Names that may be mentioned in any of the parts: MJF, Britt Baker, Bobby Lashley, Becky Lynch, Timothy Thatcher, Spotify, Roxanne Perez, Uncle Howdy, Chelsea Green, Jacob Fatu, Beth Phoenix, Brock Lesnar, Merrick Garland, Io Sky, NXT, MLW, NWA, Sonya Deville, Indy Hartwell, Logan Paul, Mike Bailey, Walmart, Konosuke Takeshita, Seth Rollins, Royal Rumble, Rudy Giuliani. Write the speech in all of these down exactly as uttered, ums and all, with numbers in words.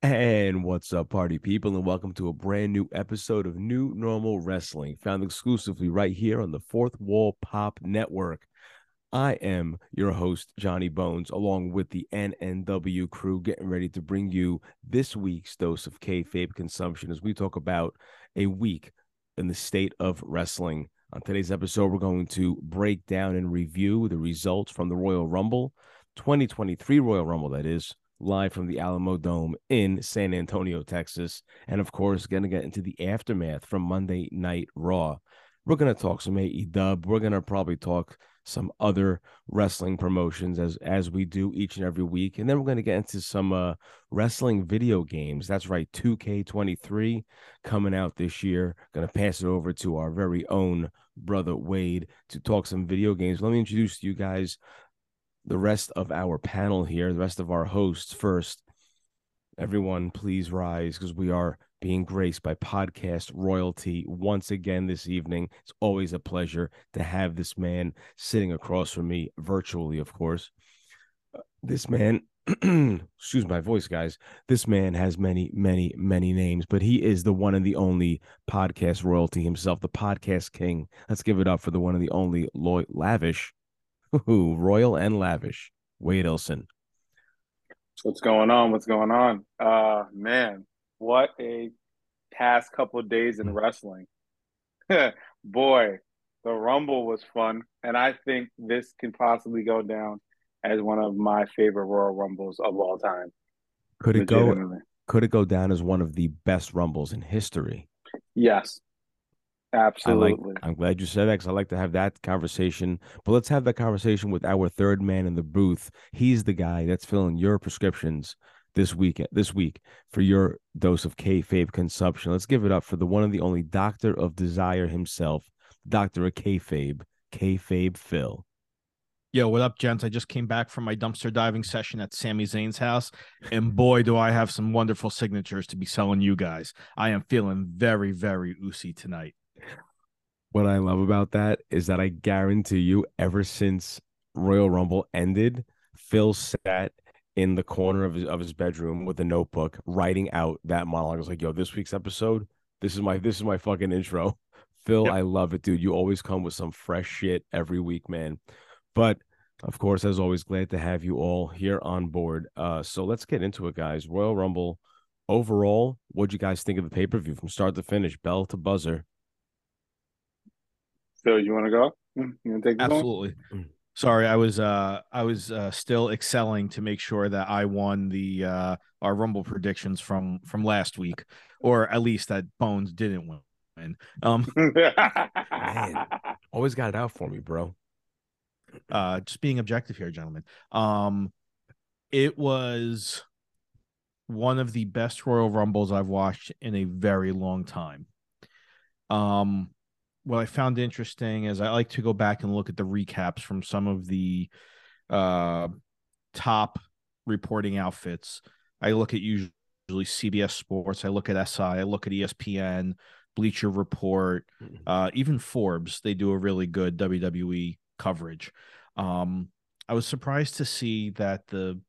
And what's up, party people, and welcome to a brand new episode of New Normal Wrestling, found exclusively right here on the Fourth Wall Pop Network. I am your host, Johnny Bones, along with the N N W crew, getting ready to bring you this week's dose of kayfabe consumption as we talk about a week in the state of wrestling. On today's episode, we're going to break down and review the results from the Royal Rumble, twenty twenty-three Royal Rumble, that is, live from the Alamo Dome in San Antonio, Texas. And of course, going to get into the aftermath from Monday Night Raw. We're going to talk some A E W. We're going to probably talk some other wrestling promotions as, as we do each and every week. And then we're going to get into some uh, wrestling video games. That's right, two K twenty-three coming out this year. Going to pass it over to our very own brother Wade to talk some video games. Let me introduce you guys the rest of our panel here, the rest of our hosts first. Everyone, please rise because we are being graced by podcast royalty once again this evening. It's always a pleasure to have this man sitting across from me, virtually, of course. This man, excuse my voice, guys. This man has many, many, many names, but he is the one and the only podcast royalty himself, the podcast king. Let's give it up for the one and the only Loy Lavish. Ooh, royal and lavish, Wade Ilson. What's going on? What's going on? Uh, man, what a past couple of days in wrestling. Boy, the Rumble was fun, and I think this can possibly go down as one of my favorite Royal Rumbles of all time. Could it go? Could it go down as one of the best Rumbles in history? Yes. Absolutely. Like, I'm glad you said that because I like to have that conversation. But let's have that conversation with our third man in the booth. He's the guy that's filling your prescriptions this week, this week for your dose of kayfabe consumption. Let's give it up for the one and the only Doctor of Desire himself, Doctor of Kayfabe, Kayfabe Phil. Yo, what up, gents? I just came back from my dumpster diving session at Sami Zayn's house, and boy, do I have some wonderful signatures to be selling you guys. I am feeling very, very oozy tonight. What I love about that is that I guarantee you, ever since Royal Rumble ended, Phil sat in the corner of his, of his bedroom with a notebook, writing out that monologue. I was like, yo, this week's episode, this is my this is my fucking intro. Phil, yep. I love it, dude. You always come with some fresh shit every week, man. But of course, as always, glad to have you all here on board. Uh, so let's get into it, guys. Royal Rumble, overall, what'd you guys think of the pay-per-view from start to finish, bell to buzzer? Phil, you want to go? You want to take this Absolutely. One? Sorry, I was uh, I was uh, still excelling to make sure that I won the uh, our Rumble predictions from from last week, or at least that Bones didn't win. Um, man, always got it out for me, bro. Uh, just being objective here, gentlemen. Um, it was one of the best Royal Rumbles I've watched in a very long time. Um. What I found interesting is I like to go back and look at the recaps from some of the uh, top reporting outfits. I look at usually C B S Sports. I look at S I. I look at E S P N, Bleacher Report, uh, even Forbes. They do a really good W W E coverage. Um, I was surprised to see that the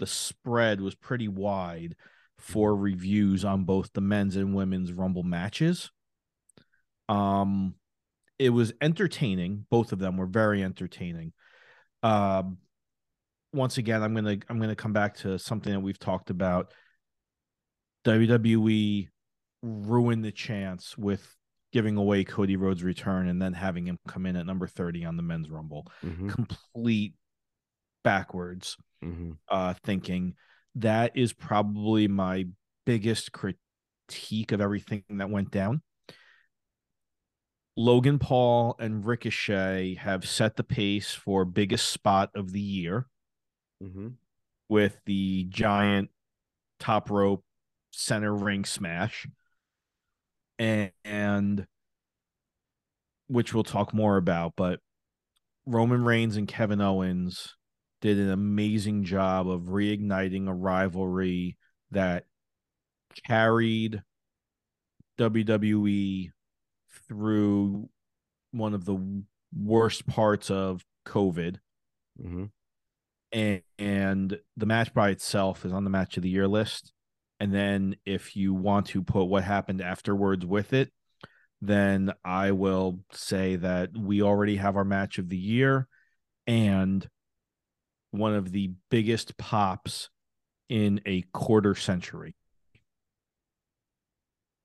the spread was pretty wide for reviews on both the men's and women's Rumble matches. Um, it was entertaining. Both of them were very entertaining. Um, once again, I'm gonna I'm gonna come back to something that we've talked about. W W E ruined the chance with giving away Cody Rhodes' return and then having him come in at number thirty on the men's Rumble. Mm-hmm. Complete backwards mm-hmm. uh, thinking. That is probably my biggest critique of everything that went down. Logan Paul and Ricochet have set the pace for biggest spot of the year mm-hmm. with the giant top rope center ring smash, and, and which we'll talk more about. But Roman Reigns and Kevin Owens did an amazing job of reigniting a rivalry that carried W W E through one of the worst parts of COVID. Mm-hmm. And, and the match by itself is on the match of the year list. And then if you want to put what happened afterwards with it, then I will say that we already have our match of the year and one of the biggest pops in a quarter century.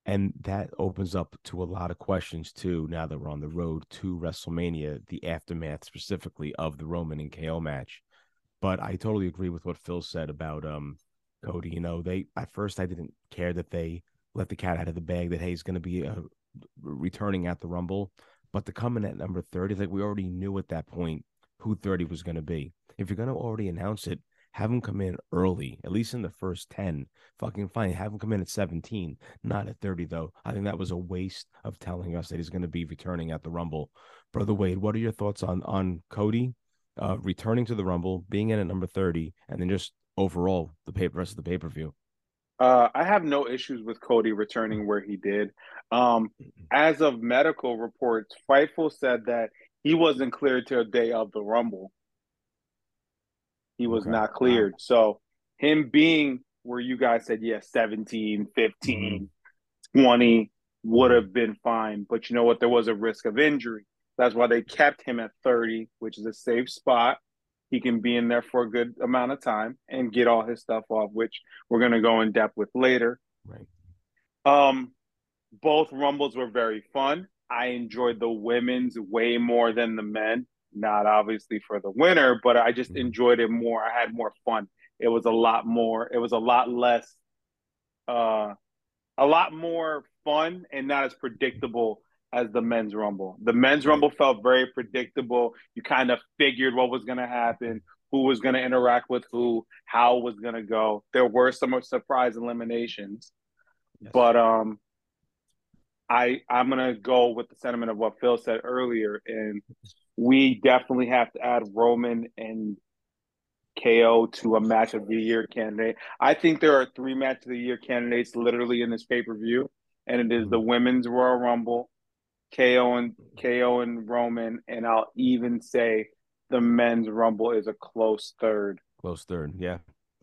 And that opens up to a lot of questions, too, now that we're on the road to WrestleMania, the aftermath specifically of the Roman and K O match. But I totally agree with what Phil said about um Cody. You know, they at first I didn't care that they let the cat out of the bag that, hey, he's going to be uh, returning at the Rumble. But to come in at number thirty, like we already knew at that point who thirty was going to be. If you're going to already announce it, have them come in early, at least in the first ten. Fucking fine. Have them come in at seventeen, not at thirty, though. I think that was a waste of telling us that he's going to be returning at the Rumble. Brother Wade, what are your thoughts on, on Cody uh, returning to the Rumble, being in at number thirty, and then just overall the pay- rest of the pay-per-view? Uh, I have no issues with Cody returning where he did. Um, as of medical reports, Fightful said that he wasn't cleared till day of the Rumble. He was okay. not cleared. Wow. So him being where you guys said, yeah, seventeen, fifteen, mm-hmm. twenty would have been fine. But you know what? There was a risk of injury. That's why they kept him at thirty, which is a safe spot. He can be in there for a good amount of time and get all his stuff off, which we're going to go in depth with later. Right. Um, both Rumbles were very fun. I enjoyed the women's way more than the men. Not obviously for the winner, but I just enjoyed it more. I had more fun. It was a lot more, it was a lot less, uh, a lot more fun and not as predictable as the men's Rumble. The men's Rumble felt very predictable. You kind of figured what was going to happen, who was going to interact with who, how it was going to go. There were some surprise eliminations, yes. but um, I, I'm going to go with the sentiment of what Phil said earlier, and we definitely have to add Roman and K O to a match of the year candidate. I think there are three match of the year candidates literally in this pay-per-view, and it is the women's Royal Rumble, K O and K O and Roman, and I'll even say the men's Rumble is a close third. Close third, yeah.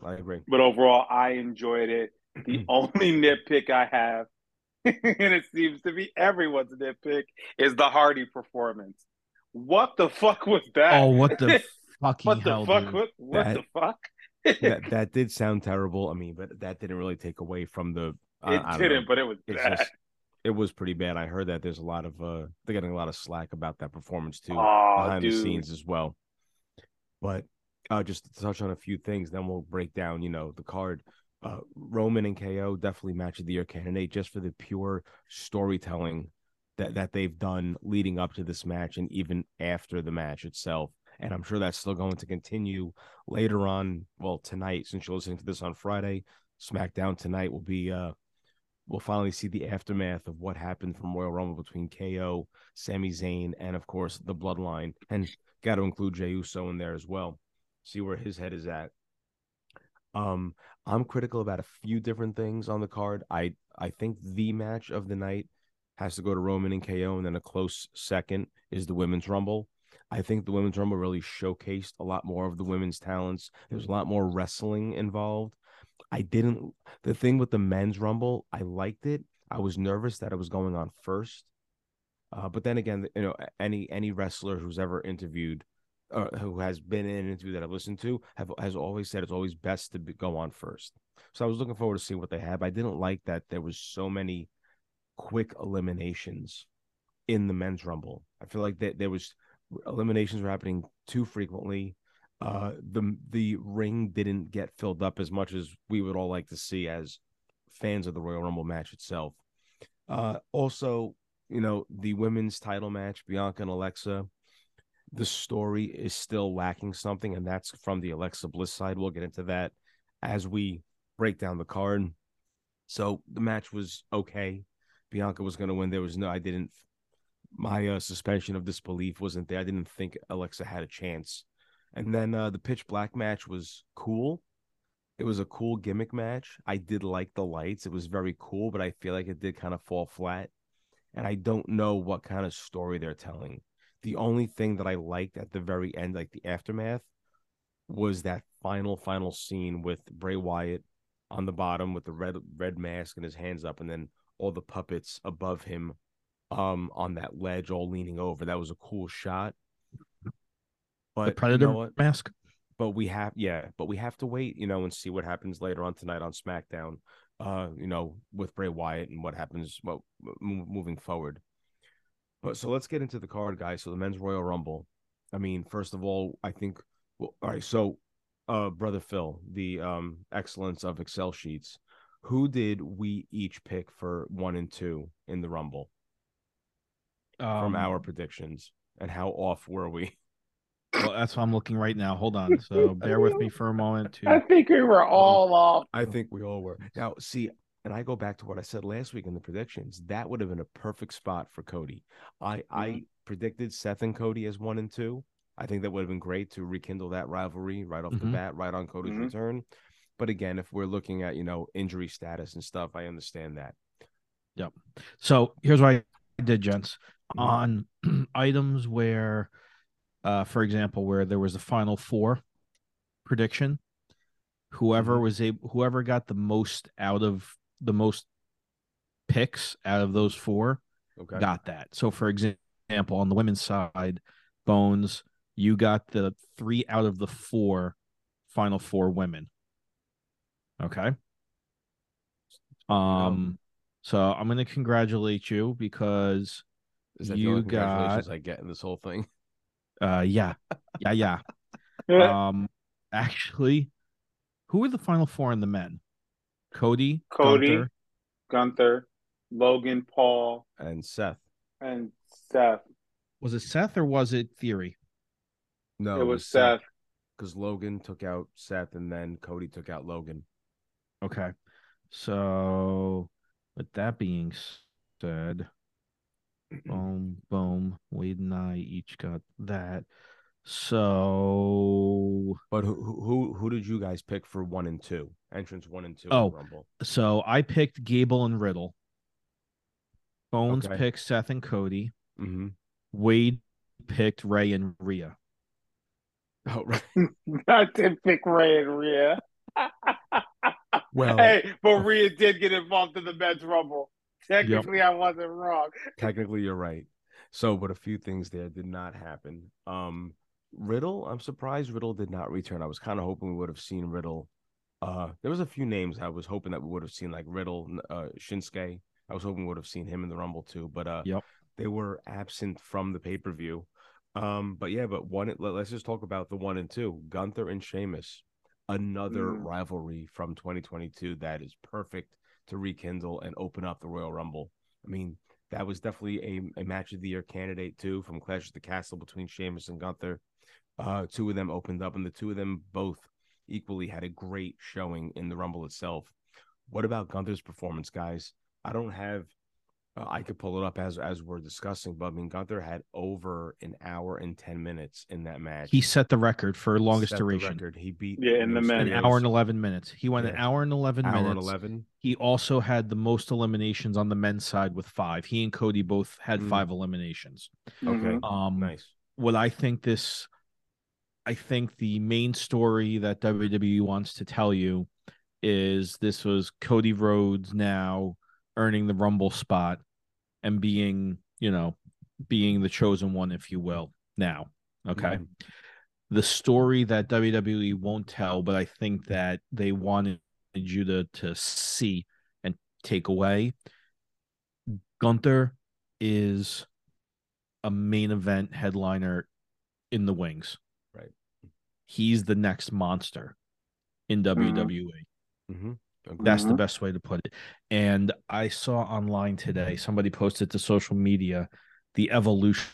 I agree. But overall, I enjoyed it. The only nitpick I have, and it seems to be everyone's nitpick, is the Hardy performance. What the fuck was that? Oh, what the fucking what the hell, fuck? Dude. What, what that, the fuck? that, that did sound terrible. I mean, but that didn't really take away from the... Uh, it I didn't, know. But it was it's bad. Just, it was pretty bad. I heard that there's a lot of... Uh, they're getting a lot of slack about that performance, too, oh, behind dude. the scenes as well. But uh, just to touch on a few things, then we'll break down, you know, the card. Uh, Roman and K O, definitely match of the year candidate, just for the pure storytelling That, that they've done leading up to this match and even after the match itself. And I'm sure that's still going to continue later on. Well, tonight, since you're listening to this on Friday, SmackDown tonight will be, uh, we'll finally see the aftermath of what happened from Royal Rumble between K O, Sami Zayn, and of course, the Bloodline. And got to include Jey Uso in there as well. See where his head is at. Um, I'm critical about a few different things on the card. I, I think the match of the night has to go to Roman and K O, and then a close second is the Women's Rumble. I think the Women's Rumble really showcased a lot more of the women's talents. There was a lot more wrestling involved. I didn't... The thing with the Men's Rumble, I liked it. I was nervous that it was going on first. Uh, but then again, you know, any any wrestler who's ever interviewed, or who has been in an interview that I've listened to, have has always said it's always best to be, go on first. So I was looking forward to seeing what they have. I didn't like that there was so many quick eliminations in the men's rumble. I feel like that there was eliminations were happening too frequently. Uh, the the ring didn't get filled up as much as we would all like to see as fans of the Royal Rumble match itself. Uh, also, you know, the women's title match, Bianca and Alexa, the story is still lacking something, and that's from the Alexa Bliss side. We'll get into that as we break down the card. So the match was okay. Bianca was going to win. There was no, I didn't, my uh, suspension of disbelief wasn't there. I didn't think Alexa had a chance. And then uh, the pitch black match was cool. It was a cool gimmick match. I did like the lights. It was very cool, but I feel like it did kind of fall flat. And I don't know what kind of story they're telling. The only thing that I liked at the very end, like the aftermath, was that final, final scene with Bray Wyatt on the bottom with the red red mask and his hands up, and then all the puppets above him um, on that ledge all leaning over. That was a cool shot. But the Predator you know mask? But we have, yeah, but we have to wait, you know, and see what happens later on tonight on SmackDown, uh, you know, with Bray Wyatt and what happens well, moving forward. But so let's get into the card, guys. So the Men's Royal Rumble. I mean, first of all, I think, well, all right, so uh, Brother Phil, the um, excellence of Excel sheets, who did we each pick for one and two in the Rumble um, from our predictions? And how off were we? Well, that's what I'm looking right now. Hold on. So bear with me for a moment. To... I think we were all off. I think we all were. Now, see, and I go back to what I said last week in the predictions. That would have been a perfect spot for Cody. I, mm-hmm. I predicted Seth and Cody as one and two. I think that would have been great to rekindle that rivalry right off mm-hmm. the bat, right on Cody's mm-hmm. return. But again, if we're looking at, you know, injury status and stuff, I understand that. Yep. So here's what I did, gents. On items where... Uh, for example, where there was a Final Four prediction, whoever was able, whoever got the most out of the most picks out of those four okay. got that. So, for example, on the women's side, Bones, you got the three out of the four Final Four women. Okay. Um. Oh. So I'm going to congratulate you because Is that you the only congratulations got. I get in this whole thing. Uh yeah. Yeah, yeah. um actually, who were the Final Four in the men? Cody, Cody, Gunther, Gunther, Logan Paul, and Seth. And Seth. Was it Seth or was it Theory? No. It was, it was Seth. Because Logan took out Seth and then Cody took out Logan. Okay. So with that being said, boom, boom. Wade and I each got that. So, but who who who did you guys pick for one and two? Entrance one and two. Oh, Rumble. So I picked Gable and Riddle. Bones okay. picked Seth and Cody. Mm-hmm. Wade picked Ray and Rhea. Oh, right. I did pick Ray and Rhea. Well, hey, but Rhea did get involved in the Men's Rumble. Technically, yep. I wasn't wrong. Technically, you're right. So, but a few things there did not happen. Um, Riddle, I'm surprised Riddle did not return. I was kind of hoping we would have seen Riddle. Uh, there was a few names I was hoping that we would have seen, like Riddle, uh, Shinsuke. I was hoping we would have seen him in the Rumble too, but uh, yep. they were absent from the pay-per-view. Um, but yeah, but one. Let's just talk about the one and two. Gunther and Sheamus, another mm. rivalry from twenty twenty-two that is perfect to rekindle and open up the Royal Rumble. I mean, that was definitely a, a match of the year candidate too, from Clash of the Castle between Sheamus and Gunther. Uh, two of them opened up, and the two of them both equally had a great showing in the Rumble itself. What about Gunther's performance, guys? I don't have, uh, I could pull it up as as we're discussing, but I mean, Gunther had over an hour and ten minutes in that match. He set the record for longest set duration. The record. He beat yeah in the men. an hour and eleven minutes. He went yeah. an hour and eleven hour minutes. Hour and eleven. He also had the most eliminations on the men's side with five. He and Cody both had mm. five eliminations. Okay. Um, nice. What I think this, I think the main story that W W E wants to tell you is this was Cody Rhodes now earning the Rumble spot and being, you know, being the chosen one, if you will, now. Okay. Mm-hmm. The story that W W E won't tell, but I think that they wanted you to, to see and take away. Gunther is a main event headliner in the wings. Right. He's the next monster in W W E. Mm-hmm. Mm-hmm. That's the best way to put it. And I saw online today, somebody posted to social media the evolution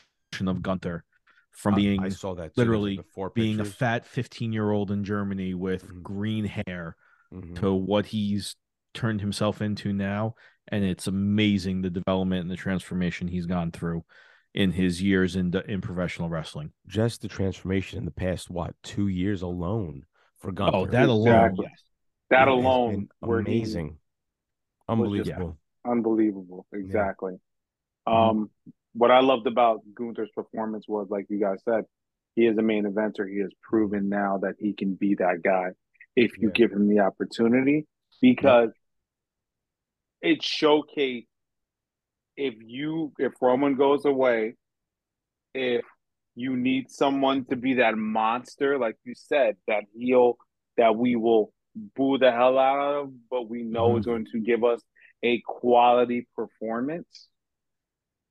of Gunther from being I saw that too, literally being pictures. a fat fifteen-year-old in Germany with mm-hmm. green hair mm-hmm. to what he's turned himself into now. And it's amazing the development and the transformation he's gone through in his years in, in professional wrestling. Just the transformation in the past, what, two years alone for Gunther. Oh, that alone, exactly. yes. That it alone were amazing. Unbelievable. Yeah. Unbelievable. Exactly. Yeah. Um, mm-hmm. What I loved about Gunther's performance was, like you guys said, he is a main eventer. He has proven now that he can be that guy if you yeah. give him the opportunity. because yeah. it showcased if you if Roman goes away, if you need someone to be that monster, like you said, that heel that we will boo the hell out of, but we know mm-hmm. is going to give us a quality performance.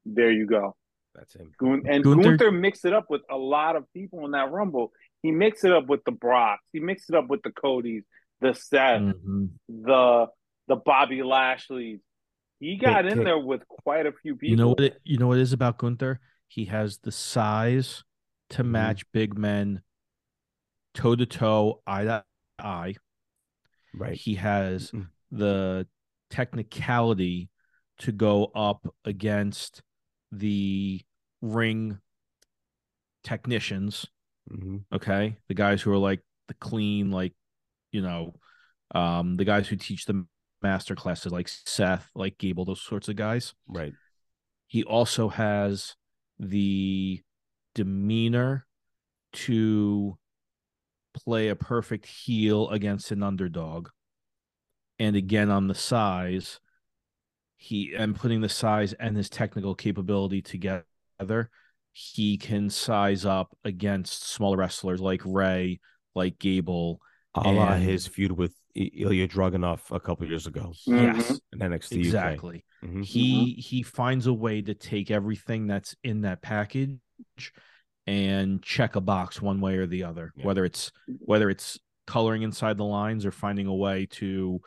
There you go. That's him. Gun- and Gunther-, Gunther mixed it up with a lot of people in that Rumble. He mixed it up with the Brocks. He mixed it up with the Codys, the Seth, mm-hmm. the the Bobby Lashley's. He got hey, in hey, there with quite a few people. You know what? It, you know what it is about Gunther? He has the size to match mm-hmm. big men, toe to toe, eye to eye. Right. He has mm-hmm. the technicality to go up against the ring technicians. Mm-hmm. Okay, the guys who are like the clean, like you know, um, the guys who teach the master classes, like Seth, like Gable, those sorts of guys. Right. He also has the demeanor to play a perfect heel against an underdog. And again, on the size, he and putting the size and his technical capability together, he can size up against smaller wrestlers like Ray, like Gable. A la and... his feud with Ilya Dragunov a couple years ago. Yes. In N X T exactly. U K. Mm-hmm. He he finds a way to take everything that's in that package and check a box one way or the other, yeah. whether it's whether it's coloring inside the lines or finding a way to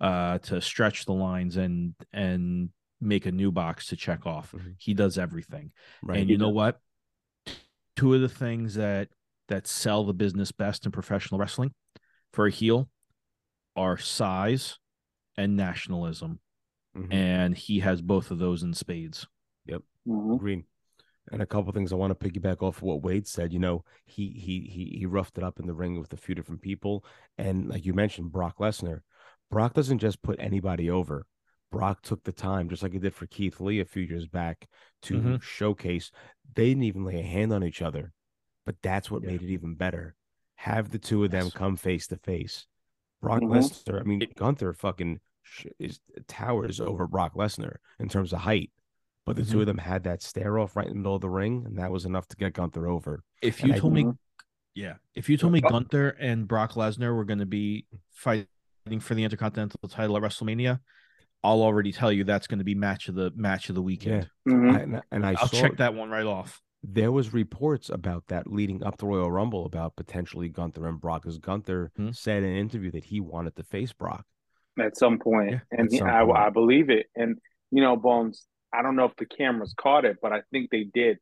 uh, to stretch the lines and and make a new box to check off. Mm-hmm. He does everything. Right. And you know what? Two of the things that that sell the business best in professional wrestling for a heel are size and nationalism. Mm-hmm. And he has both of those in spades. Yep. Mm-hmm. Green. And a couple of things I want to piggyback off of what Wade said. You know, he he he he roughed it up in the ring with a few different people. And like you mentioned, Brock Lesnar. Brock doesn't just put anybody over. Brock took the time, just like he did for Keith Lee a few years back, to mm-hmm. showcase. They didn't even lay a hand on each other. But that's what yeah. made it even better. Have the two of yes. them come face to face. Brock mm-hmm. Lesnar, I mean, Gunther fucking is towers over Brock Lesnar in terms of height. But the mm-hmm. two of them had that stare off right in the middle of the ring, and that was enough to get Gunther over. If you and told I, me, yeah, if you told me Gunther and Brock Lesnar were going to be fighting for the Intercontinental title at WrestleMania, I'll already tell you that's going to be match of the match of the weekend. Yeah. Mm-hmm. I, and, and I I'll saw, check that one right off. There was reports about that leading up to Royal Rumble about potentially Gunther and Brock, because Gunther mm-hmm. said in an interview that he wanted to face Brock at some point, yeah, and he, some I, point. I believe it. And you know, Bones. I don't know if the cameras caught it, but I think they did.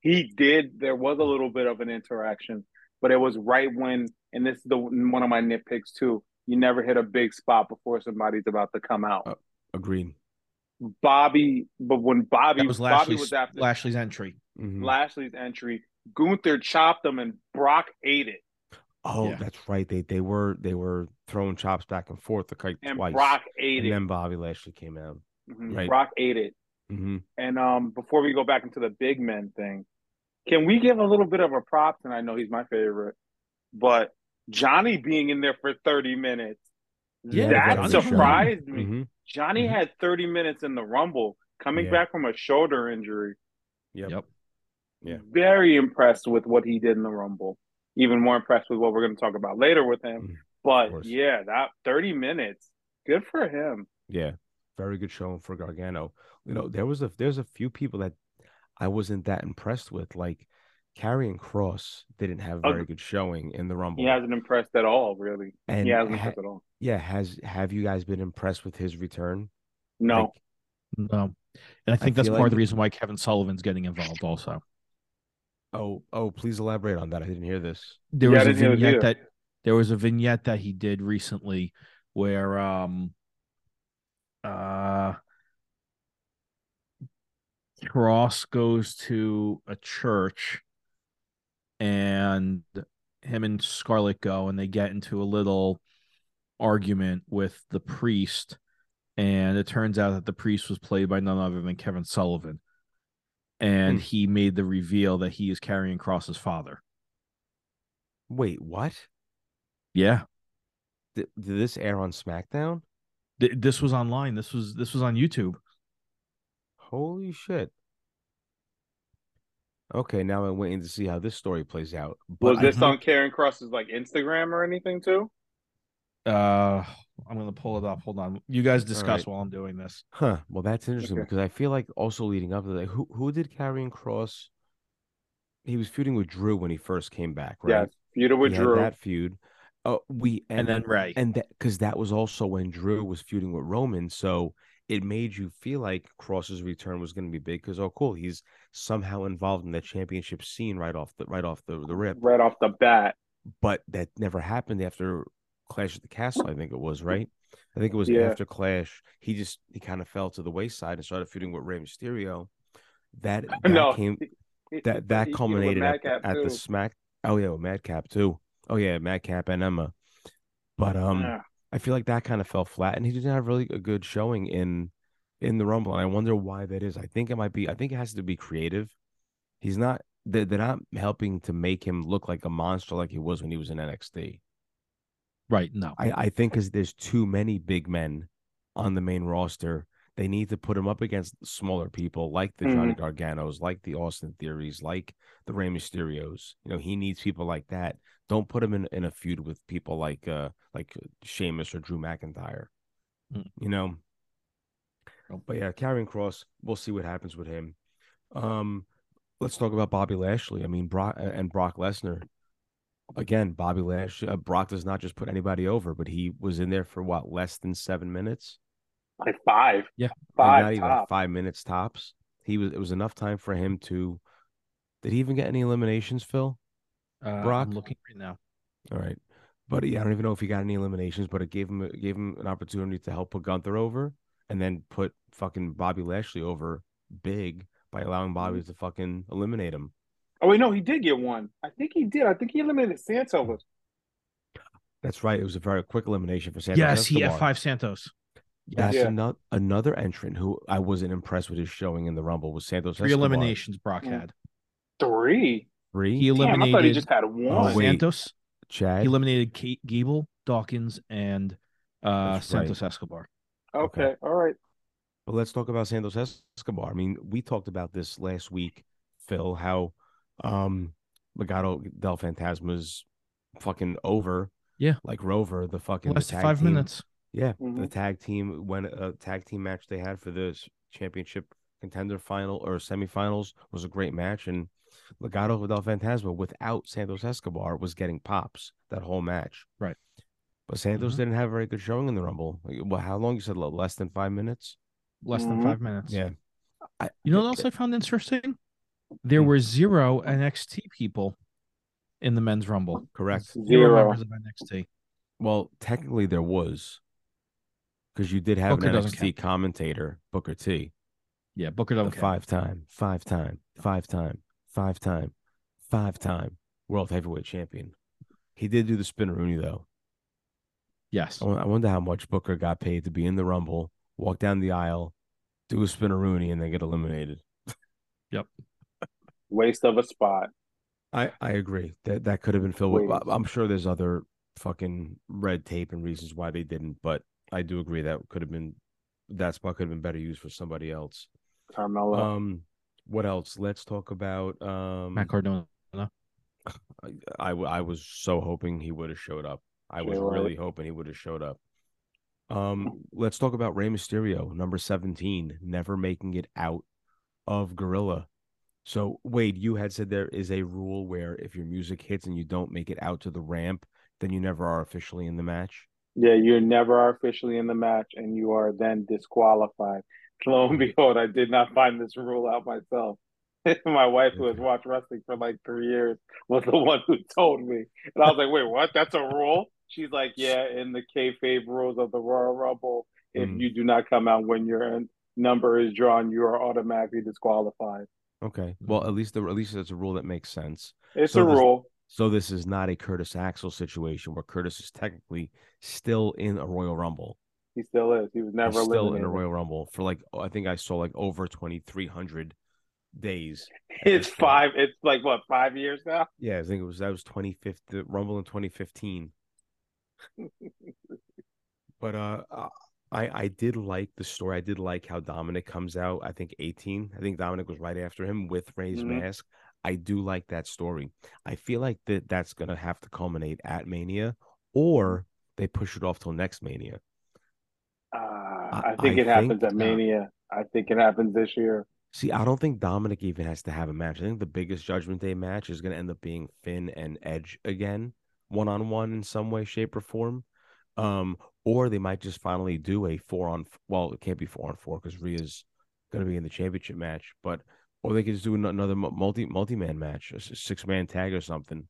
He did. There was a little bit of an interaction, but it was right when, and this is the one of my nitpicks too, you never hit a big spot before somebody's about to come out. Uh, agreed. Bobby, but when Bobby that was, Bobby was after Lashley's entry. Mm-hmm. Lashley's entry, Gunther chopped him and Brock ate it. Oh, yeah. That's right. They they were they were throwing chops back and forth like and twice. And Brock ate and it. And then Bobby Lashley came out. Mm-hmm. Right. Brock ate it. Mm-hmm. And um, before we go back into the big men thing, can we give a little bit of a props? And I know he's my favorite, but Johnny being in there for thirty minutes, yeah, that Johnny surprised Johnny. me. Mm-hmm. Johnny mm-hmm. had thirty minutes in the Rumble, coming yeah. back from a shoulder injury. Yep. yep. Yeah. Very impressed with what he did in the Rumble. Even more impressed with what we're going to talk about later with him. Mm-hmm. But yeah, that thirty minutes, good for him. Yeah. Very good showing for Gargano. You know, there was a there's a few people that I wasn't that impressed with. Like Karrion Kross didn't have very okay. good showing in the Rumble. He hasn't impressed at all, really. And he hasn't ha- impressed at all. Yeah, has have you guys been impressed with his return? No. Like, no. And I think I that's part like... of the reason why Kevin Sullivan's getting involved also. Oh, oh, please elaborate on that. I didn't hear this. There yeah, was a vignette that there was a vignette that he did recently where um Uh, Cross goes to a church and him and Scarlett go and they get into a little argument with the priest, and it turns out that the priest was played by none other than Kevin Sullivan, and hmm. he made the reveal that he is Karrion Kross's father. Wait, what? Yeah. Th- did this air on SmackDown? Th- this was online. This was this was on YouTube. Holy shit. Okay, now I'm waiting to see how this story plays out. But was this I, on Karrion Kross's like Instagram or anything too? Uh, I'm gonna pull it up. Hold on, you guys discuss right. while I'm doing this. Huh. Well, that's interesting okay. because I feel like also leading up to that, who who did Karrion Kross? He was feuding with Drew when he first came back, right? Yeah, feuded with he Drew. Had that feud. Oh, uh, we and, and then Ray, and that because that was also when Drew was feuding with Roman, so it made you feel like Cross's return was going to be big because oh, cool, he's somehow involved in that championship scene right off the right off the, the rip, right off the bat. But that never happened after Clash at the Castle, I think it was, right? I think it was yeah. after Clash. He just he kind of fell to the wayside and started feuding with Rey Mysterio. That, that no. came that that culminated at, at the Smack. Oh yeah, with Madcap too. Oh yeah, Madcap and Emma. But um, yeah. I feel like that kind of fell flat, and he didn't have really a good showing in in the Rumble. And I wonder why that is. I think it might be. I think it has to be creative. He's not. They're, they're not helping to make him look like a monster like he was when he was in N X T. Right, no. I, I think because there's too many big men on the main roster. They need to put him up against smaller people like the mm-hmm. Johnny Garganos, like the Austin Theories, like the Rey Mysterios. You know, he needs people like that. Don't put him in, in a feud with people like uh, like Sheamus or Drew McIntyre. Mm-hmm. You know? But yeah, Karrion Kross, we'll see what happens with him. Um, let's talk about Bobby Lashley. I mean, Brock and Brock Lesnar. Again, Bobby Lash, uh, Brock does not just put anybody over, but he was in there for what, less than seven minutes? Like five. Yeah. Five. Not even like five minutes tops. He was, it was enough time for him to, did he even get any eliminations, Phil? Uh, Brock? I'm looking right now. All right. But yeah, I don't even know if he got any eliminations, but it gave him, it gave him an opportunity to help put Gunther over and then put fucking Bobby Lashley over big by allowing Bobby to fucking eliminate him. Oh, wait, no, he did get one. I think he did. I think he eliminated Santos. That's right. It was a very quick elimination for Santos. Yes, Escobar. He F five Santos. That's yeah. another, another entrant who I wasn't impressed with his showing in the Rumble was Santos. Three Escobar. Eliminations Brock had. Three? Three? He eliminated, damn, I thought he just had one. Oh, Santos. Chad. He eliminated Kate Gable, Dawkins, and uh, Santos right. Escobar. Okay. okay, all right. But let's talk about Santos Escobar. I mean, we talked about this last week, Phil, how Um, Legado del Fantasma's fucking over. Yeah, like Rover, the fucking last the five team. Minutes. Yeah, mm-hmm. the tag team when a tag team match they had for this championship contender final or semifinals was a great match, and Legado del Fantasma without Santos Escobar was getting pops that whole match. Right, but Santos mm-hmm. didn't have a very good showing in the Rumble. Well, how long you said? Less than five minutes. Less mm-hmm. than five minutes. Yeah. I, you know what else I found interesting? There were zero N X T people in the men's rumble. Correct. Zero, zero members of N X T. Well, technically there was. Because you did have Booker an N X T commentator, Booker T. Yeah, Booker doesn't count. Five time, five time, five time, five time, five time world heavyweight champion. He did do the spinneroonie though. Yes. I wonder how much Booker got paid to be in the rumble, walk down the aisle, do a spinneroonie, and then get eliminated. Yep. Waste of a spot. I, I agree. That that could have been filled with... I'm sure there's other fucking red tape and reasons why they didn't, but I do agree that could have been... That spot could have been better used for somebody else. Carmella. Um, what else? Let's talk about... Um, Matt Cardona. I, I, I was so hoping he would have showed up. I was sure. really hoping he would have showed up. Um, Let's talk about Rey Mysterio, number seventeen, never making it out of Gorilla. So, Wade, you had said there is a rule where if your music hits and you don't make it out to the ramp, then you never are officially in the match? Yeah, you never are officially in the match, and you are then disqualified. Lo and behold, I did not find this rule out myself. My wife, who has watched wrestling for like three years, was the one who told me. And I was like, wait, what? That's a rule? She's like, yeah, in the kayfabe rules of the Royal Rumble, if mm. you do not come out when your number is drawn, you are automatically disqualified. Okay. Well, at least the at least it's a rule that makes sense. It's so a this, rule. So this is not a Curtis Axel situation where Curtis is technically still in a Royal Rumble. He still is. He was never He's still eliminated. in a Royal Rumble for like I think I saw like over twenty-three hundred days. It's five. Point. It's like what five years now. Yeah, I think it was that was twenty fifteen Rumble in twenty fifteen. But uh, I, I did like the story. I did like how Dominic comes out, I think eighteen. I think Dominic was right after him with Ray's mm-hmm. mask. I do like that story. I feel like that that's going to have to culminate at Mania, or they push it off till next Mania. Uh, I, I think I it think, happens at Mania. Uh, I think it happens this year. See, I don't think Dominic even has to have a match. I think the biggest Judgment Day match is going to end up being Finn and Edge again, one-on-one in some way, shape, or form. Um, or they might just finally do a four-on... Well, it can't be four-on-four because Rhea's going to be in the championship match, but... Or they could just do another multi multi-man match, a six-man tag or something,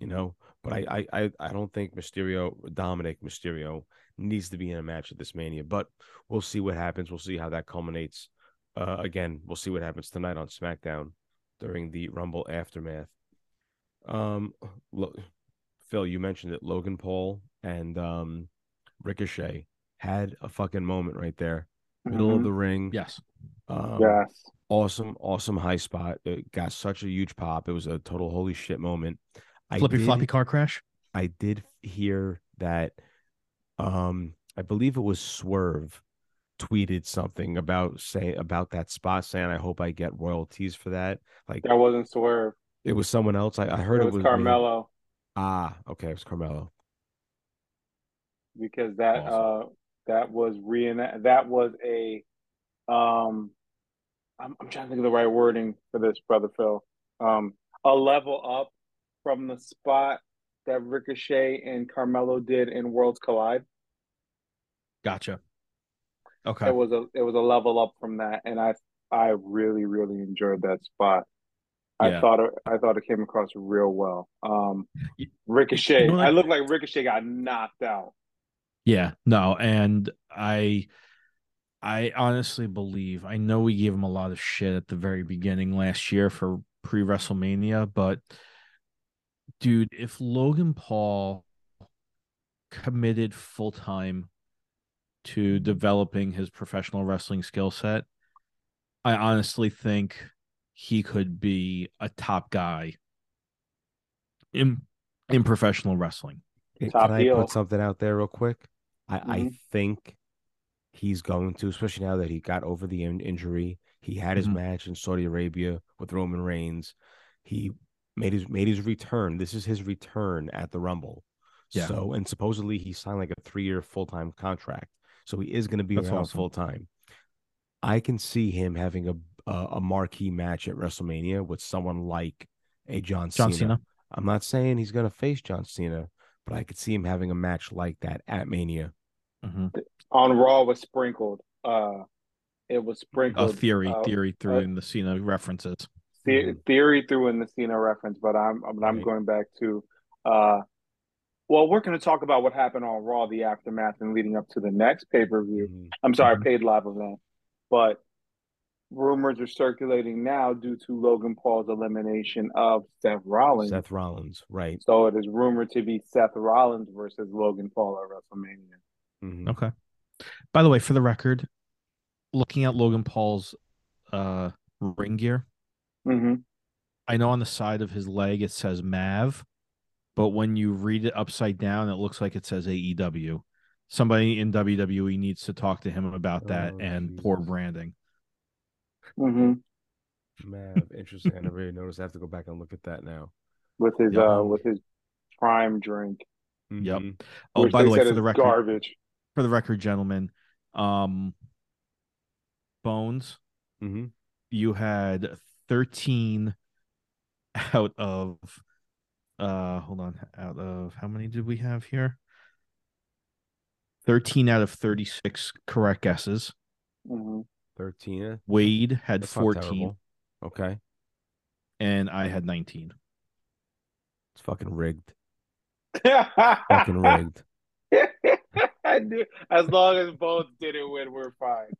you know. But I, I, I don't think Mysterio, Dominic Mysterio, needs to be in a match at this Mania. But we'll see what happens. We'll see how that culminates. Uh, again, we'll see what happens tonight on SmackDown during the Rumble aftermath. Um, look, Phil, you mentioned it. Logan Paul and um, Ricochet had a fucking moment right there, middle mm-hmm. of the ring. Yes. Um, yes. Awesome, awesome high spot. It got such a huge pop. It was a total holy shit moment. Flippy I did, floppy car crash. I did hear that. Um, I believe it was Swerve tweeted something about say about that spot, saying, "I hope I get royalties for that." Like that wasn't Swerve. It was someone else. I, I heard it was, it was Carmelo. Me. Ah, okay, it was Carmelo. Because that awesome. uh that was reenact. That was a um. I'm, I'm trying to think of the right wording for this, Brother Phil. Um, a level up from the spot that Ricochet and Carmelo did in Worlds Collide. Gotcha. Okay. It was a it was a level up from that, and I I really really enjoyed that spot. Yeah. I thought it, I thought it came across real well. Um, Ricochet, you know I looked like Ricochet got knocked out. Yeah. No, and I. I honestly believe, I know we gave him a lot of shit at the very beginning last year for pre-WrestleMania, but dude, if Logan Paul committed full-time to developing his professional wrestling skill set, I honestly think he could be a top guy in, in professional wrestling. Top Can I deal. put something out there real quick? I, mm-hmm. I think... He's going to, especially now that he got over the in- injury. He had his mm-hmm. match in Saudi Arabia with Roman Reigns. He made his made his return. This is his return at the Rumble. Yeah. So, and supposedly he signed like a three-year full-time contract. So he is going to be around awesome. full-time. I can see him having a, a a marquee match at WrestleMania with someone like a John, John Cena. Cena. I'm not saying he's going to face John Cena, but I could see him having a match like that at Mania. Mm-hmm. On Raw was sprinkled. Uh, it was sprinkled. A theory, uh, theory threw uh, in the Cena references. The, theory threw in the Cena reference, but I'm, I'm right. going back to. Uh, well, we're going to talk about what happened on Raw, the aftermath, and leading up to the next pay per view. Mm-hmm. I'm sorry, paid live event. But rumors are circulating now due to Logan Paul's elimination of Seth Rollins. Seth Rollins, right? So it is rumored to be Seth Rollins versus Logan Paul at WrestleMania. Mm-hmm. Okay. By the way, for the record, looking at Logan Paul's uh, ring gear, mm-hmm. I know on the side of his leg it says M A V, but when you read it upside down, it looks like it says A E W. Somebody in W W E needs to talk to him about that oh, and Jesus. poor branding. Mm-hmm. M A V, interesting. I never really noticed. I have to go back and look at that now. With his yep. uh, with his prime drink. Mm-hmm. Yep. Oh, Which by the way, for the record, garbage. For the record, gentlemen, um, Bones, mm-hmm. you had thirteen out of, uh, hold on, out of, how many did we have here? thirteen out of thirty-six correct guesses. Mm-hmm. thirteen. Wade had That's fourteen. Okay. And I had nineteen. It's fucking rigged. fucking rigged. I do. As long as both didn't win, we're fine.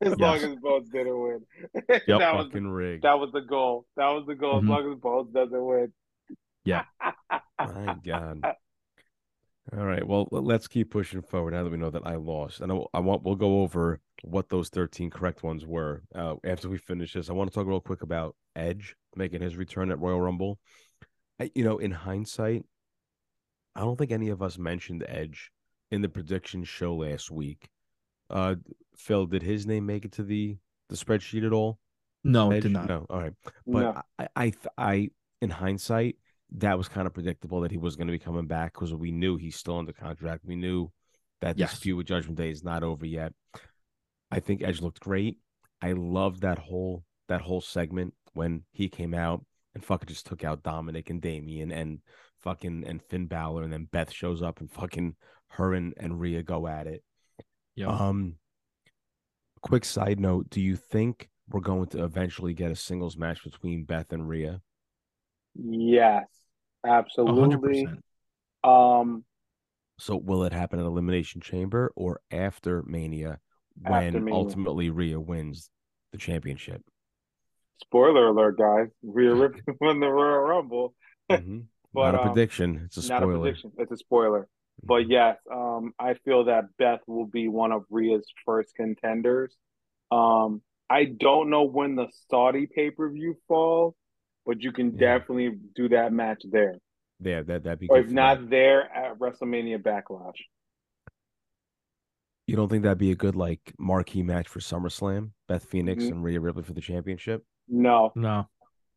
As yes. long as both didn't win, yep, that was rigged. That was the goal. That was the goal. Mm-hmm. As long as both doesn't win, yeah. My God. All right. Well, let's keep pushing forward. Now that we know that I lost, and I, I want we'll go over what those thirteen correct ones were uh, after we finish this. I want to talk real quick about Edge making his return at Royal Rumble. I, you know, in hindsight, I don't think any of us mentioned Edge in the prediction show last week. Uh, Phil, did his name make it to the, the spreadsheet at all? No, Edge? It did not. No, all right. But no. I, I, I, in hindsight, that was kind of predictable that he was going to be coming back because we knew he's still under contract. We knew that yes. this feud with Judgment Day is not over yet. I think Edge looked great. I loved that whole that whole segment when he came out and fucking just took out Dominic and Damian and fucking and Finn Balor, and then Beth shows up and fucking her and, and Rhea go at it. Yeah. Um. Quick side note: do you think we're going to eventually get a singles match between Beth and Rhea? Yes, absolutely. one hundred percent. Um. So will it happen at Elimination Chamber or after Mania? When after Mania. Ultimately Rhea wins the championship. Spoiler alert, guys! Rhea Ripley won the Royal Rumble. Mm-hmm. But, not a um, prediction. It's a spoiler. Not a prediction. It's a spoiler. But yes, um, I feel that Beth will be one of Rhea's first contenders. Um, I don't know when the Saudi pay-per-view falls, but you can yeah. definitely do that match there. Yeah, that that'd be. Or good if not that. There at WrestleMania Backlash. You don't think that'd be a good like marquee match for SummerSlam? Beth Phoenix mm-hmm. and Rhea Ripley for the championship? No, no,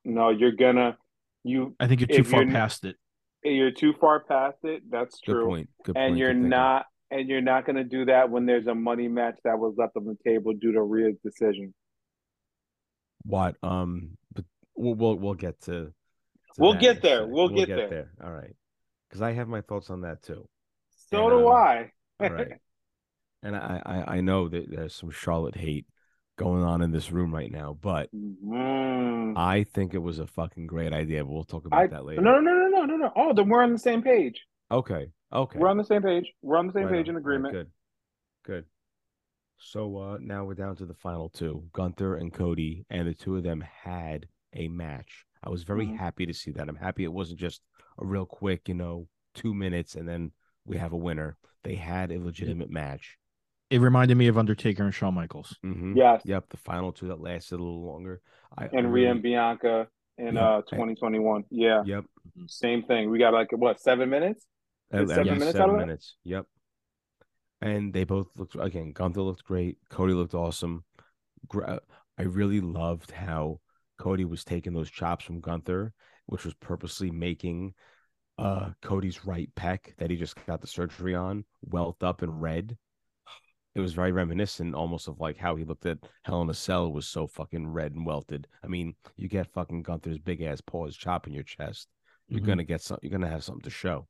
no. You're gonna you. I think you're too far you're, past it. You're too far past it. That's true. Good point. Good and point. You're Good not, thinking. And you're not gonna do that when there's a money match that was left on the table due to Rhea's decision. What? Um. But we'll we'll, we'll get to. to we'll that. get there. We'll, we'll get, get there. there. All right. Because I have my thoughts on that too. So and, do um, I. All right. And I, I, I know that there's some Charlotte hate going on in this room right now, but mm. I think it was a fucking great idea. But we'll talk about I, that later. No, no, no, no, no, no. Oh, then we're on the same page. Okay, okay. We're on the same page. We're on the same right page on. in agreement. Right, good, good. So uh, now we're down to the final two, Gunther and Cody, and the two of them had a match. I was very mm-hmm. happy to see that. I'm happy it wasn't just a real quick, you know, two minutes and then we have a winner. They had a legitimate match. It reminded me of Undertaker and Shawn Michaels. Mm-hmm. Yes. Yep. The final two that lasted a little longer. I, and Rhea and Bianca in yeah, uh twenty twenty-one. Yeah. Yep. Same thing. We got like what seven minutes? Uh, seven yeah, minutes. Seven out of minutes. It? Yep. And they both looked again. Gunther looked great. Cody looked awesome. I really loved how Cody was taking those chops from Gunther, which was purposely making uh Cody's right pec that he just got the surgery on welt up and red. It was very reminiscent almost of like how he looked at Hell in a Cell was so fucking red and welted. I mean, you get fucking Gunther's big ass paws chopping your chest. You're mm-hmm. gonna get some you're gonna have something to show.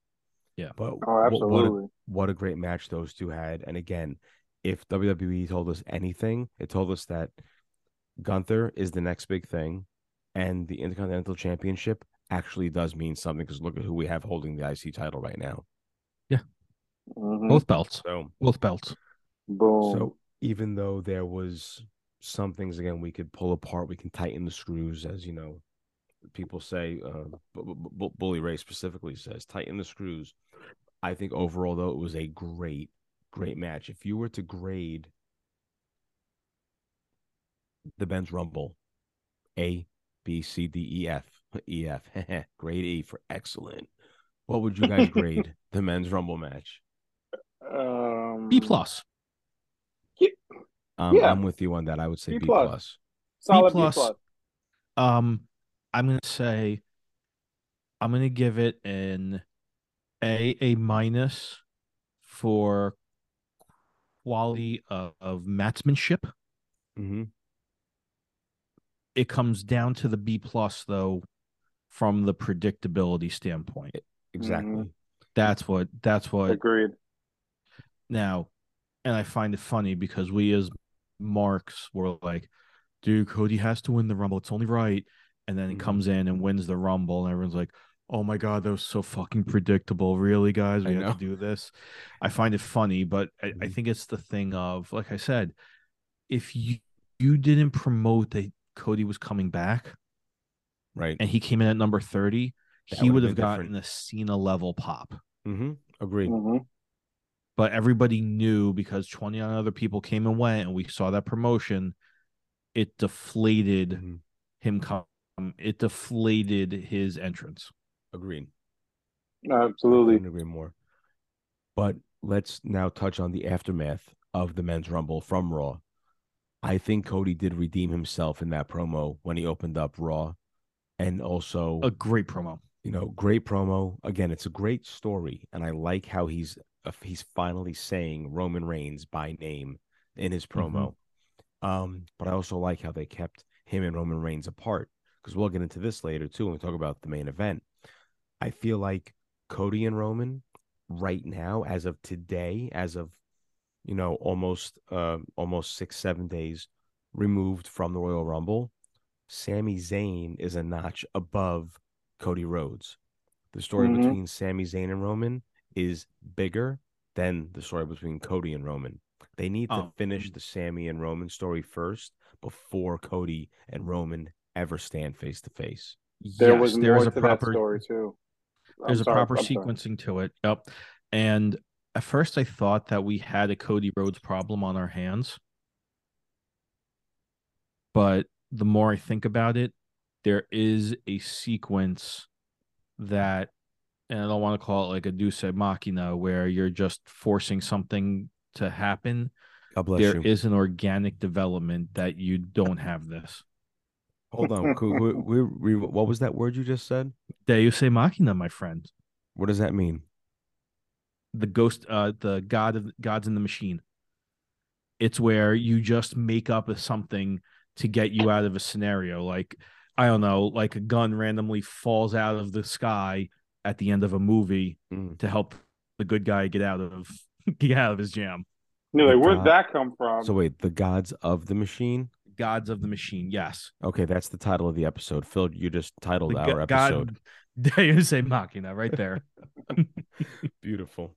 Yeah. But oh, absolutely. What, what, a, what a great match those two had. And again, if W W E told us anything, it told us that Gunther is the next big thing and the Intercontinental Championship actually does mean something because look at who we have holding the I C title right now. Yeah. Mm-hmm. Both belts. So both belts. Boom. So even though there was some things, again, we could pull apart, we can tighten the screws, as you know, people say, uh, B- B- Bully Ray specifically says, tighten the screws. I think overall, though, it was a great, great match. If you were to grade the Ben's Rumble, A, B, C, D, E, F, E, F, grade E for excellent, what would you guys grade the Men's Rumble match? Um... B plus. Um, yeah. I'm with you on that. I would say B+. B plus. Solid B plus. B plus. Um, I'm going to say I'm going to give it an A, A minus for quality of, of matchmanship. Mm-hmm. It comes down to the B plus, though, from the predictability standpoint. Exactly. Mm-hmm. That's what. That's what. Agreed. Now, and I find it funny because we as marks were like, dude, Cody has to win the Rumble. It's only right. And then he comes in and wins the Rumble. And everyone's like, oh, my God, that was so fucking predictable. Really, guys? We have to do this. I find it funny, but I, I think it's the thing of, like I said, if you, you didn't promote that Cody was coming back, right, and he came in at number thirty, that he would have gotten different. a Cena level pop. Mm-hmm. Agreed. Mm-hmm. But everybody knew because twenty other people came and went, and we saw that promotion. It deflated mm-hmm. him. Come, it deflated his entrance. Agreed. Absolutely. I couldn't agree more. But let's now touch on the aftermath of the Men's Rumble from Raw. I think Cody did redeem himself in that promo when he opened up Raw, and also a great promo. You know, great promo. Again, it's a great story, and I like how he's he's finally saying Roman Reigns by name in his promo. Mm-hmm. Um, but I also like how they kept him and Roman Reigns apart, because we'll get into this later too when we talk about the main event. I feel like Cody and Roman right now, as of today, as of you know, almost uh, almost six seven days removed from the Royal Rumble, Sami Zayn is a notch above Cody Rhodes. The story mm-hmm. between Sami Zayn and Roman is bigger than the story between Cody and Roman. They need oh. to finish the Sami and Roman story first before Cody and Roman ever stand face to face. There yes, was there more is a to proper that story too. I'm there's sorry, a proper I'm sequencing sorry. to it. Yep. And at first I thought that we had a Cody Rhodes problem on our hands, but the more I think about it, there is a sequence that, and I don't want to call it like a Deus Ex Machina, where you're just forcing something to happen. God bless there you. Is an organic development that you don't have this. Hold on. we, we, we, what was that word you just said? Deus Ex Machina, my friend. What does that mean? The ghost, uh, the god of gods in the machine. It's where you just make up a something to get you out of a scenario, like, I don't know, like a gun randomly falls out of the sky at the end of a movie mm. to help the good guy get out of get out of his jam. No, like, where'd uh, that come from? So wait, the gods of the machine? Gods of the machine, yes. Okay, that's the title of the episode. Phil, you just titled the our go- episode. Deus Ex Machina, right there. Beautiful.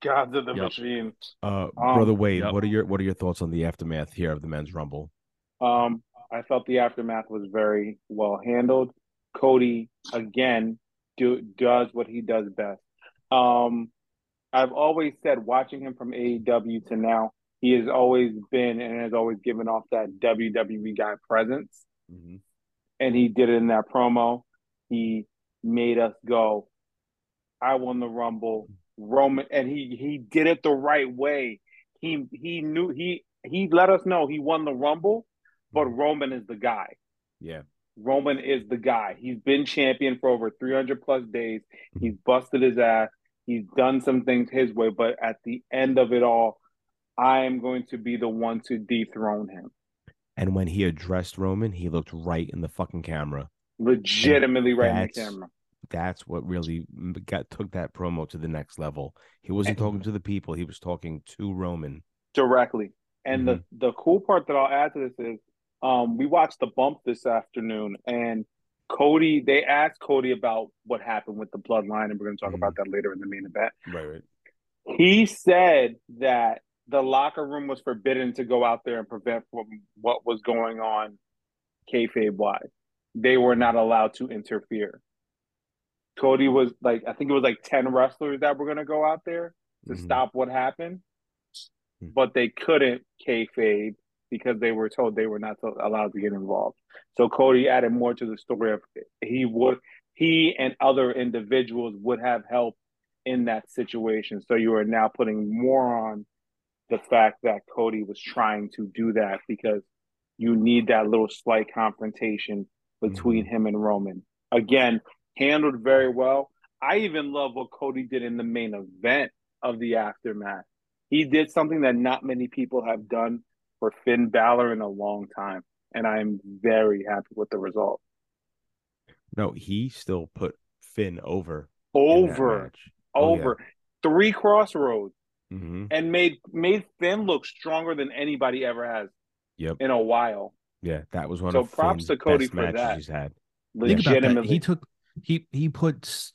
Gods of the yep. machine. Uh, um, Brother Wade, yep. what are your what are your thoughts on the aftermath here of the Men's Rumble? Um. I felt the aftermath was very well handled. Cody, again, do, does what he does best. Um, I've always said, watching him from A E W to now, he has always been and has always given off that W W E guy presence. Mm-hmm. And he did it in that promo. He made us go, I won the Rumble. Roman, and he he did it the right way. He he knew he he let us know he won the Rumble. But Roman is the guy. Yeah. Roman is the guy. He's been champion for over three hundred plus days. He's busted his ass. He's done some things his way. But at the end of it all, I am going to be the one to dethrone him. And when he addressed Roman, he looked right in the fucking camera. Legitimately right in the camera. That's what really got took that promo to the next level. He wasn't talking to the people. He was talking to Roman. Directly. And mm-hmm. the, the cool part that I'll add to this is, Um, we watched The Bump this afternoon, and Cody, they asked Cody about what happened with the bloodline, and we're going to talk mm-hmm. about that later in the main event. Right, right. He said that the locker room was forbidden to go out there and prevent from what was going on kayfabe-wise. They were not allowed to interfere. Cody was like, I think it was like ten wrestlers that were going to go out there to mm-hmm. stop what happened, mm-hmm. but they couldn't kayfabe, because they were told they were not allowed to get involved. So Cody added more to the story of he would he and other individuals would have helped in that situation. So you are now putting more on the fact that Cody was trying to do that, because you need that little slight confrontation between mm-hmm. him and Roman. Again, handled very well. I even love what Cody did in the main event of the aftermath. He did something that not many people have done for Finn Balor in a long time, and I'm very happy with the result. No, he still put Finn over. Over. Over. Oh, yeah. Three crossroads. Mm-hmm. And made made Finn look stronger than anybody ever has yep. in a while. Yeah, that was one so of props Finn's to Cody best for matches that. He's had. Legitimately. That. He, took, he, he, put,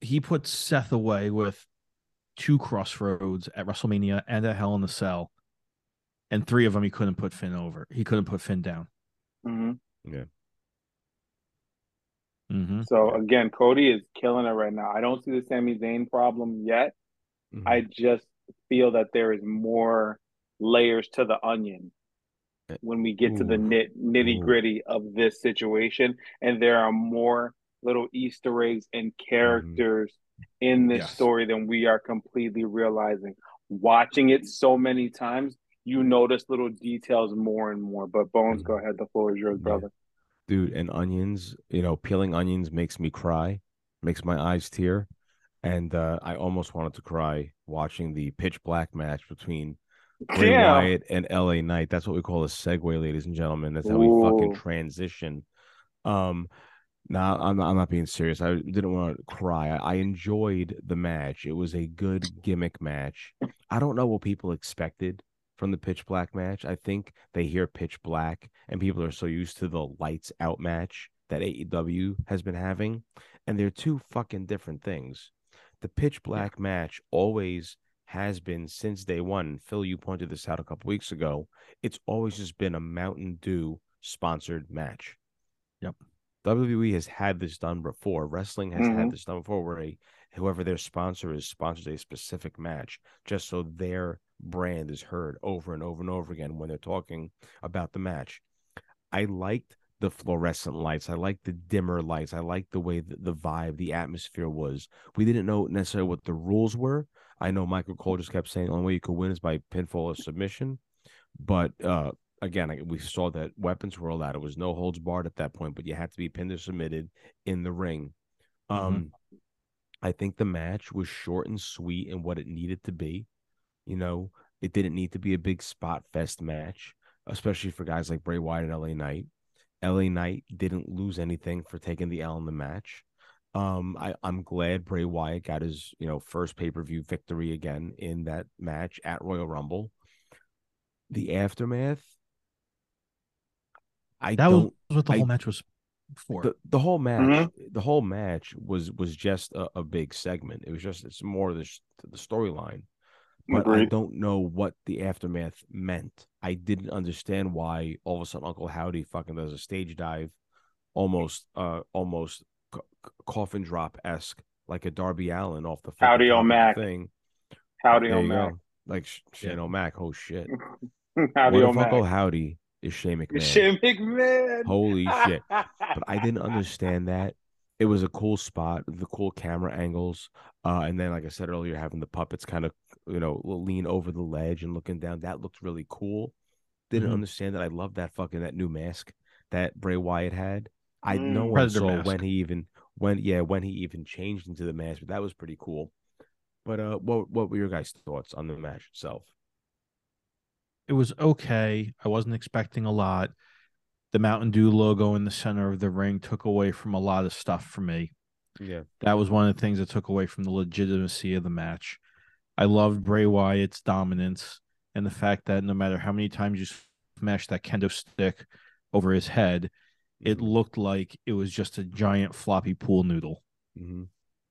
he put Seth away with two crossroads at WrestleMania and at Hell in a Cell. And three of them, he couldn't put Finn over. He couldn't put Finn down. Mm-hmm. Yeah. Mm-hmm. So, again, Cody is killing it right now. I don't see the Sami Zayn problem yet. Mm-hmm. I just feel that there is more layers to the onion when we get Ooh. to the nit- nitty-gritty Ooh. of this situation. And there are more little Easter eggs and characters mm-hmm. in this yes. story than we are completely realizing. watching it so many times, you notice little details more and more. But Bones, go ahead. The floor is yours, brother. Dude, and onions, you know, peeling onions makes me cry, makes my eyes tear. And uh, I almost wanted to cry watching the pitch black match between Bray Wyatt and L A Knight. That's what we call a segue, ladies and gentlemen. That's how Ooh. we fucking transition. Um, now, I'm not, I'm not being serious. I didn't want to cry. I, I enjoyed the match. It was a good gimmick match. I don't know what people expected from the pitch black match. I think they hear pitch black and people are so used to the lights out match that A E W has been having. And they're two fucking different things. The pitch black match always has been since day one. Phil, you pointed this out a couple weeks ago. It's always just been a Mountain Dew sponsored match. Yep. W W E has had this done before. Wrestling has mm-hmm. had this done before, where a, whoever their sponsor is sponsors a specific match just so their brand is heard over and over and over again when they're talking about the match. I liked the fluorescent lights. I liked the dimmer lights. I liked the way that the vibe, the atmosphere was. We didn't know necessarily what the rules were. I know Michael Cole just kept saying the only way you could win is by pinfall or submission. But uh, again, we saw that weapons were allowed. It was no holds barred at that point, but you had to be pinned or submitted in the ring. Mm-hmm. Um, I think the match was short and sweet in what it needed to be. You know, it didn't need to be a big spot fest match, especially for guys like Bray Wyatt and L A Knight. L A Knight didn't lose anything for taking the L in the match. Um, I, I'm glad Bray Wyatt got his, you know, first pay-per-view victory again in that match at Royal Rumble. The aftermath, I that don't, was what the I, whole match was for. The, the whole match, mm-hmm. the whole match was was just a, a big segment. It was just it's more the the storyline. But Agreed. I don't know what the aftermath meant. I didn't understand why all of a sudden Uncle Howdy fucking does a stage dive, almost, uh, almost c- c- coffin drop esque, like a Darby Allin off the Howdy O'Mac thing. Howdy O'Mac, like Sh- Shane O'Mac. Oh shit! Howdy O'Mac. Uncle Howdy is Shane McMahon. Shane McMahon. Holy shit! But I didn't understand that. It was a cool spot, the cool camera angles, uh, and then, like I said earlier, having the puppets kind of, you know, lean over the ledge and looking down. That looked really cool. Didn't mm-hmm. understand that. I love that fucking that new mask that Bray Wyatt had. I mm, no one saw mask. when he even when yeah when he even changed into the mask, but that was pretty cool. But uh, what what were your guys' thoughts on the match itself? It was okay. I wasn't expecting a lot. The Mountain Dew logo in the center of the ring took away from a lot of stuff for me. Yeah. That was one of the things that took away from the legitimacy of the match. I loved Bray Wyatt's dominance and the fact that no matter how many times you smashed that kendo stick over his head, it looked like it was just a giant floppy pool noodle. Mm-hmm.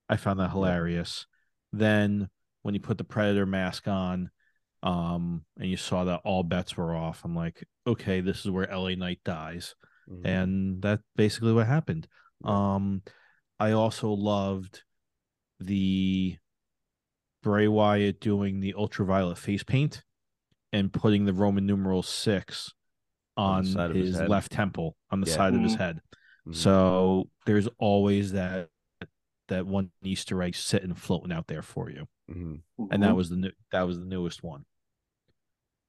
I found that hilarious. Then when you put the Predator mask on, Um, and you saw that all bets were off. I'm like, okay, this is where L A Knight dies. Mm-hmm. And that's basically what happened. Um, I also loved the Bray Wyatt doing the ultraviolet face paint and putting the Roman numeral six on, on his, his left temple on the yeah. side mm-hmm. of his head. Mm-hmm. So there's always that that one Easter egg sitting floating out there for you. Mm-hmm. And that was the new, that was the newest one.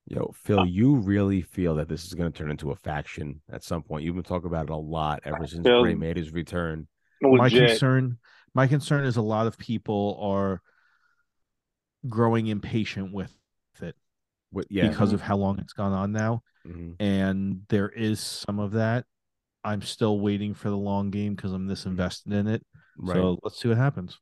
Yo, Phil, uh, you really feel that this is going to turn into a faction at some point? You've been talking about it a lot ever since Bray made his return. Legit. My concern, my concern is a lot of people are growing impatient with it with, yeah. because mm-hmm. of how long it's gone on now, mm-hmm. and there is some of that. I'm still waiting for the long game because I'm this invested in it. Right. So let's see what happens.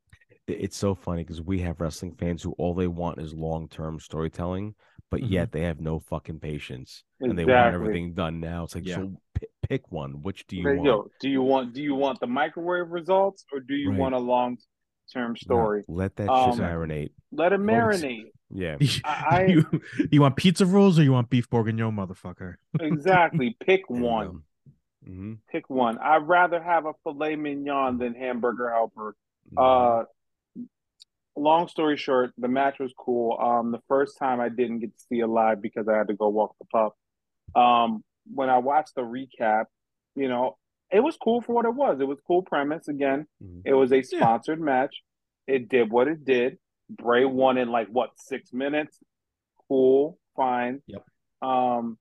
It's so funny because we have wrestling fans who all they want is long-term storytelling, but mm-hmm. yet they have no fucking patience exactly. and they want everything done now. It's like, yeah. so p- pick one. Which do you there want? You do you want? Do you want the microwave results, or do you right. want a long-term story? No, let that um, shit marinate. Let it marinate. Yeah. I, you, you want pizza rolls or you want beef bourguignon, motherfucker? Exactly. Pick one. Mm-hmm. Pick one. I'd rather have a filet mignon than hamburger helper. Mm-hmm. Uh. Long story short, the match was cool. Um, the first time I didn't get to see it live because I had to go walk the pup. Um, when I watched the recap, you know, it was cool for what it was. It was cool premise. Again, mm-hmm. it was a sponsored yeah. match. It did what it did. Bray won in like what, six minutes? Cool, fine. Yep. Um,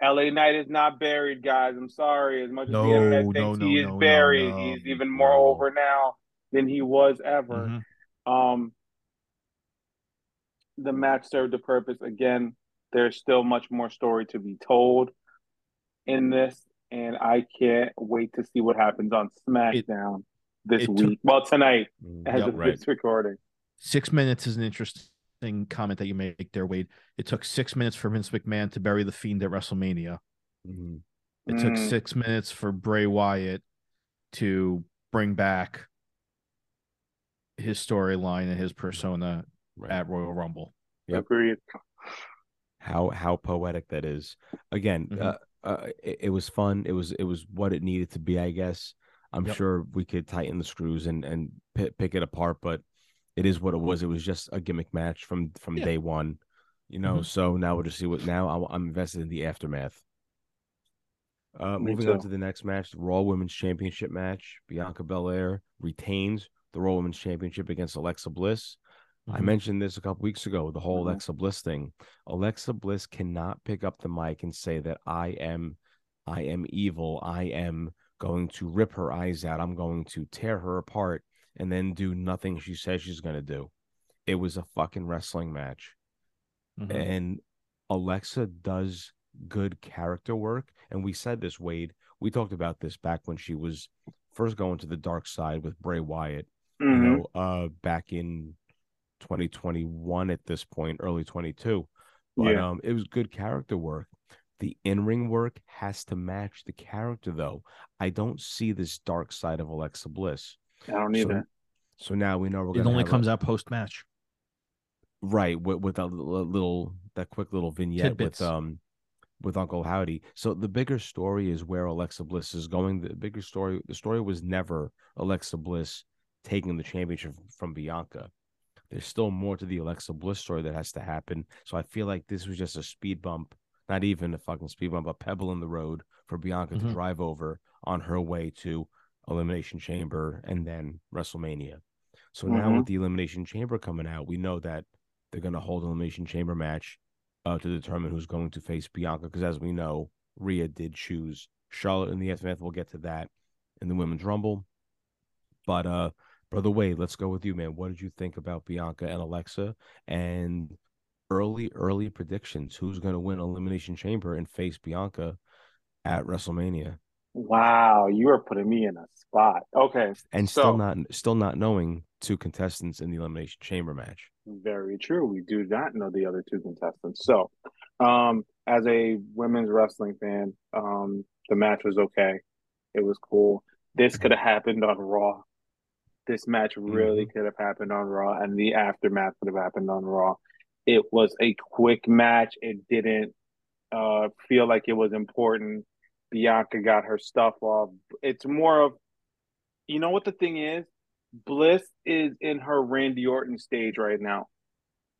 L A Knight is not buried, guys. I'm sorry. As much no, as the internet no, thinks no, he is no, buried, no, no, he's even more no. over now than he was ever. Mm-hmm. Um, the match served a purpose. Again, there's still much more story to be told in this, and I can't wait to see what happens on SmackDown it, this it week. Took, well, tonight, as yep, of right. this recording. Six minutes is an interesting comment that you make there, Wade. It took six minutes for Vince McMahon to bury the Fiend at WrestleMania. Mm-hmm. It mm. took six minutes for Bray Wyatt to bring back his storyline and his persona right. at Royal Rumble. Yep. Agreed. How how poetic that is. Again, mm-hmm. uh, uh, it, it was fun. It was it was what it needed to be, I guess. I'm yep. sure we could tighten the screws and and p- pick it apart, but it is what it was. It was just a gimmick match from, from yeah. day one, you know. Mm-hmm. So now we'll just see what. Now I'm invested in the aftermath. Uh, moving too. on to the next match, the Raw Women's Championship match. Bianca Belair retains the Raw Women's Championship against Alexa Bliss. Mm-hmm. I mentioned this a couple weeks ago. The whole mm-hmm. Alexa Bliss thing. Alexa Bliss cannot pick up the mic and say that I am, I am evil. I am going to rip her eyes out. I'm going to tear her apart. And then do nothing she says she's going to do. It was a fucking wrestling match. Mm-hmm. And Alexa does good character work. And we said this, Wade. We talked about this back when she was first going to the dark side with Bray Wyatt. Mm-hmm. You know, uh, back in twenty twenty-one at this point, early twenty-two. But yeah. um, it was good character work. The in-ring work has to match the character, though. I don't see this dark side of Alexa Bliss. I don't either. So, so now we know we're going to. It only comes a, out post match, right? With with a little that quick little vignette Tidbits. with um with Uncle Howdy. So the bigger story is where Alexa Bliss is going. The bigger story, the story was never Alexa Bliss taking the championship from Bianca. There's still more to the Alexa Bliss story that has to happen. So I feel like this was just a speed bump, not even a fucking speed bump, a pebble in the road for Bianca mm-hmm. to drive over on her way to Elimination Chamber and then WrestleMania. So mm-hmm. now with the Elimination Chamber coming out, we know that they're going to hold an Elimination Chamber match uh, to determine who's going to face Bianca. Because as we know, Rhea did choose Charlotte in the aftermath. We'll get to that in the Women's Rumble. But uh, Brother Wade, let's go with you, man. What did you think about Bianca and Alexa? And early, early predictions. Who's going to win Elimination Chamber and face Bianca at WrestleMania? Wow, you are putting me in a spot. Okay, and so, still not, still not knowing two contestants in the Elimination Chamber match. Very true. We do not know the other two contestants. So, um, as a women's wrestling fan, um, the match was okay. It was cool. This could have happened on Raw. This match really mm-hmm. could have happened on Raw, and the aftermath could have happened on Raw. It was a quick match. It didn't uh, feel like it was important. Bianca got her stuff off. It's more of, you know what the thing is? Bliss is in her Randy Orton stage right now,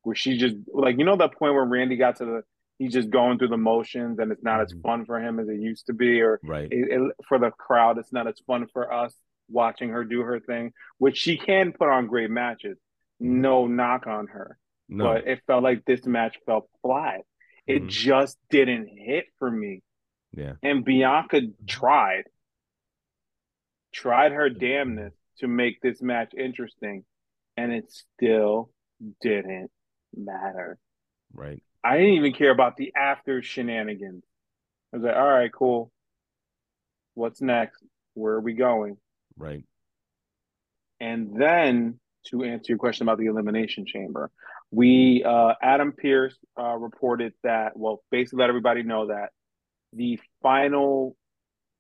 where she just, like, you know that point where Randy got to the, he's just going through the motions and it's not as fun for him as it used to be, or right. it, it, for the crowd, it's not as fun for us watching her do her thing, which she can put on great matches. No knock on her. No. But it felt like this match felt flat. It mm. just didn't hit for me. Yeah, and Bianca tried, tried her damnness to make this match interesting, and it still didn't matter. Right. I didn't even care about the after shenanigans. I was like, all right, cool. What's next? Where are we going? Right. And then, to answer your question about the Elimination Chamber, we uh, Adam Pearce uh, reported that, well, basically let everybody know that the final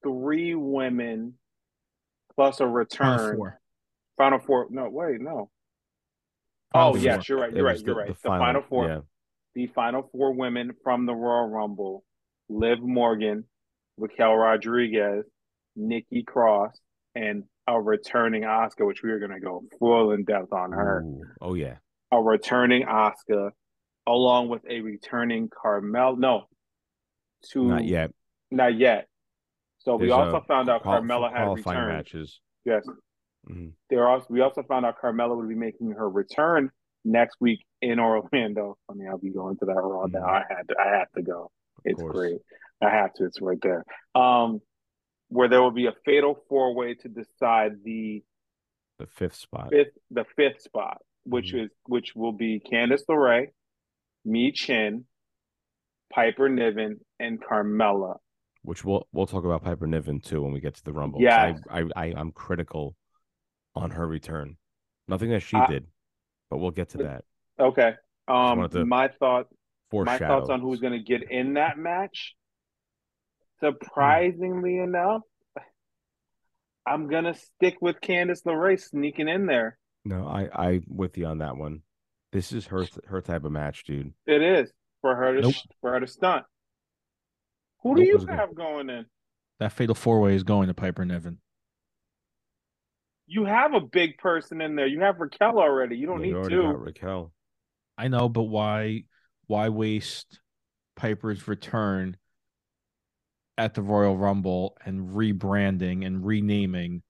three women plus a return. Final four. Final four. No, wait, no. Final oh, four. yes, you're right. You're it right. You're the, right. The, the final, final four. Yeah. The final four women from the Royal Rumble: Liv Morgan, Raquel Rodriguez, Nikki Cross, and a returning Asuka, which we are going to go full in depth on her. Ooh. Oh, yeah. A returning Asuka, along with a returning Carmella. No. To, not yet. Not yet. So There's we also a, found out qual- Carmella had returned. Matches. Yes. Mm-hmm. There also we also found out Carmella would be making her return next week in Orlando. I mean, I'll be going to that Raw mm-hmm. now. I had to, I have to go. Of it's course. Great. I have to. It's right there. Um, where there will be a fatal four way to decide the the fifth spot. Fifth, the fifth spot, which mm-hmm. is which will be Candice LeRae, Mi Chin, Piper Niven, and Carmella. Which we'll we'll talk about Piper Niven too when we get to the Rumble. Yeah, I, I, I I'm critical on her return. Nothing that she I, did, but we'll get to that. Okay. Um, my thought. My thoughts on who's going to get in that match. Surprisingly hmm. enough, I'm gonna stick with Candice LeRae sneaking in there. No, I I'm with you on that one. This is her her type of match, dude. It is for her to nope. for her to stunt. Who do you have going in? That fatal four-way is going to Piper Niven. You have a big person in there. You have Raquel already. You don't yeah, need to. Raquel. I know, but why why waste Piper's return at the Royal Rumble and rebranding and renaming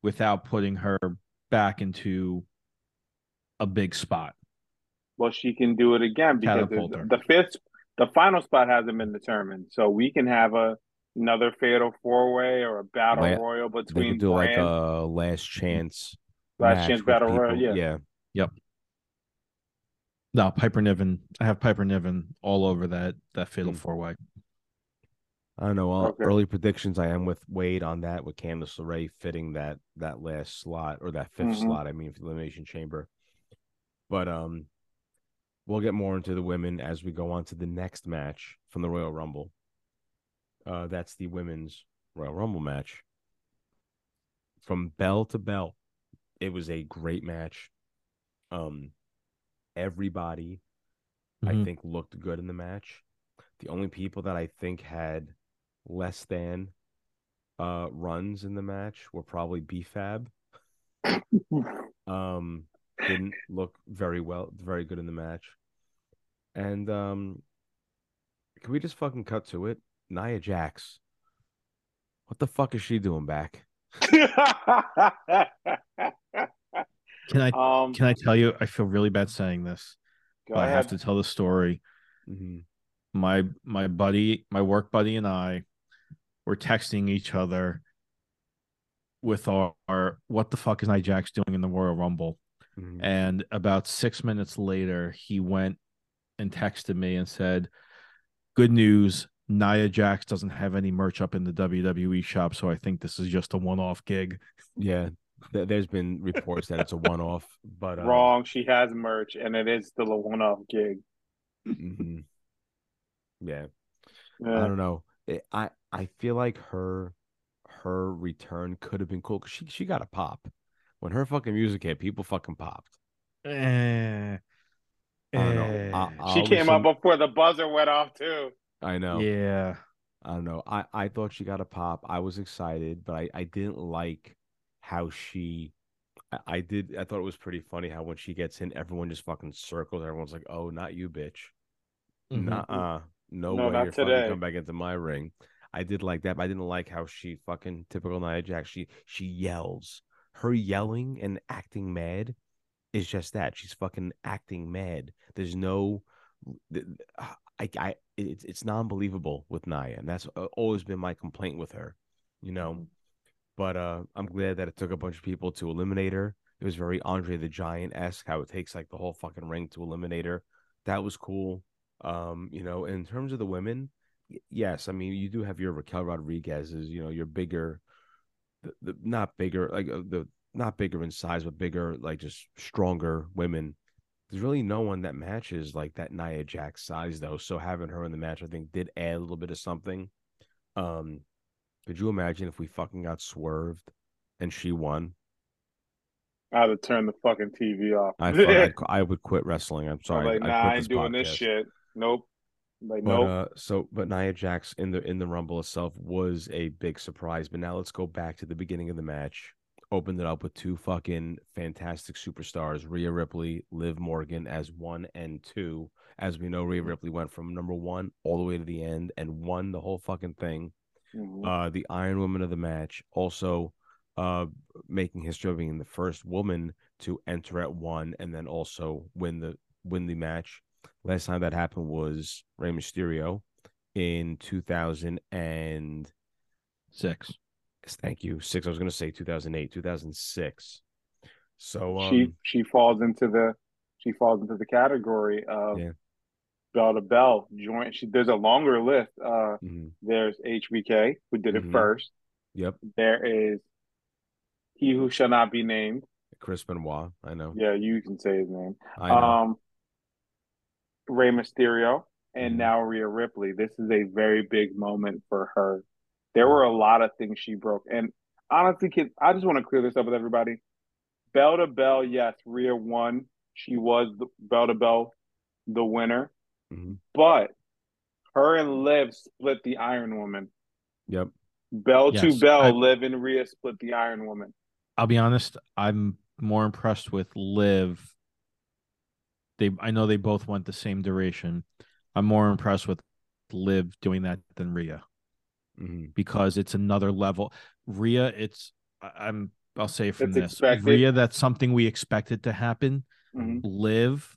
without putting her back into a big spot? Well, she can do it again because the fifth The final spot hasn't been determined, so we can have a another fatal four way or a battle La- royal between. They could do brands. Like a last chance, last chance battle royal. Yeah, yeah, yep. No, Piper Niven. I have Piper Niven all over that that fatal mm. four way. I don't know. All okay. Early predictions. I am with Wade on that, with Candice LeRae fitting that that last slot or that fifth mm-hmm. slot. I mean, for the Elimination Chamber, but um. We'll get more into the women as we go on to the next match from the Royal Rumble. Uh, that's the women's Royal Rumble match. From bell to bell, it was a great match. Um, everybody, mm-hmm. I think, looked good in the match. The only people that I think had less than uh, runs in the match were probably B-Fab. um, didn't look very well, very good in the match. And um, can we just fucking cut to it? Nia Jax. What the fuck is she doing back? Can I um, can I tell you? I feel really bad saying this, but ahead. I have to tell the story. Mm-hmm. My my buddy, my work buddy, and I were texting each other with our, our "What the fuck is Nia Jax doing in the Royal Rumble?" And about six minutes later, he went and texted me and said, "Good news, Nia Jax doesn't have any merch up in the W W E shop, so I think this is just a one-off gig." Yeah, th- there's been reports that it's a one-off, but uh, wrong. She has merch, and it is still a one-off gig. Mm-hmm. Yeah. yeah, I don't know. It, I I feel like her her return could have been cool because she she got a pop. When her fucking music hit, people fucking popped. Eh, I don't know. I, I she came up before the buzzer went off, too. I know. Yeah. I don't know. I, I thought she got a pop. I was excited, but I, I didn't like how she... I, I did. I thought it was pretty funny how when she gets in, everyone just fucking circles. Everyone's like, "Oh, not you, bitch." Mm-hmm. Nuh-uh. No, no way you're today. Fucking coming back into my ring. I did like that, but I didn't like how she fucking... Typical Nia Jax. She, she yells. Her yelling and acting mad is just that. She's fucking acting mad. There's no, I, I, it's it's non-believable with Nia, and that's always been my complaint with her, you know. But uh, I'm glad that it took a bunch of people to eliminate her. It was very Andre the Giant-esque how it takes like the whole fucking ring to eliminate her. That was cool, um, you know. In terms of the women, yes, I mean you do have your Raquel Rodriguez's, you know, your bigger. The, the not bigger like the not bigger in size but bigger like just stronger women. There's really no one that matches like that Nia Jax size though, so having her in the match I think did add a little bit of something. Um could you imagine if we fucking got swerved and she won? I'd have turned the fucking T V off. I thought I'd, I would quit wrestling. I'm sorry. I'm like, nah, I ain't doing podcast. This shit. Nope. Like, but, nope. uh, so, but Nia Jax in the in the Rumble itself was a big surprise. But now let's go back to the beginning of the match. Opened it up with two fucking fantastic superstars, Rhea Ripley, Liv Morgan as one and two. As we know, Rhea Ripley went from number one all the way to the end and won the whole fucking thing. Mm-hmm. Uh, the Iron Woman of the match, also uh, making history of being the first woman to enter at one and then also win the win the match. Last time that happened was Rey Mysterio in two thousand six. Thank you. Six. I was going to say two thousand eight, two thousand six. So um, she she falls into the she falls into the category of yeah. bell to bell joint. She, there's a longer list. Uh, mm-hmm. There's H B K, who did mm-hmm. it first. Yep. There is he who shall not be named. Chris Benoit. I know. Yeah, you can say his name. I know. Um, Rey Mysterio, and mm-hmm. now Rhea Ripley. This is a very big moment for her. There were a lot of things she broke. And honestly, kids, I just want to clear this up with everybody. Bell to bell, yes, Rhea won. She was the, bell to bell the winner. Mm-hmm. But her and Liv split the Iron Woman. Yep. Bell yes. to bell, I, Liv and Rhea split the Iron Woman. I'll be honest, I'm more impressed with Liv. They, I know they both went the same duration. I'm more impressed with Liv doing that than Rhea. Mm-hmm. Because it's another level. Rhea, it's I'm I'll say from it's this expected. Rhea, that's something we expected to happen. Mm-hmm. Liv,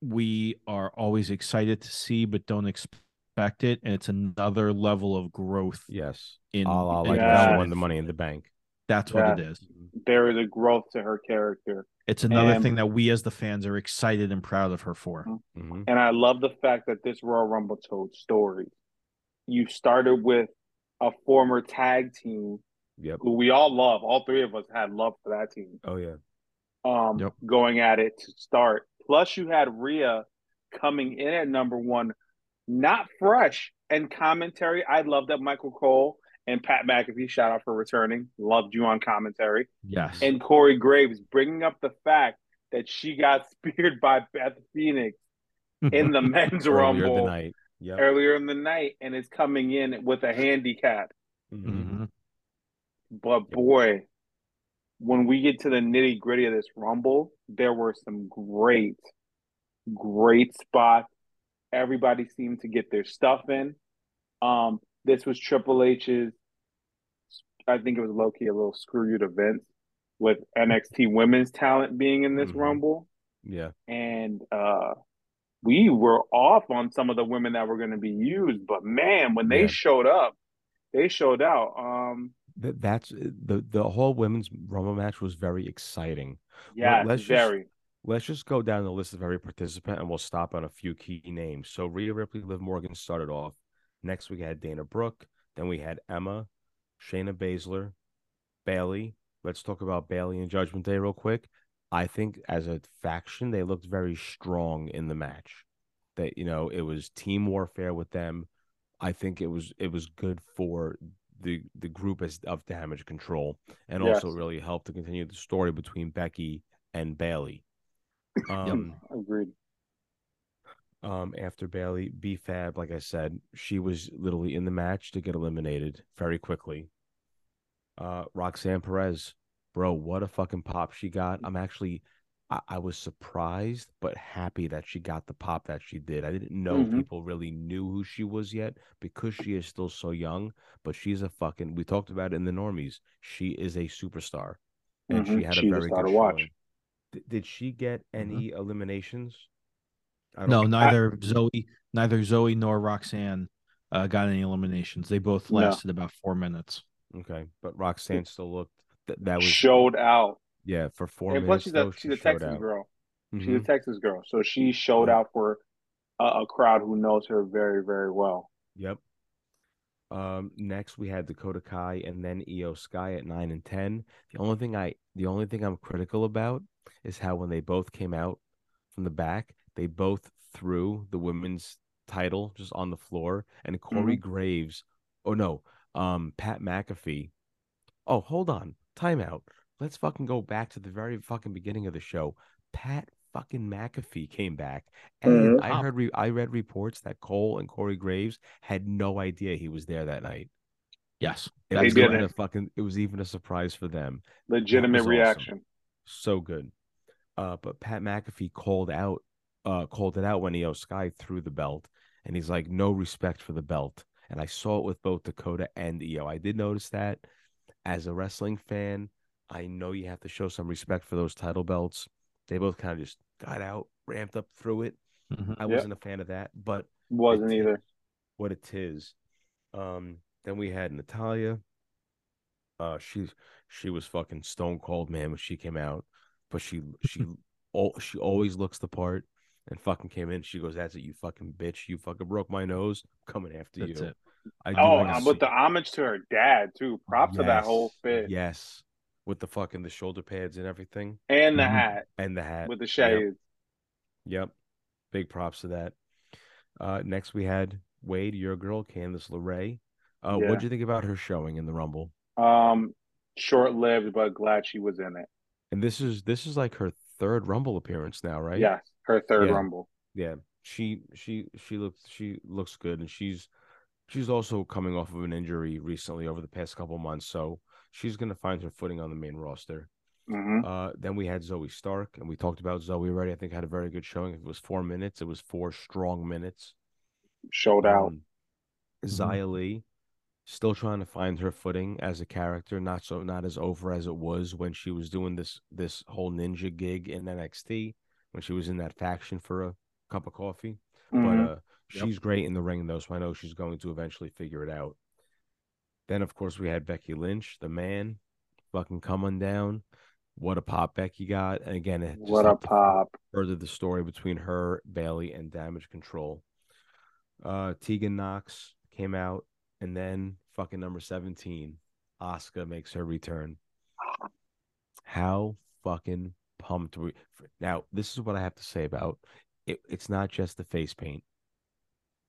we are always excited to see, but don't expect it. And it's another level of growth. Yes. In I'll, I'll in like that one, the Money in the Bank. That's yeah. what it is. There is a growth to her character. It's another and, thing that we as the fans are excited and proud of her for. Mm-hmm. And I love the fact that this Royal Rumble told stories. You started with a former tag team yep. who we all love. All three of us had love for that team. Oh, yeah. Um, yep. Going at it to start. Plus, you had Rhea coming in at number one, not fresh. And commentary, I love that Michael Cole and Pat McAfee, shout out for returning, loved you on commentary. Yes. And Corey Graves bringing up the fact that she got speared by Beth Phoenix in the men's Earlier rumble. The night. Yep. Earlier in the night, and it's coming in with a handicap. Mm-hmm. But boy, when we get to the nitty gritty of this Rumble, there were some great, great spots. Everybody seemed to get their stuff in. Um, this was Triple H's, I think it was low-key a little screw you event with N X T women's talent being in this mm-hmm. Rumble. Yeah. And, uh, we were off on some of the women that were going to be used, but man, when they yeah. showed up, they showed out. Um, that, that's the the whole women's Rumble match was very exciting. Yeah, let's very. Just, let's just go down the list of every participant, and we'll stop on a few key names. So Rhea Ripley, Liv Morgan started off. Next, we had Dana Brooke. Then we had Emma, Shayna Baszler, Bayley. Let's talk about Bayley and Judgment Day real quick. I think as a faction, they looked very strong in the match. That, you know, it was team warfare with them. I think it was it was good for the the group as of Damage Control, and yes. also really helped to continue the story between Becky and Bayley. Um, yep. Agreed. Um, after Bayley, B-Fab, like I said, she was literally in the match to get eliminated very quickly. Uh, Roxanne Perez. Bro, what a fucking pop she got. I'm actually, I, I was surprised, but happy that she got the pop that she did. I didn't know mm-hmm. people really knew who she was yet because she is still so young, but she's a fucking, we talked about it in the normies. She is a superstar, and mm-hmm. she had she a very good watch. D- did she get any mm-hmm. eliminations? I don't no, think. neither I... Zoe, neither Zoe nor Roxanne uh, got any eliminations. They both lasted no. about four minutes. Okay, but Roxanne still looked. That was showed out, yeah, for four and minutes. And plus, she's though, a she's she a Texas out. girl. Mm-hmm. She's a Texas girl, so she showed yeah. out for a, a crowd who knows her very, very well. Yep. Um. Next, we had Dakota Kai and then Io Sky at nine and ten. The only thing I, the only thing I'm critical about is how when they both came out from the back, they both threw the women's title just on the floor, and Corey mm-hmm. Graves. Oh no, um, Pat McAfee. Oh, hold on. Timeout. Let's fucking go back to the very fucking beginning of the show. Pat fucking McAfee came back, and mm-hmm. I heard re- I read reports that Cole and Corey Graves had no idea he was there that night. Yes, it was even a fucking. It was even a surprise for them. Legitimate reaction. Awesome. So good. Uh, but Pat McAfee called out, uh, called it out when Io Sky threw the belt, and he's like, "No respect for the belt." And I saw it with both Dakota and Io. I did notice that. As a wrestling fan, I know you have to show some respect for those title belts. They both kind of just got out, ramped up through it. Mm-hmm. I yep. wasn't a fan of that, but wasn't either. What it is. Um, then we had Natalya. Uh, she she was fucking stone cold, man, when she came out. But she she all she always looks the part. And fucking came in. She goes, "That's it, you fucking bitch. You fucking broke my nose. I'm coming after That's you." It. I do oh, and with see... the homage to her dad too. Props yes. to that whole fit. Yes, with the fucking the shoulder pads and everything, and the mm-hmm. hat, and the hat with the shades. Yep. yep, big props to that. Uh, next we had Wade, your girl, Candice LeRae. Uh, yeah. What did you think about her showing in the Rumble? Um, short lived, but glad she was in it. And this is this is like her third Rumble appearance now, right? Yeah. Her third yeah. Rumble. Yeah. She she she looks she looks good, and she's she's also coming off of an injury recently over the past couple months, so she's gonna find her footing on the main roster. Mm-hmm. Uh, then we had Zoe Stark, and we talked about Zoe already. I think had a very good showing. It was four minutes, it was four strong minutes. Showed out. Um, Xia mm-hmm. Li still trying to find her footing as a character, not so not as over as it was when she was doing this this whole ninja gig in N X T. When she was in that faction for a cup of coffee. Mm-hmm. But uh, she's yep. great in the ring, though, so I know she's going to eventually figure it out. Then, of course, we had Becky Lynch, the man, fucking coming down. What a pop Becky got. And again, it just what a pop. Further the story between her, Bailey, and Damage Control. Uh, Tegan Nox came out, and then fucking number seventeen, Asuka makes her return. How fucking pumped. Now, this is what I have to say about it. It's not just the face paint.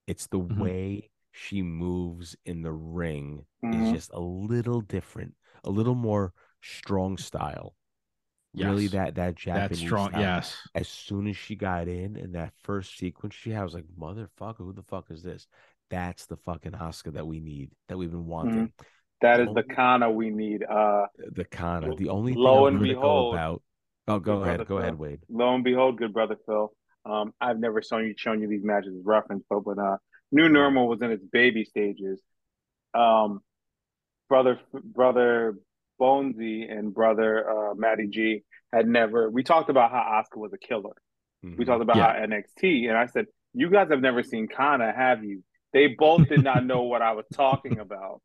It's the mm-hmm. way she moves in the ring mm-hmm. is just a little different, a little more strong style. Yes. Really, that that Japanese That's strong, style. Yes. As soon as she got in and that first sequence she had, I was like, motherfucker, who the fuck is this? That's the fucking Asuka that we need, that we've been wanting. Mm-hmm. That the is only, the Kana we need. Uh, the Kana. The only thing I'm critical about Oh, go good ahead. Go Phil. ahead, Wade. Lo and behold, good brother Phil. Um, I've never shown you shown you these matches as reference, but when uh, New Normal was in its baby stages, um, brother brother Bonesy and brother uh, Matty G had never. We talked about how Asuka was a killer. Mm-hmm. We talked about yeah. how N X T, and I said, "You guys have never seen Kana, have you?" They both did not know what I was talking about,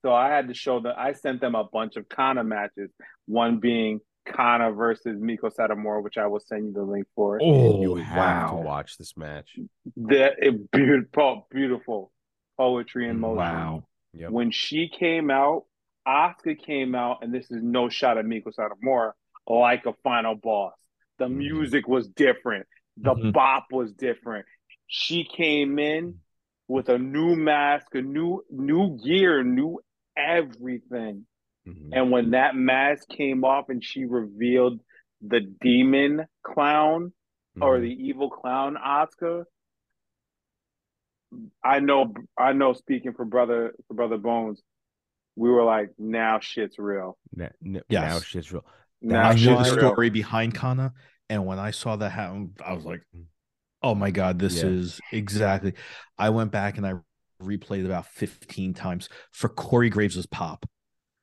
so I had to show them. I sent them a bunch of Kana matches. One being Kana versus Miko Satomura, which I will send you the link for. Oh, you have wow. to watch this match. That it, beautiful, beautiful poetry in motion. Wow. Yep. When she came out, Asuka came out, and this is no shot at Miko Satomura, like a final boss. The mm-hmm. music was different. The mm-hmm. bop was different. She came in with a new mask, a new new gear, new everything. Mm-hmm. And when that mask came off and she revealed the demon clown mm-hmm. or the evil clown Asuka, I know, I know. Speaking for brother, for brother Bones, we were like, "Now shit's real." Now, now, yes. now shit's real. Now I knew the story real. behind Kana, and when I saw that happen, I was like, "Oh my god, this yeah. is exactly." I went back and I replayed about fifteen times for Corey Graves' pop.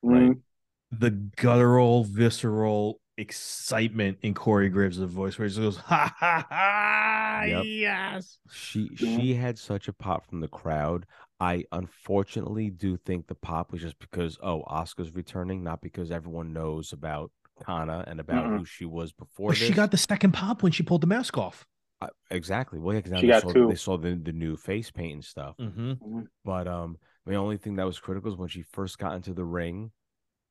Right, mm-hmm. the guttural, visceral excitement in Corey Graves' voice, where he goes, "Ha ha ha!" Yep. Yes, she she had such a pop from the crowd. I unfortunately do think the pop was just because oh, Asuka's returning, not because everyone knows about Kana and about mm-hmm. who she was before. But this. She got the second pop when she pulled the mask off. Uh, exactly. Well, yeah, because they saw, they saw the the new face paint and stuff. Mm-hmm. Mm-hmm. But um. The only thing that was critical is when she first got into the ring,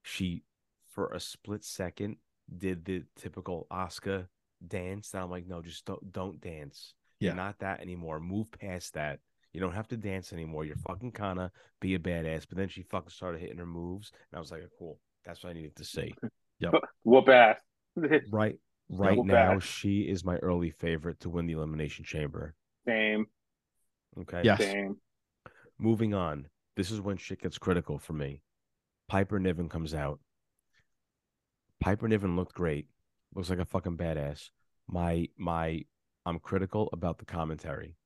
she, for a split second, did the typical Asuka dance. And I'm like, no, just don't, don't dance. Yeah. You're not that anymore. Move past that. You don't have to dance anymore. You're fucking Kana. Be a badass. But then she fucking started hitting her moves. And I was like, cool. That's what I needed to see. Yep. Whoop ass. Right, right now, ass. She is my early favorite to win the Elimination Chamber. Same. Okay. Yes. Same. Moving on. This is when shit gets critical for me. Piper Niven comes out. Piper Niven looked great. Looks like a fucking badass. My, my, I'm critical about the commentary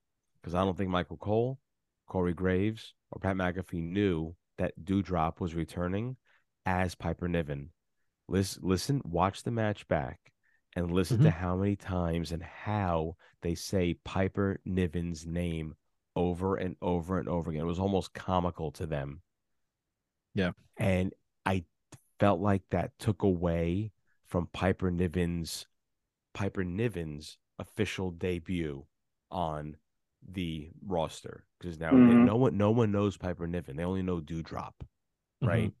because I don't think Michael Cole, Corey Graves, or Pat McAfee knew that Doudrop was returning as Piper Niven. Listen, listen, watch the match back and listen mm-hmm. to how many times and how they say Piper Niven's name over and over and over again. It was almost comical to them. Yeah. And I felt like that took away from Piper Niven's Piper Niven's official debut on the roster, because now mm-hmm. no one no one knows Piper Niven. They only know Doudrop, right? Mm-hmm.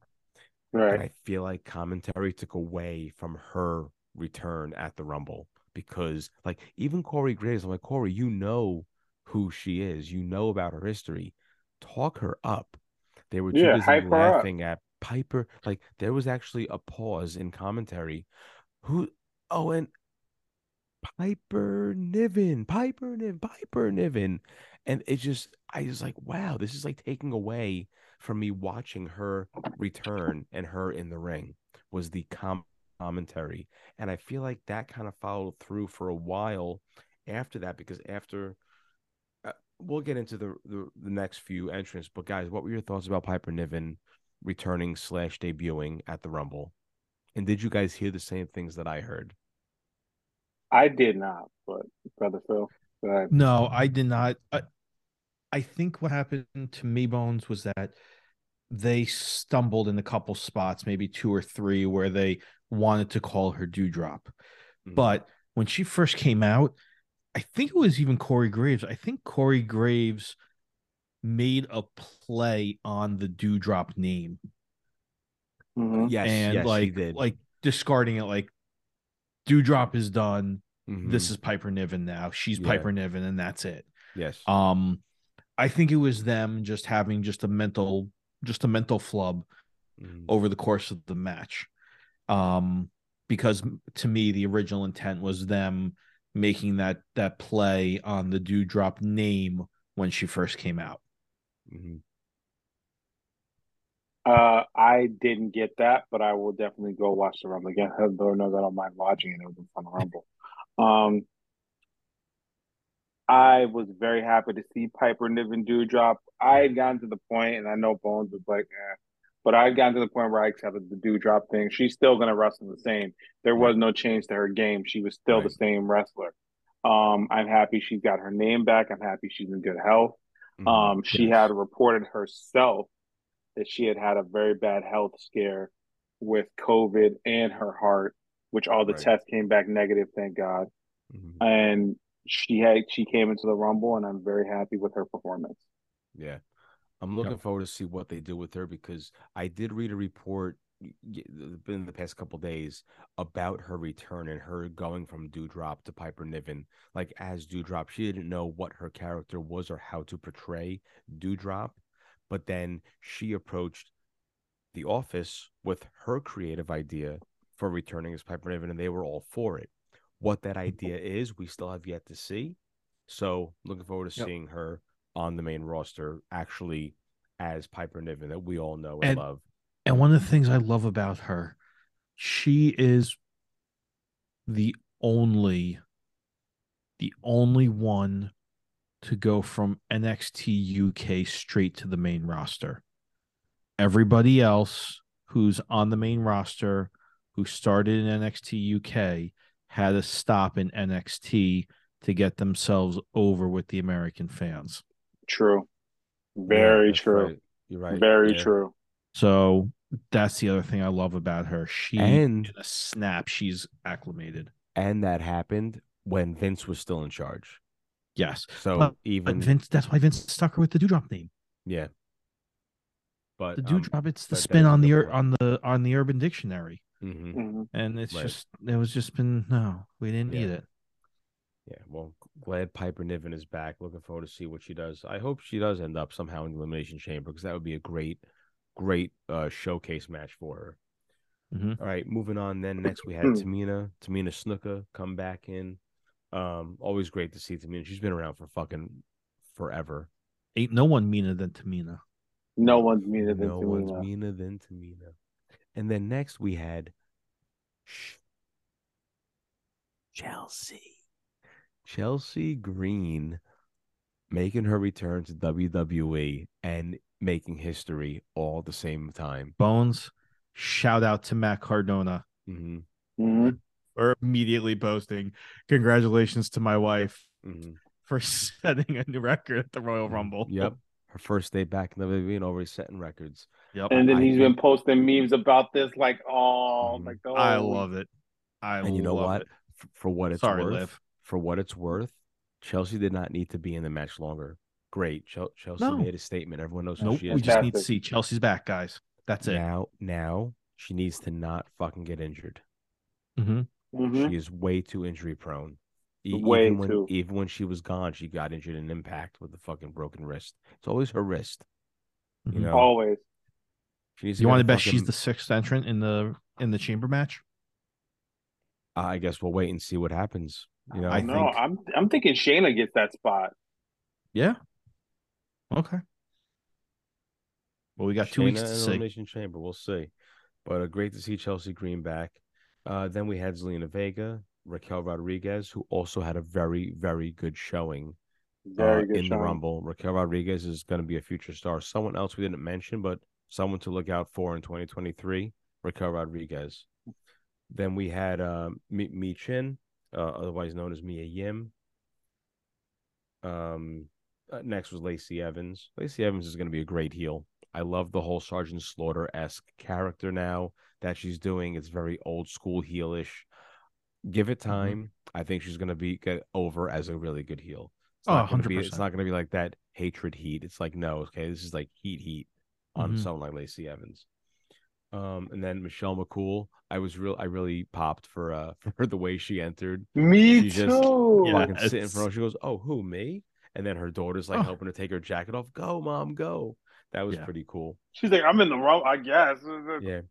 Right. And I feel like commentary took away from her return at the Rumble, because like even Corey Graves, I'm like, Corey, you know who she is, you know about her history. Talk her up. They were too yeah, busy laughing at Piper. Like there was actually a pause in commentary. Who? Oh, and Piper Niven, Piper Niven, Piper Niven, and it just, I was like, wow, this is like taking away from me watching her return and her in the ring was the com- commentary, and I feel like that kind of followed through for a while after that, because after uh, we'll get into the, the the next few entrants, but guys, what were your thoughts about Piper Niven returning slash debuting at the Rumble, and did you guys hear the same things that I heard? I did not, but Brother Phil. But... No, I did not. I, I think what happened to me, Bones, was that they stumbled in a couple spots, maybe two or three, where they wanted to call her Doudrop. Mm-hmm. But when she first came out, I think it was even Corey Graves. I think Corey Graves made a play on the Doudrop name. Mm-hmm. Yes, and yes, like, he did. Like discarding it, like, Doudrop is done. Mm-hmm. This is Piper Niven now. She's yeah. Piper Niven, and that's it. Yes. Um, I think it was them just having just a mental, just a mental flub mm-hmm. over the course of the match. Um, because to me, the original intent was them making that that play on the Doudrop name when she first came out. Mm-hmm. Uh, I didn't get that, but I will definitely go watch the Rumble again. I don't know that I don't mind watching it over on the Rumble. Um, I was very happy to see Piper Niven Doudrop. I had gotten to the point, and I know Bones was like, eh, but I had gotten to the point where I accepted the Doudrop thing. She's still going to wrestle the same. There was no change to her game. She was still right. the same wrestler. Um, I'm happy she got her name back. I'm happy she's in good health. Mm-hmm. Um, she yes. had reported herself that she had had a very bad health scare with COVID and her heart, which all the right. tests came back negative, thank God. Mm-hmm. And she had she came into the Rumble, and I'm very happy with her performance. Yeah. I'm looking yeah. forward to see what they do with her, because I did read a report in the past couple of days about her return and her going from Doudrop to Piper Niven. Like, as Doudrop, she didn't know what her character was or how to portray Doudrop. But then she approached the office with her creative idea for returning as Piper Niven, and they were all for it. What that idea is, we still have yet to see. So looking forward to yep. seeing her on the main roster actually as Piper Niven that we all know and, and love. And one of the things I love about her, she is the only, the only one to go from N X T U K straight to the main roster. Everybody else who's on the main roster, who started in N X T U K, had a stop in N X T to get themselves over with the American fans. True. Very yeah, true. Right. You're right. Very yeah. true. So that's the other thing I love about her. She, and, in a snap, she's acclimated. And that happened when Vince was still in charge. Yes. So but, even but Vince, that's why Vince stuck her with the Doudrop name. Yeah. But the Doudrop, um, it's the spin on the on the on the Urban Dictionary, mm-hmm. Mm-hmm. and it's right. just it was just been no, we didn't yeah. need it. Yeah. Well, glad Piper Niven is back. Looking forward to see what she does. I hope she does end up somehow in the Elimination Chamber, because that would be a great, great uh, showcase match for her. Mm-hmm. All right, moving on. Then next we had Tamina, Tamina Snuka come back in. Um, always great to see Tamina. She's been around for fucking forever. Ain't no one meaner than Tamina. No one's meaner than no Tamina. No one's meaner than Tamina. And then next we had Chelsea. Chelsea Green making her return to W W E and making history all at the same time. Bones, shout out to Matt Cardona. Mm-hmm. Mm-hmm. Or immediately posting, "Congratulations to my wife mm-hmm. for setting a new record at the Royal Rumble." Yep. Her first day back in the W W E and already setting records. Yep. And then I he's think... been posting memes about this, like, oh mm-hmm. my God. I love it. I and love you know what? It. For what it's Sorry, worth, Liv. for what it's worth, Chelsea did not need to be in the match longer. Great. Ch- Chelsea no. made a statement. Everyone knows nope. who she is. We just need to see Chelsea's back, guys. That's it. Now, now she needs to not fucking get injured. Mm-hmm. Mm-hmm. She is way too injury prone. E- way even when, too. Even when she was gone, she got injured in Impact with a fucking broken wrist. It's always her wrist. Mm-hmm. You know, always. She needs to you want to bet fucking... she's the sixth entrant in the in the chamber match? I guess we'll wait and see what happens. You know, I know. Think... I'm I'm thinking Shayna gets that spot. Yeah. Okay. Well, we got Shayna two weeks to see. Elimination Chamber. We'll see. But uh, great to see Chelsea Green back. Uh, then we had Zelina Vega, Raquel Rodriguez, who also had a very, very good showing very uh, good in showing. the Rumble. Raquel Rodriguez is going to be a future star. Someone else we didn't mention, but someone to look out for in twenty twenty-three, Raquel Rodriguez. Then we had uh, Mi-, Mi Chin, uh, otherwise known as Mia Yim. Um, uh, next was Lacey Evans. Lacey Evans is going to be a great heel. I love the whole Sergeant Slaughter-esque character now that she's doing. It's very old school heelish. Give it time. Mm-hmm. I think she's going to be get over as a really good heel. It's oh, not gonna one hundred percent. Be, it's not going to be like that hatred heat. It's like, no, okay, this is like heat heat on mm-hmm. someone like Lacey Evans. Um, and then Michelle McCool, I was real. I really popped for uh for the way she entered. Me she too. Just fucking yeah, sitting in front. She goes, "Oh, who me?" And then her daughter's like oh. helping her take her jacket off. Go, mom, go. That was yeah. pretty cool. She's like, "I'm in the rumble, I guess." Yeah.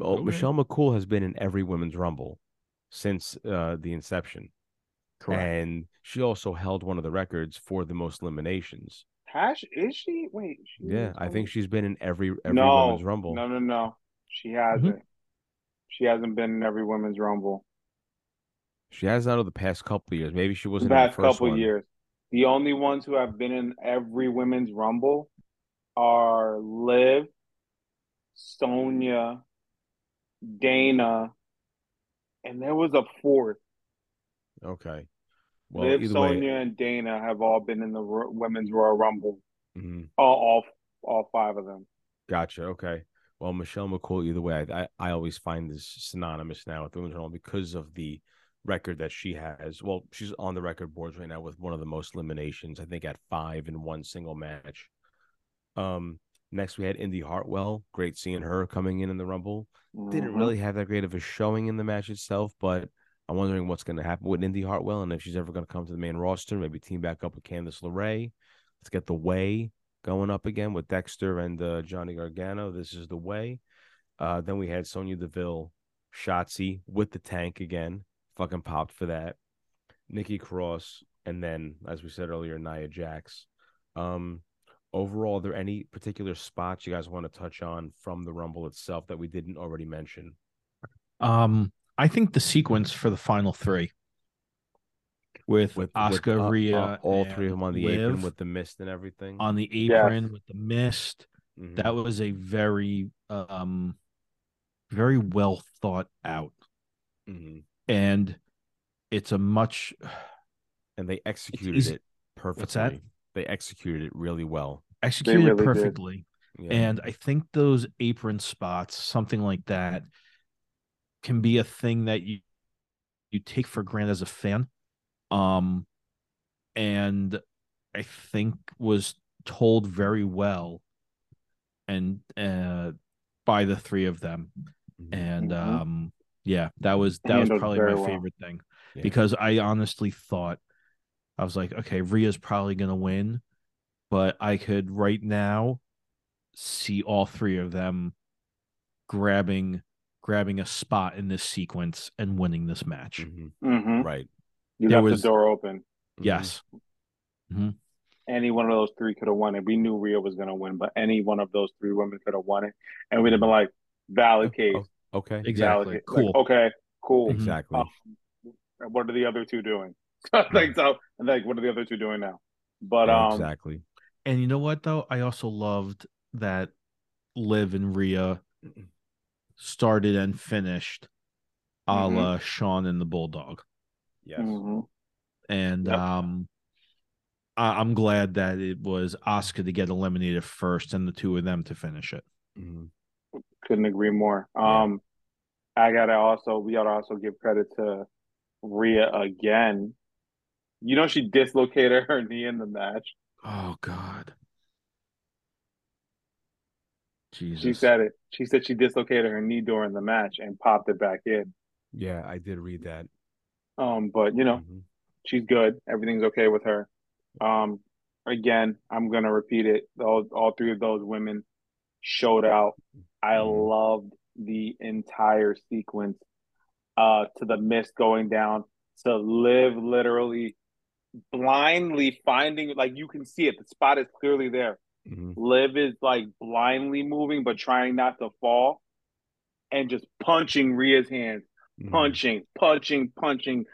Oh, okay. Michelle McCool has been in every women's rumble since uh, the inception. Correct. And she also held one of the records for the most eliminations. Hash is she? Wait. She yeah, I think she's been in every every no. women's rumble. No, no, no. She hasn't. Mm-hmm. She hasn't been in every women's rumble. She has not over the past couple of years. Maybe she wasn't the past in the first couple one. years. The only ones who have been in every women's rumble are Liv, Sonya, Dana, and there was a fourth. Okay. Well, Liv, Sonya, way... and Dana have all been in the ro- women's Royal Rumble. Mm-hmm. All, all, all five of them. Gotcha. Okay. Well, Michelle McCool, either way, I, I always find this synonymous now with the women's Rumble because of the record that she has. Well, she's on the record boards right now with one of the most eliminations, I think at five in one single match. Um, next, we had Indy Hartwell. Great seeing her coming in in the Rumble. Mm-hmm. Didn't really have that great of a showing in the match itself, but I'm wondering what's going to happen with Indy Hartwell and if she's ever going to come to the main roster, maybe team back up with Candice LeRae. Let's get the way. Going up again with Dexter and uh, Johnny Gargano. This is the way. Uh, then we had Sonya Deville, Shotzi with the tank again. Fucking popped for that. Nikki Cross. And then, as we said earlier, Nia Jax. Um, overall, are there any particular spots you guys want to touch on from the Rumble itself that we didn't already mention? Um, I think the sequence for the final three. With, with Asuka, with, uh, Rhea, uh, all three of them on the Liv, apron with the mist and everything. On the apron yes. with the mist, mm-hmm. that was a very, um, very well thought out, mm-hmm. and it's a much. And they executed it perfectly. What's that? They executed it really well. Executed really it perfectly, yeah. And I think those apron spots, something like that, can be a thing that you you take for granted as a fan. Um, and I think was told very well, and uh, by the three of them, and mm-hmm. um, yeah, that was that was probably my well. favorite thing yeah. because I honestly thought I was like, okay, Rhea's probably gonna win, but I could right now see all three of them grabbing grabbing a spot in this sequence and winning this match, mm-hmm. Mm-hmm. right. You there left was... the door open. Yes. Mm-hmm. Any one of those three could have won it. We knew Rhea was going to win, but any one of those three women could have won it. And we'd have been like, valid case. Oh, okay. Exactly. Valid cool. Like, okay. Cool. Exactly. Um, what are the other two doing? like, so, like, what are the other two doing now? But yeah, um, exactly. And you know what, though? I also loved that Liv and Rhea started and finished a mm-hmm. la Sean and the Bulldog. Yes. Mm-hmm. And yep. um, I- I'm glad that it was Asuka to get eliminated first and the two of them to finish it. Mm-hmm. Couldn't agree more. Yeah. Um, I gotta also, we gotta also give credit to Rhea again. You know, she dislocated her knee in the match. Oh, God. Jesus. She said it. She said she dislocated her knee during the match and popped it back in. Yeah, I did read that. Um, but, you know, mm-hmm. she's good. Everything's okay with her. Um, again, I'm going to repeat it. All, all three of those women showed out. I mm-hmm. loved the entire sequence uh, to the mist going down, to Liv literally blindly finding, like, you can see it. The spot is clearly there. Mm-hmm. Liv is like blindly moving, but trying not to fall, and just punching Rhea's hands, mm-hmm. punching, punching, punching,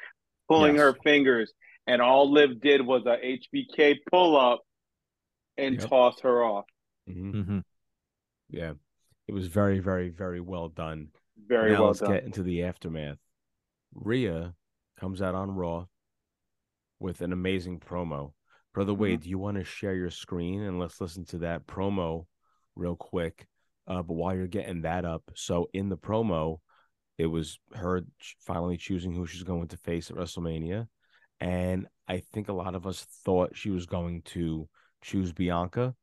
pulling yes. her fingers, and all Liv did was a H B K pull up and yep. toss her off. Mm-hmm. Yeah, it was very, very, very well done. Very now well let's done. Let's get into the aftermath. Rhea comes out on Raw with an amazing promo. Brother Wade, mm-hmm. do you want to share your screen? And let's listen to that promo real quick. Uh, but while you're getting that up, so in the promo, it was her finally choosing who she's going to face at WrestleMania. And I think a lot of us thought she was going to choose Bianca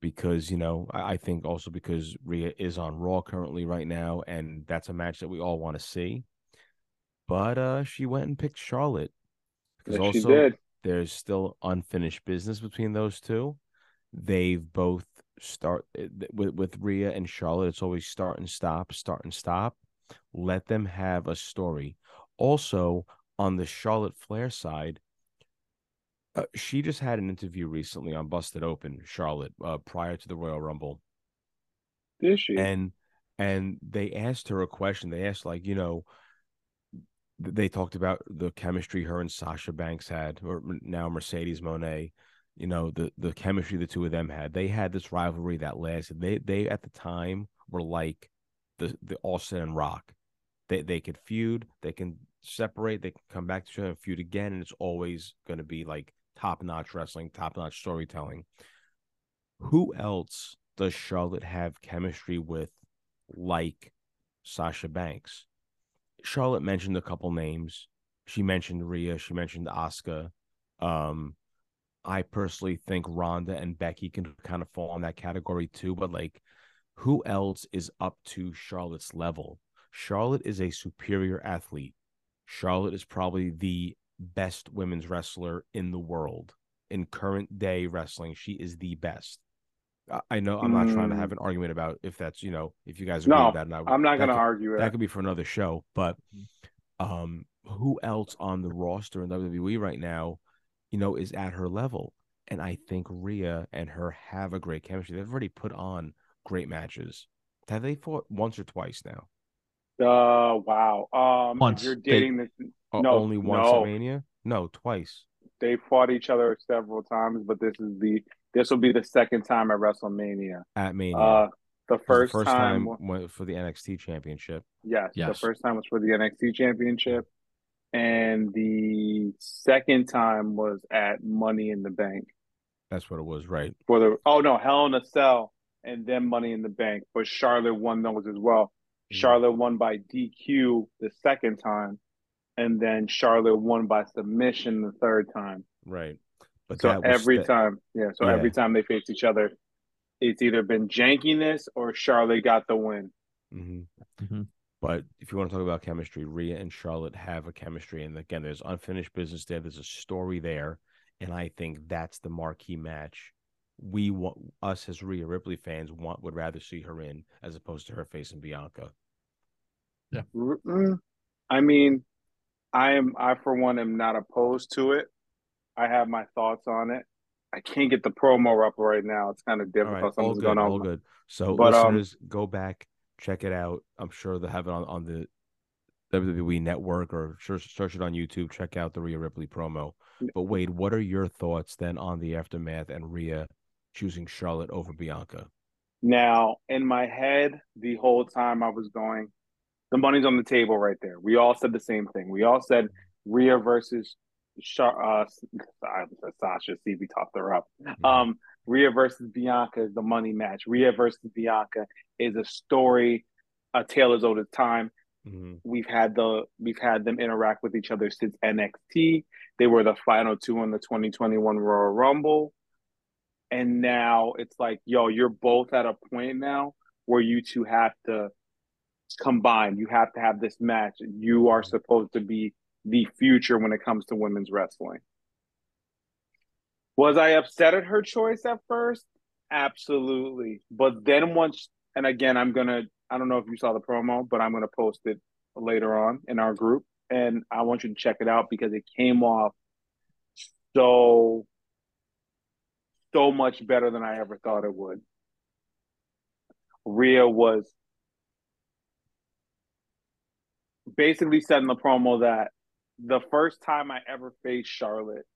because, you know, I, I think also because Rhea is on Raw currently right now, and that's a match that we all want to see. But uh, she went and picked Charlotte. Because yes, also, she did. There's still unfinished business between those two. They've both start with, with Rhea and Charlotte. It's always start and stop, start and stop. Let them have a story. Also, on the Charlotte Flair side, uh, she just had an interview recently on Busted Open, Charlotte, uh, prior to the Royal Rumble. Did she? And, and they asked her a question. They asked, like, you know, they talked about the chemistry her and Sasha Banks had, or now Mercedes Moné, you know, the, the chemistry the two of them had. They had this rivalry that lasted. They they at the time were like the the Austin and Rock. They they could feud, they can separate, they can come back to each other and feud again, and it's always going to be like top-notch wrestling, top-notch storytelling. Who else does Charlotte have chemistry with like Sasha Banks? Charlotte mentioned a couple names. She mentioned Rhea. She mentioned Asuka. Um, I personally think Rhonda and Becky can kind of fall on that category too. But like, who else is up to Charlotte's level? Charlotte is a superior athlete. Charlotte is probably the best women's wrestler in the world. In current day wrestling, she is the best. I know I'm not mm. trying to have an argument about if that's, you know, if you guys agree no, with that. No, I'm not going to argue it. That could be for another show. But um, who else on the roster in W W E right now, you know, is at her level? And I think Rhea and her have a great chemistry. They've already put on great matches. Have they fought once or twice now? Uh, wow. Um, once. You're dating they, this. No, only once no. at Mania? No, twice. They fought each other several times, but this is the... This will be the second time at WrestleMania. At Mania. Uh, the first, the first time, time was for the N X T Championship. Yes, yes, the first time was for the N X T Championship. And the second time was at Money in the Bank. That's what it was, right? For the Oh, no, Hell in a Cell and then Money in the Bank. But Charlotte won those as well. Mm. Charlotte won by D Q the second time. And then Charlotte won by submission the third time. Right. But so every st- time, yeah. So yeah. every time they face each other, it's either been jankiness or Charlotte got the win. Mm-hmm. Mm-hmm. But if you want to talk about chemistry, Rhea and Charlotte have a chemistry, and again, there's unfinished business there. There's a story there, and I think that's the marquee match we want. Us as Rhea Ripley fans want would rather see her in as opposed to her facing Bianca. Yeah. I mean, I am. I for one am not opposed to it. I have my thoughts on it. I can't get the promo up right now. It's kind of difficult. Right, all good, going on. All good. So but, listeners, um, go back, check it out. I'm sure they'll have it on, on the W W E Network, or search, search it on YouTube. Check out the Rhea Ripley promo. But Wade, what are your thoughts then on the aftermath and Rhea choosing Charlotte over Bianca? Now, in my head, the whole time I was going, the money's on the table right there. We all said the same thing. We all said Rhea versus Sha- uh, Sasha. See, we topped her up. Um, Rhea versus Bianca is the money match. Rhea versus Bianca is a story, a tale as old as time. Mm-hmm. We've had the we've had them interact with each other since N X T. They were the final two in the twenty twenty-one Royal Rumble, and now it's like, yo, you're both at a point now where you two have to combine. You have to have this match. You are supposed to be the future when it comes to women's wrestling. Was I upset at her choice at first? Absolutely. But then once, and again, I'm gonna. I don't know if you saw the promo, but I'm going to post it later on in our group. And I want you to check it out because it came off so, so much better than I ever thought it would. Rhea was basically said in the promo that the first time I ever faced Charlotte,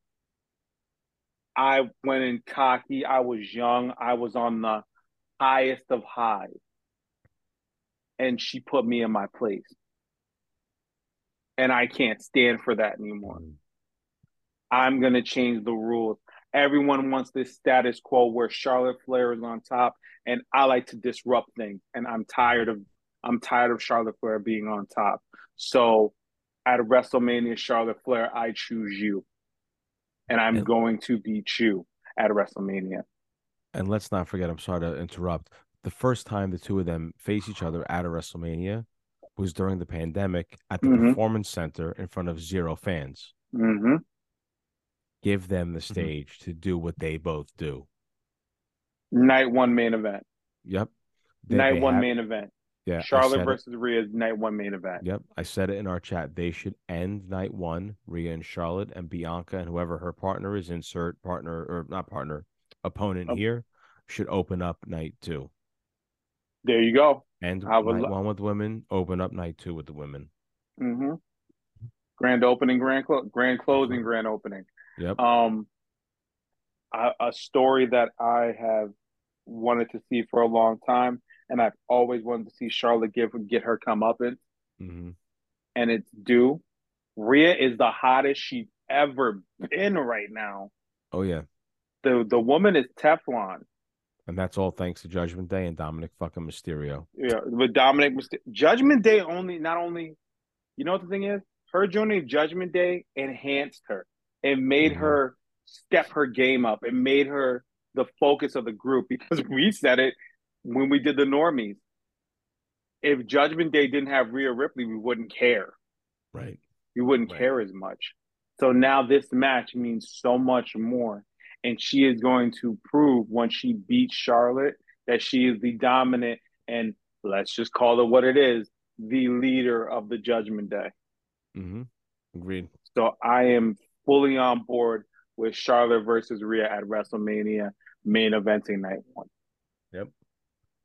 I went in cocky. I was young. I was on the highest of highs. And she put me in my place. And I can't stand for that anymore. Mm. I'm going to change the rules. Everyone wants this status quo where Charlotte Flair is on top, and I like to disrupt things. And I'm tired of I'm tired of Charlotte Flair being on top. So at WrestleMania, Charlotte Flair, I choose you. And I'm and, going to beat you at WrestleMania. And let's not forget, I'm sorry to interrupt, the first time the two of them faced each other at a WrestleMania was during the pandemic at the mm-hmm. Performance Center in front of zero fans. Mm-hmm. Give them the stage mm-hmm. to do what they both do. Night one main event. Yep. They, night they one have, main event. Yeah. Charlotte versus Rhea's night one main event. Yep. I said it in our chat. They should end night one, Rhea and Charlotte and Bianca and whoever her partner is, insert partner or not partner, opponent oh. here, should open up night two. There you go. And I would night one with women, open up night two with the women. Mm-hmm. Grand opening, grand clo- grand closing, grand opening. Yep. Um, I, a story that I have wanted to see for a long time, and I've always wanted to see Charlotte give get her comeuppance, mm-hmm. and it's due. Rhea is the hottest she's ever been right now. Oh yeah. The the woman is Teflon. And that's all thanks to Judgment Day and Dominic fucking Mysterio. Yeah, with Dominic Mysterio. Judgment Day only, not only, you know what the thing is? Her joining Judgment Day enhanced her. It made mm-hmm. her step her game up. It made her the focus of the group because we said it when we did the normies. If Judgment Day didn't have Rhea Ripley, we wouldn't care. Right. We wouldn't right. care as much. So now this match means so much more. And she is going to prove once she beats Charlotte that she is the dominant and, let's just call it what it is, the leader of the Judgment Day. Mm-hmm. Agreed. So I am fully on board with Charlotte versus Rhea at WrestleMania main eventing night one. Yep.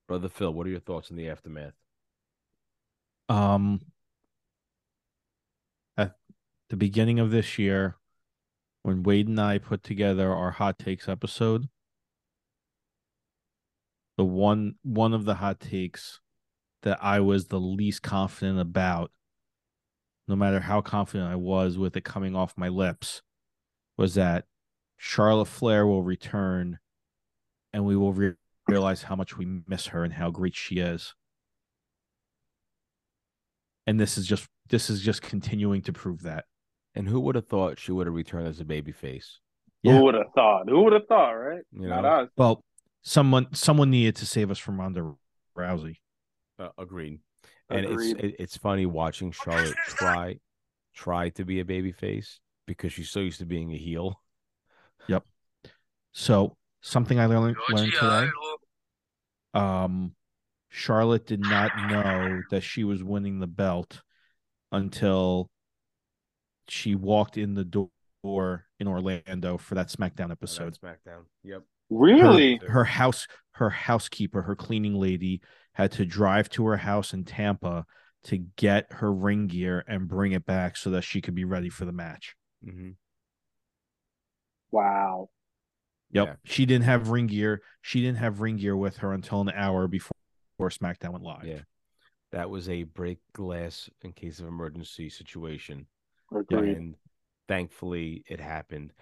Brother Phil, what are your thoughts on the aftermath? Um, at the beginning of this year, when Wade and I put together our hot takes episode, the one one of the hot takes that I was the least confident about, no matter how confident I was with it coming off my lips, was that Charlotte Flair will return and we will re- realize how much we miss her and how great she is. And this is just this is just continuing to prove that. And who would have thought she would have returned as a babyface? Yeah. Who would have thought? Who would have thought, right? You Not know? us. Well, someone someone needed to save us from Ronda Rousey. Uh, agreed. And agreed. it's it, it's funny watching Charlotte try try to be a babyface because she's so used to being a heel. Yep. So something I learned, learned today. Um, Charlotte did not know that she was winning the belt until she walked in the door in Orlando for that SmackDown episode. Oh, that SmackDown, yep. Really? Her, her house, her housekeeper, her cleaning lady had to drive to her house in Tampa to get her ring gear and bring it back so that she could be ready for the match. Mm-hmm. Wow. Yep. Yeah. She didn't have ring gear. She didn't have ring gear with her until an hour before SmackDown went live. Yeah. that was a break glass in case of emergency situation. Agreed. And thankfully it happened.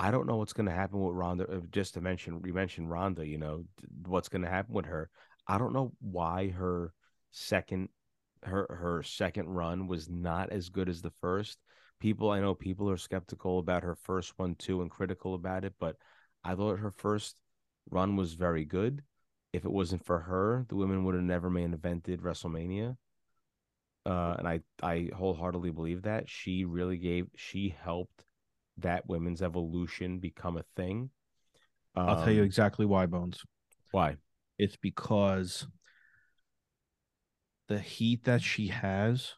I don't know what's going to happen with Ronda. Just to mention, you mentioned Ronda, you know, what's going to happen with her. I don't know why her second, her, her second run was not as good as the first. People, I know people are skeptical about her first one too and critical about it, but I thought her first run was very good. If it wasn't for her, the women would have never main evented WrestleMania. Uh, and I, I wholeheartedly believe that. She really gave, she helped that women's evolution become a thing. Um, I'll tell you exactly why, Bones. Why? It's because the heat that she has,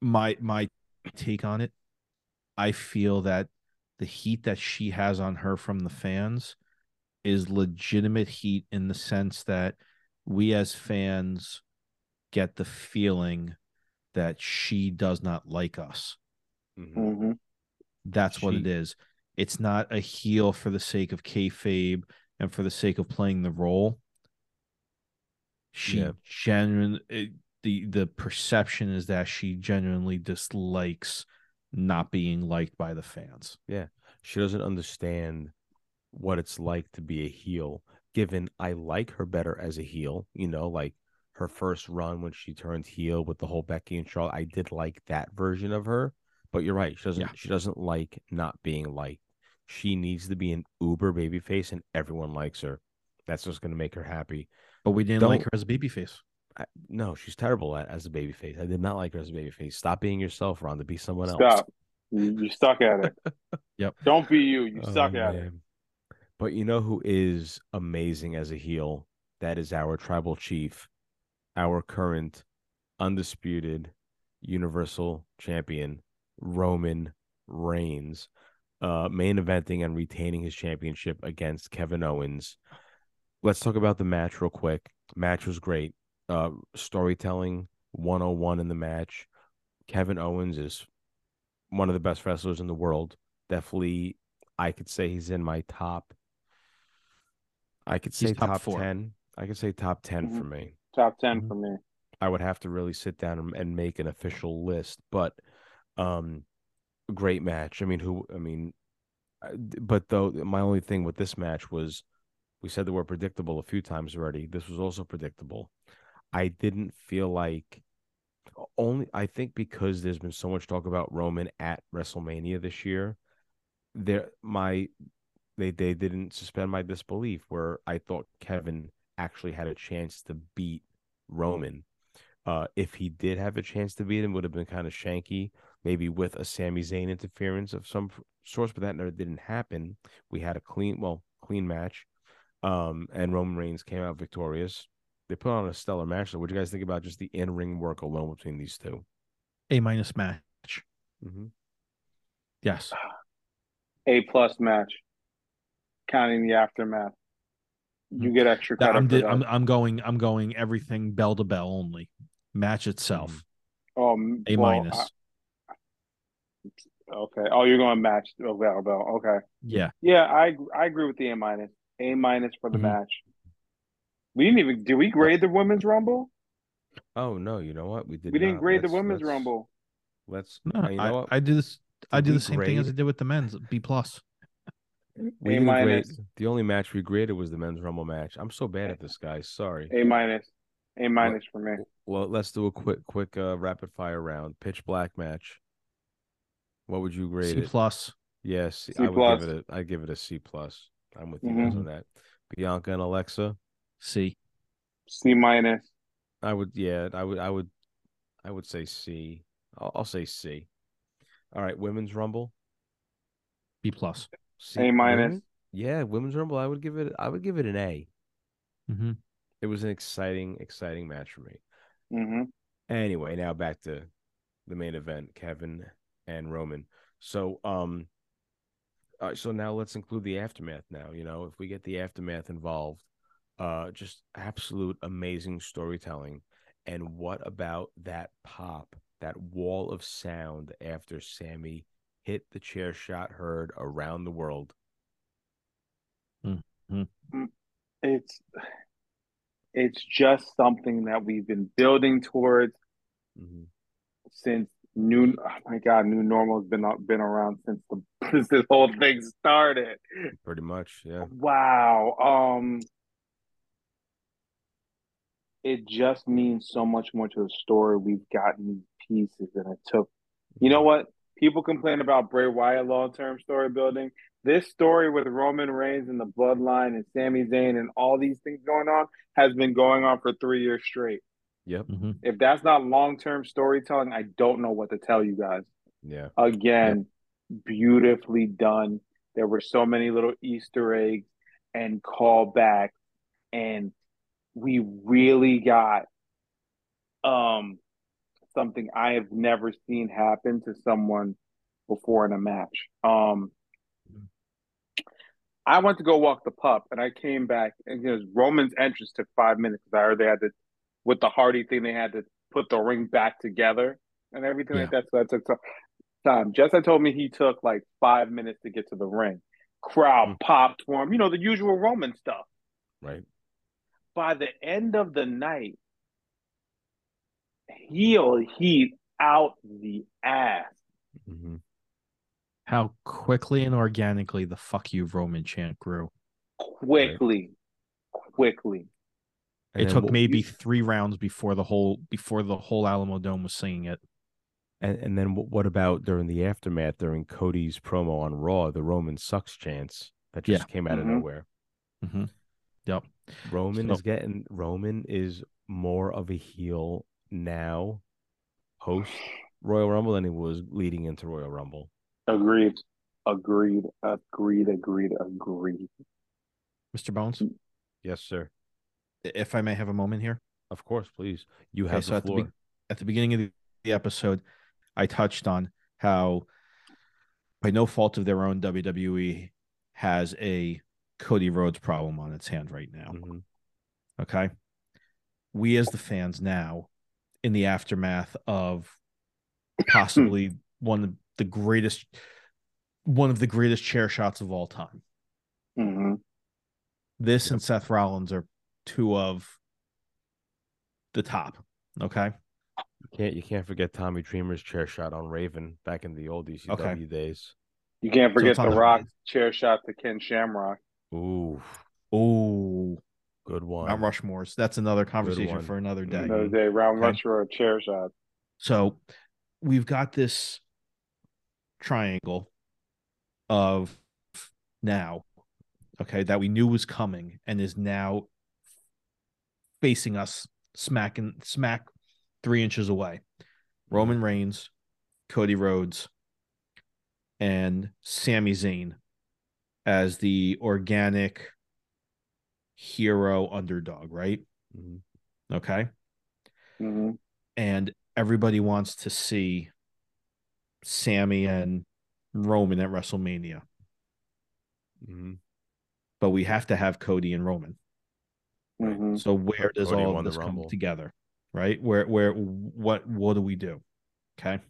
my my take on it, I feel that the heat that she has on her from the fans is legitimate heat, in the sense that we as fans get the feeling that she does not like us. Mm-hmm. That's she, what it is. It's not a heel for the sake of kayfabe and for the sake of playing the role. She yeah. genuinely, it, the, the perception is that she genuinely dislikes not being liked by the fans. Yeah. She doesn't understand what it's like to be a heel, given I like her better as a heel, you know, like her first run when she turned heel with the whole Becky and Charlotte, I did like that version of her. But you're right. She doesn't. Yeah. She doesn't like not being liked. She needs to be an uber babyface, and everyone likes her. That's what's going to make her happy. But we didn't Don't, like her as a babyface. I, no, she's terrible at, as a babyface. I did not like her as a babyface. Stop being yourself, Ron. To be someone Stop. else. Stop. You suck at it. Yep. Don't be you. You oh, suck at man. it. But you know who is amazing as a heel? That is our tribal chief, our current undisputed universal champion, Roman Reigns, uh, main eventing and retaining his championship against Kevin Owens. Let's talk about the match real quick. Match was great. Uh, storytelling one oh one in the match. Kevin Owens is one of the best wrestlers in the world. Definitely, I could say he's in my top. I could say top, top four. ten. I could say top ten mm-hmm. for me. Top ten mm-hmm. for me. I would have to really sit down and, and make an official list, but. Um, great match. I mean, who? I mean, but though my only thing with this match was, we said the word predictable a few times already. This was also predictable. I didn't feel like only. I think because there's been so much talk about Roman at WrestleMania this year, there my they they didn't suspend my disbelief where I thought Kevin actually had a chance to beat Roman. Uh, if he did have a chance to beat him, would have been kind of shanky. Maybe with a Sami Zayn interference of some source, but that never didn't happen. We had a clean, well, clean match, um, and Roman Reigns came out victorious. They put on a stellar match. So what do you guys think about just the in-ring work alone between these two? A-minus match. Mm-hmm. Yes. A-plus match, counting the aftermath. You get extra credit. I'm, di- I'm, I'm going. I'm going everything bell to bell only. Match itself. Um, A-minus. Well, I- Okay. Oh, you're going match. Oh, bell, bell. Okay. Yeah. Yeah, I I agree with the A minus. A minus for the mm-hmm. match. We didn't even did we grade the women's rumble? Oh no! You know what we did. We didn't not. grade let's, the women's let's, rumble. Let's. No, you know I, I do this. Did I do the same grade? thing as I did with the men's B plus. We A minus. Grade, the only match we graded was the men's rumble match. I'm so bad at this, guys. Sorry. A minus. A minus well, for me. Well, let's do a quick quick uh, rapid fire round. Pitch black match. What would you grade C it? Plus. Yes, C I would plus. give it. A, I give it a C plus. I'm with you mm-hmm. guys on that. Bianca and Alexa, C. C minus. I would. Yeah, I would. I would. I would say C. I'll, I'll say C. All right, women's rumble. B plus. C A minus. Women? Yeah, women's rumble. I would give it. I would give it an A. Mm-hmm. It was an exciting, exciting match for me. Mm-hmm. Anyway, now back to the main event, Kevin and Roman. So, um, uh, so now let's include the aftermath. Now, you know, if we get the aftermath involved, uh, just absolute amazing storytelling. And what about that pop, that wall of sound after Sammy hit the chair shot heard around the world? Mm-hmm. It's It's just something that we've been building towards mm-hmm. since new. Oh my God, new normal has been been around since the since this whole thing started. Pretty much, yeah. Wow. Um, it just means so much more to the story. We've gotten pieces, and it took. You know what? People complain about Bray Wyatt long-term story building. This story with Roman Reigns and the Bloodline and Sami Zayn and all these things going on has been going on for three years straight. Yep. Mm-hmm. If that's not long-term storytelling, I don't know what to tell you guys. Yeah. Again, yep. Beautifully done. There were so many little Easter eggs and callbacks, and we really got um. something I have never seen happen to someone before in a match. Um, I went to go walk the pup, and I came back, and you know, Roman's entrance took five minutes because I heard they had to, with the Hardy thing, they had to put the ring back together and everything yeah. like that. So that took time. Jesse told me he took like five minutes to get to the ring. Crowd mm-hmm. popped for him, you know, the usual Roman stuff. Right. By the end of the night, heel heat out the ass. Mm-hmm. How quickly and organically the fuck you Roman chant grew. Quickly. Right. Quickly. It and took we'll, maybe three rounds before the whole before the whole Alamo Dome was singing it. And, and then what about during the aftermath, during Cody's promo on Raw, the Roman sucks chants that just yeah. came out mm-hmm. of nowhere. Mm-hmm. Yep. Roman so. is getting Roman is more of a heel now post Royal Rumble than it was leading into Royal Rumble. Agreed. Agreed. Agreed. Agreed. Agreed. Mister Bones? Yes, sir. If I may have a moment here? Of course, please. You have okay, the so floor. At the, be- at the beginning of the episode, I touched on how by no fault of their own, W W E has a Cody Rhodes problem on its hand right now. Mm-hmm. Okay? We as the fans now in the aftermath of possibly one of the greatest, one of the greatest chair shots of all time. Mm-hmm. This and Seth Rollins are two of the top. Okay, you can't you can't forget Tommy Dreamer's chair shot on Raven back in the old E C W okay. days. You can't forget so the Rock's the- chair shot to Ken Shamrock. Ooh, ooh. Good one. Mount Rushmore's. That's another conversation for another day. Another day. Round okay. Rushmore or chair shot. So we've got this triangle of now, okay, that we knew was coming and is now facing us smack and smack three inches away. Roman Reigns, Cody Rhodes, and Sami Zayn as the organic hero underdog, right? Mm-hmm. Okay. Mm-hmm. And everybody wants to see Sammy and Roman at WrestleMania. Mm-hmm. But we have to have Cody and Roman. Mm-hmm. So where does Cody all of this come together? Right? Where where what what do we do? Okay.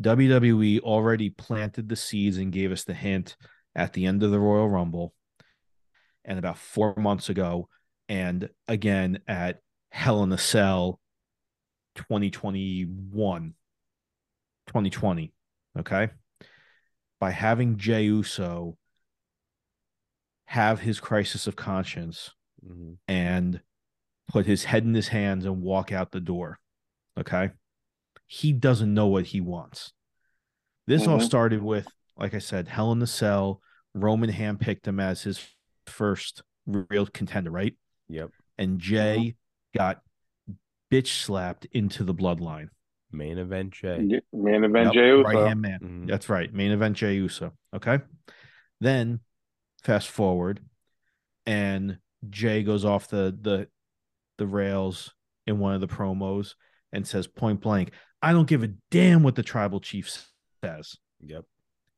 W W E already planted the seeds and gave us the hint at the end of the Royal Rumble. And about four months ago, and again at Hell in a Cell twenty twenty-one, twenty twenty, okay? By having Jey Uso have his crisis of conscience mm-hmm. and put his head in his hands and walk out the door, okay? He doesn't know what he wants. This mm-hmm. all started with, like I said, Hell in a Cell. Roman handpicked him as his first real contender, right? Yep. And Jay got bitch slapped into the bloodline. Main event Jay. Main event yep. Jey Uso. Right hand man. Mm-hmm. That's right. Main event Jey Uso. Okay. Then fast forward, and Jay goes off the the the rails in one of the promos and says point blank, "I don't give a damn what the tribal chief says." Yep.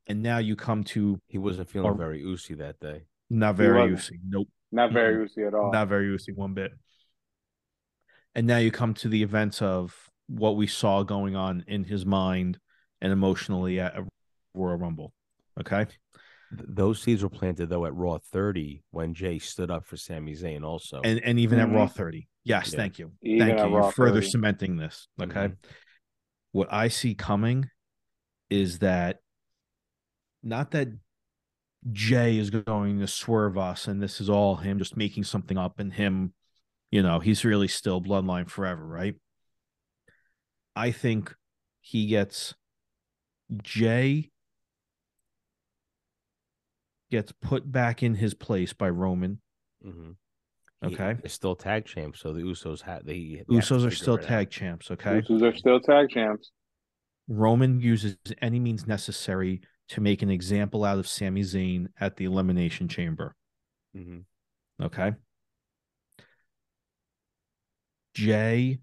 And now you come to he wasn't feeling a, very oozy that day. Not very Uzi. Nope. Not very Uzi at all. Not very Uzi one bit. And now you come to the events of what we saw going on in his mind and emotionally at Royal Rumble. Okay? Those seeds were planted, though, at Raw thirty when Jey stood up for Sami Zayn also. And and even mm-hmm. at Raw thirty. Yes, yeah. thank you. Even thank you. You're further thirty. Cementing this, okay? Mm-hmm. What I see coming is that, not that Jey is going to swerve us and this is all him just making something up and him, you know, he's really still bloodline forever, right? I think he gets Jey... gets put back in his place by Roman. Mm-hmm. Okay. They're still tag champs, so the Usos have the Usos are still tag champs, okay? Usos are still tag champs. Roman uses any means necessary to make an example out of Sami Zayn at the Elimination Chamber. Mm-hmm. Okay. Jey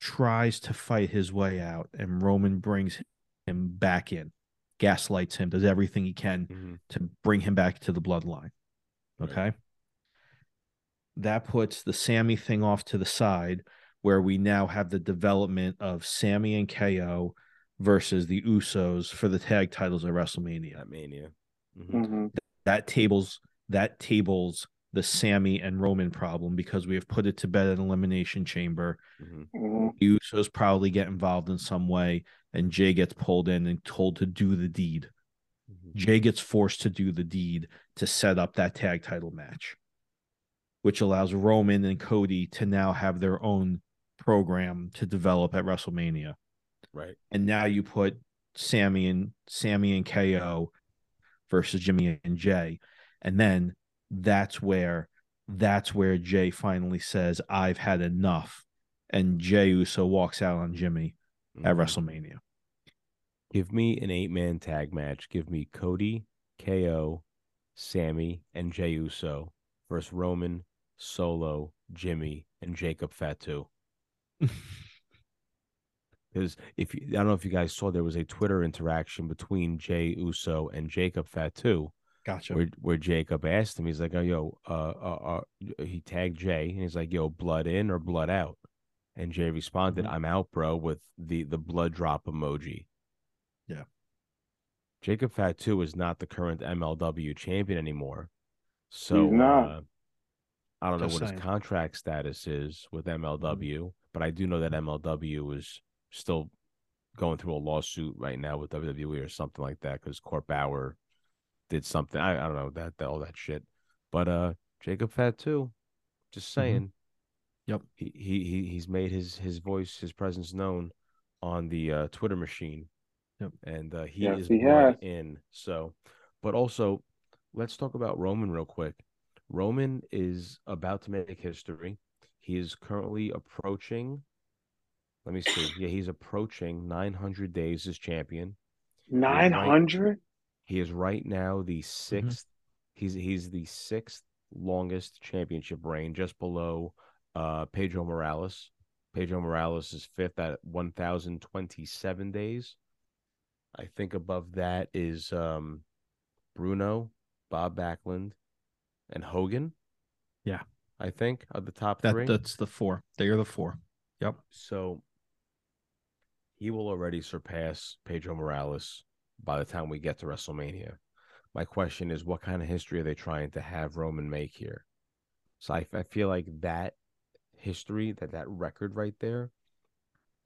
tries to fight his way out, and Roman brings him back in. Gaslights him, does everything he can mm-hmm. to bring him back to the bloodline. Okay. Right. That puts the Sammy thing off to the side, where we now have the development of Sammy and K O versus the Usos for the tag titles at WrestleMania. At Mania. Mm-hmm. Mm-hmm. That tables that tables the Sammy and Roman problem, because we have put it to bed at Elimination Chamber. Mm-hmm. The Usos probably get involved in some way. And Jey gets pulled in and told to do the deed. Mm-hmm. Jey gets forced to do the deed to set up that tag title match, which allows Roman and Cody to now have their own program to develop at WrestleMania. Right. And now you put Sammy and Sammy and K O versus Jimmy and Jey. And then that's where that's where Jey finally says, I've had enough. And Jey Uso walks out on Jimmy mm-hmm. at WrestleMania. Give me an eight-man tag match. Give me Cody, K O, Sammy, and Jey Uso versus Roman, Solo, Jimmy, and Jacob Fatu. Because if you, I don't know if you guys saw, there was a Twitter interaction between Jey Uso and Jacob Fatu. Gotcha. Where, where Jacob asked him, he's like, "Oh, yo," uh, uh, uh, he tagged Jey, and he's like, "Yo, blood in or blood out?" And Jey responded, mm-hmm. "I'm out, bro," with the the blood drop emoji. Yeah. Jacob Fatu is not the current M L W champion anymore. So He's not. Uh, I don't Just know what saying. His contract status is with M L W, mm-hmm. but I do know that M L W is still going through a lawsuit right now with W W E or something like that, because Court Bauer did something. I, I don't know that, that all that shit. But uh, Jacob Fatu, just saying. Mm-hmm. Yep. He he he's made his his voice, his presence known on the uh, Twitter machine. Yep. And uh, he yes, is he right in. So, but also, let's talk about Roman real quick. Roman is about to make history. He is currently approaching, let me see. Yeah, he's approaching nine hundred days as champion. nine hundred? He is right now the sixth. Mm-hmm. He's he's the sixth longest championship reign, just below uh, Pedro Morales. Pedro Morales is fifth at one thousand twenty-seven days. I think above that is um, Bruno, Bob Backlund, and Hogan. Yeah. I think are the top that, three. That's the four. They are the four. Yep. So he will already surpass Pedro Morales by the time we get to WrestleMania. My question is, what kind of history are they trying to have Roman make here? So I, I feel like that history, that that record right there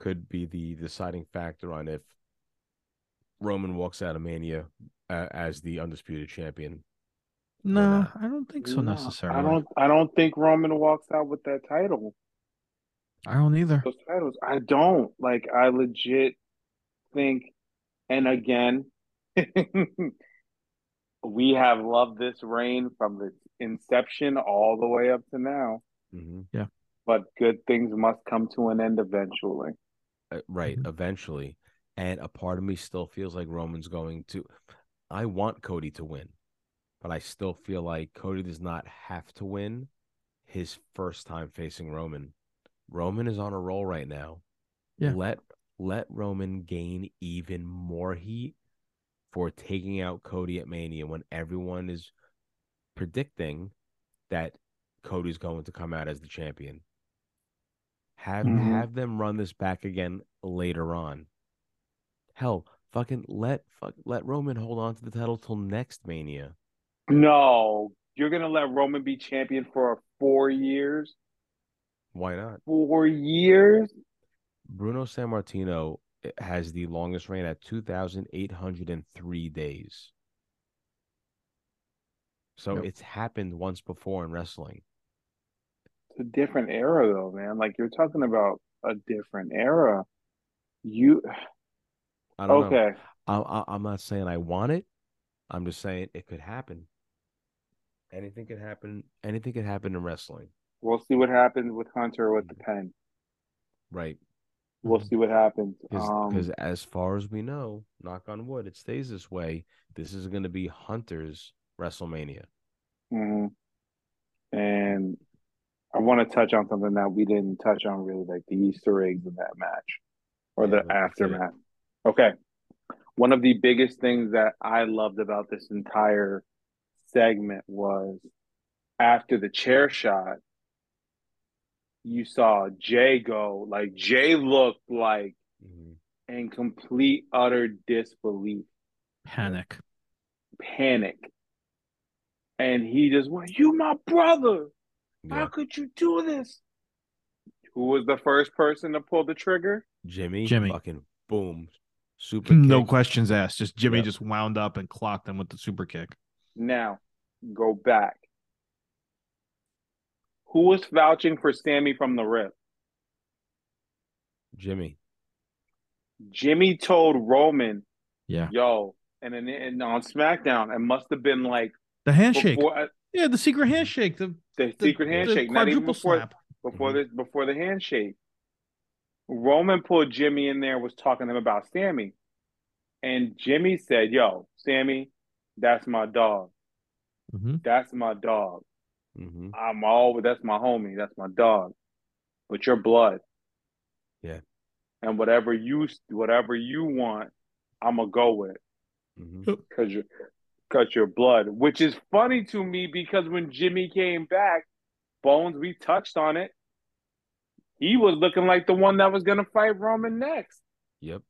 could be the deciding factor on if Roman walks out of Mania uh, as the undisputed champion. No, I don't think so no, necessarily. I don't. I don't think Roman walks out with that title. I don't either. Those titles, I don't like. I legit think, and again, we have loved this reign from the inception all the way up to now. Mm-hmm. Yeah, but good things must come to an end eventually. Uh, right, mm-hmm. eventually. And a part of me still feels like Roman's going to... I want Cody to win, but I still feel like Cody does not have to win his first time facing Roman. Roman is on a roll right now. Yeah. Let, let Roman gain even more heat for taking out Cody at Mania, when everyone is predicting that Cody's going to come out as the champion. Have, mm-hmm. have them run this back again later on. Hell, Fucking let fuck, let Roman hold on to the title till next Mania. No, you're gonna let Roman be champion for four years? Why not? Four years? Bruno Sammartino has the longest reign at two thousand eight hundred and three days. So nope. It's happened once before in wrestling. It's a different era, though, man. Like you're talking about a different era. You. I don't okay. know. I'm, I'm not saying I want it. I'm just saying it could happen. Anything could happen. Anything could happen in wrestling. We'll see what happens with Hunter with the pen. Right. We'll see what happens. Because um, as far as we know, knock on wood, it stays this way. This is going to be Hunter's WrestleMania. Mm-hmm. And I want to touch on something that we didn't touch on really, like the Easter eggs of that match or yeah, the aftermath. Okay. One of the biggest things that I loved about this entire segment was after the chair shot, you saw Jey go, like Jey looked like mm-hmm. in complete, utter disbelief. Panic. Panic. And he just went, you my brother. Yeah. How could you do this? Who was the first person to pull the trigger? Jimmy. Jimmy. Fucking boom. Super kick. No questions asked. Just Jimmy yep. just wound up and clocked him with the super kick. Now, go back. Who was vouching for Sammy from the rip? Jimmy. Jimmy told Roman, yeah, yo, and, and, and on SmackDown, it must have been like the handshake. Before, yeah, the secret handshake. The, the, the secret handshake. The not even before, snap. Before, mm-hmm. the, before the handshake. Roman pulled Jimmy in there, was talking to him about Sammy. And Jimmy said, yo, Sammy, that's my dog. Mm-hmm. That's my dog. Mm-hmm. I'm all, that's my homie. That's my dog. But your blood. Yeah. And whatever you whatever you want, I'm going to go with. Because mm-hmm. you're, cut your blood. Which is funny to me because when Jimmy came back, Bones, we touched on it. He was looking like the one that was gonna fight Roman next. Yep.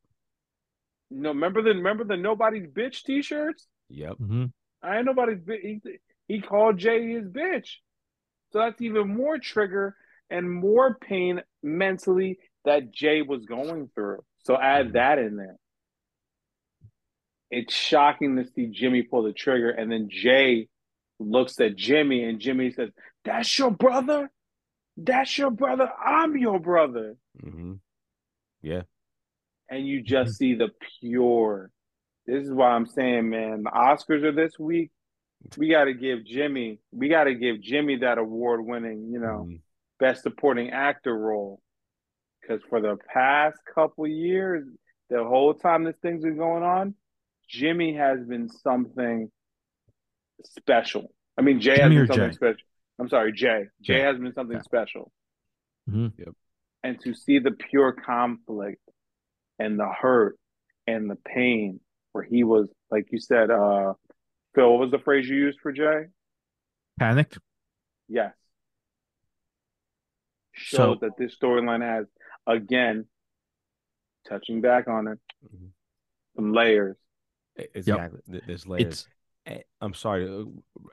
No, remember the remember the nobody's bitch t-shirts. Yep. Mm-hmm. I ain't nobody's bitch. He, he called Jey his bitch, so that's even more trigger and more pain mentally that Jey was going through. So add mm-hmm. that in there. It's shocking to see Jimmy pull the trigger, and then Jey looks at Jimmy, and Jimmy says, "That's your brother." That's your brother. I'm your brother. Mm-hmm. Yeah. And you just see the pure. This is why I'm saying, man, the Oscars are this week. We got to give Jimmy, we got to give Jimmy that award winning, you know, mm-hmm. best supporting actor role. Because for the past couple years, the whole time this thing's been going on, Jimmy has been something special. I mean, Jey Jimmy has been something Jey? special. I'm sorry, Jey. Jey yeah. has been something yeah. special. Mm-hmm. Yep. And to see the pure conflict and the hurt and the pain where he was, like you said, uh, Phil, what was the phrase you used for Jey? Panicked. Yes. Shows so, that this storyline has, again, touching back on it, mm-hmm. some layers. Exactly. Yep. There's layers. It's- I'm sorry,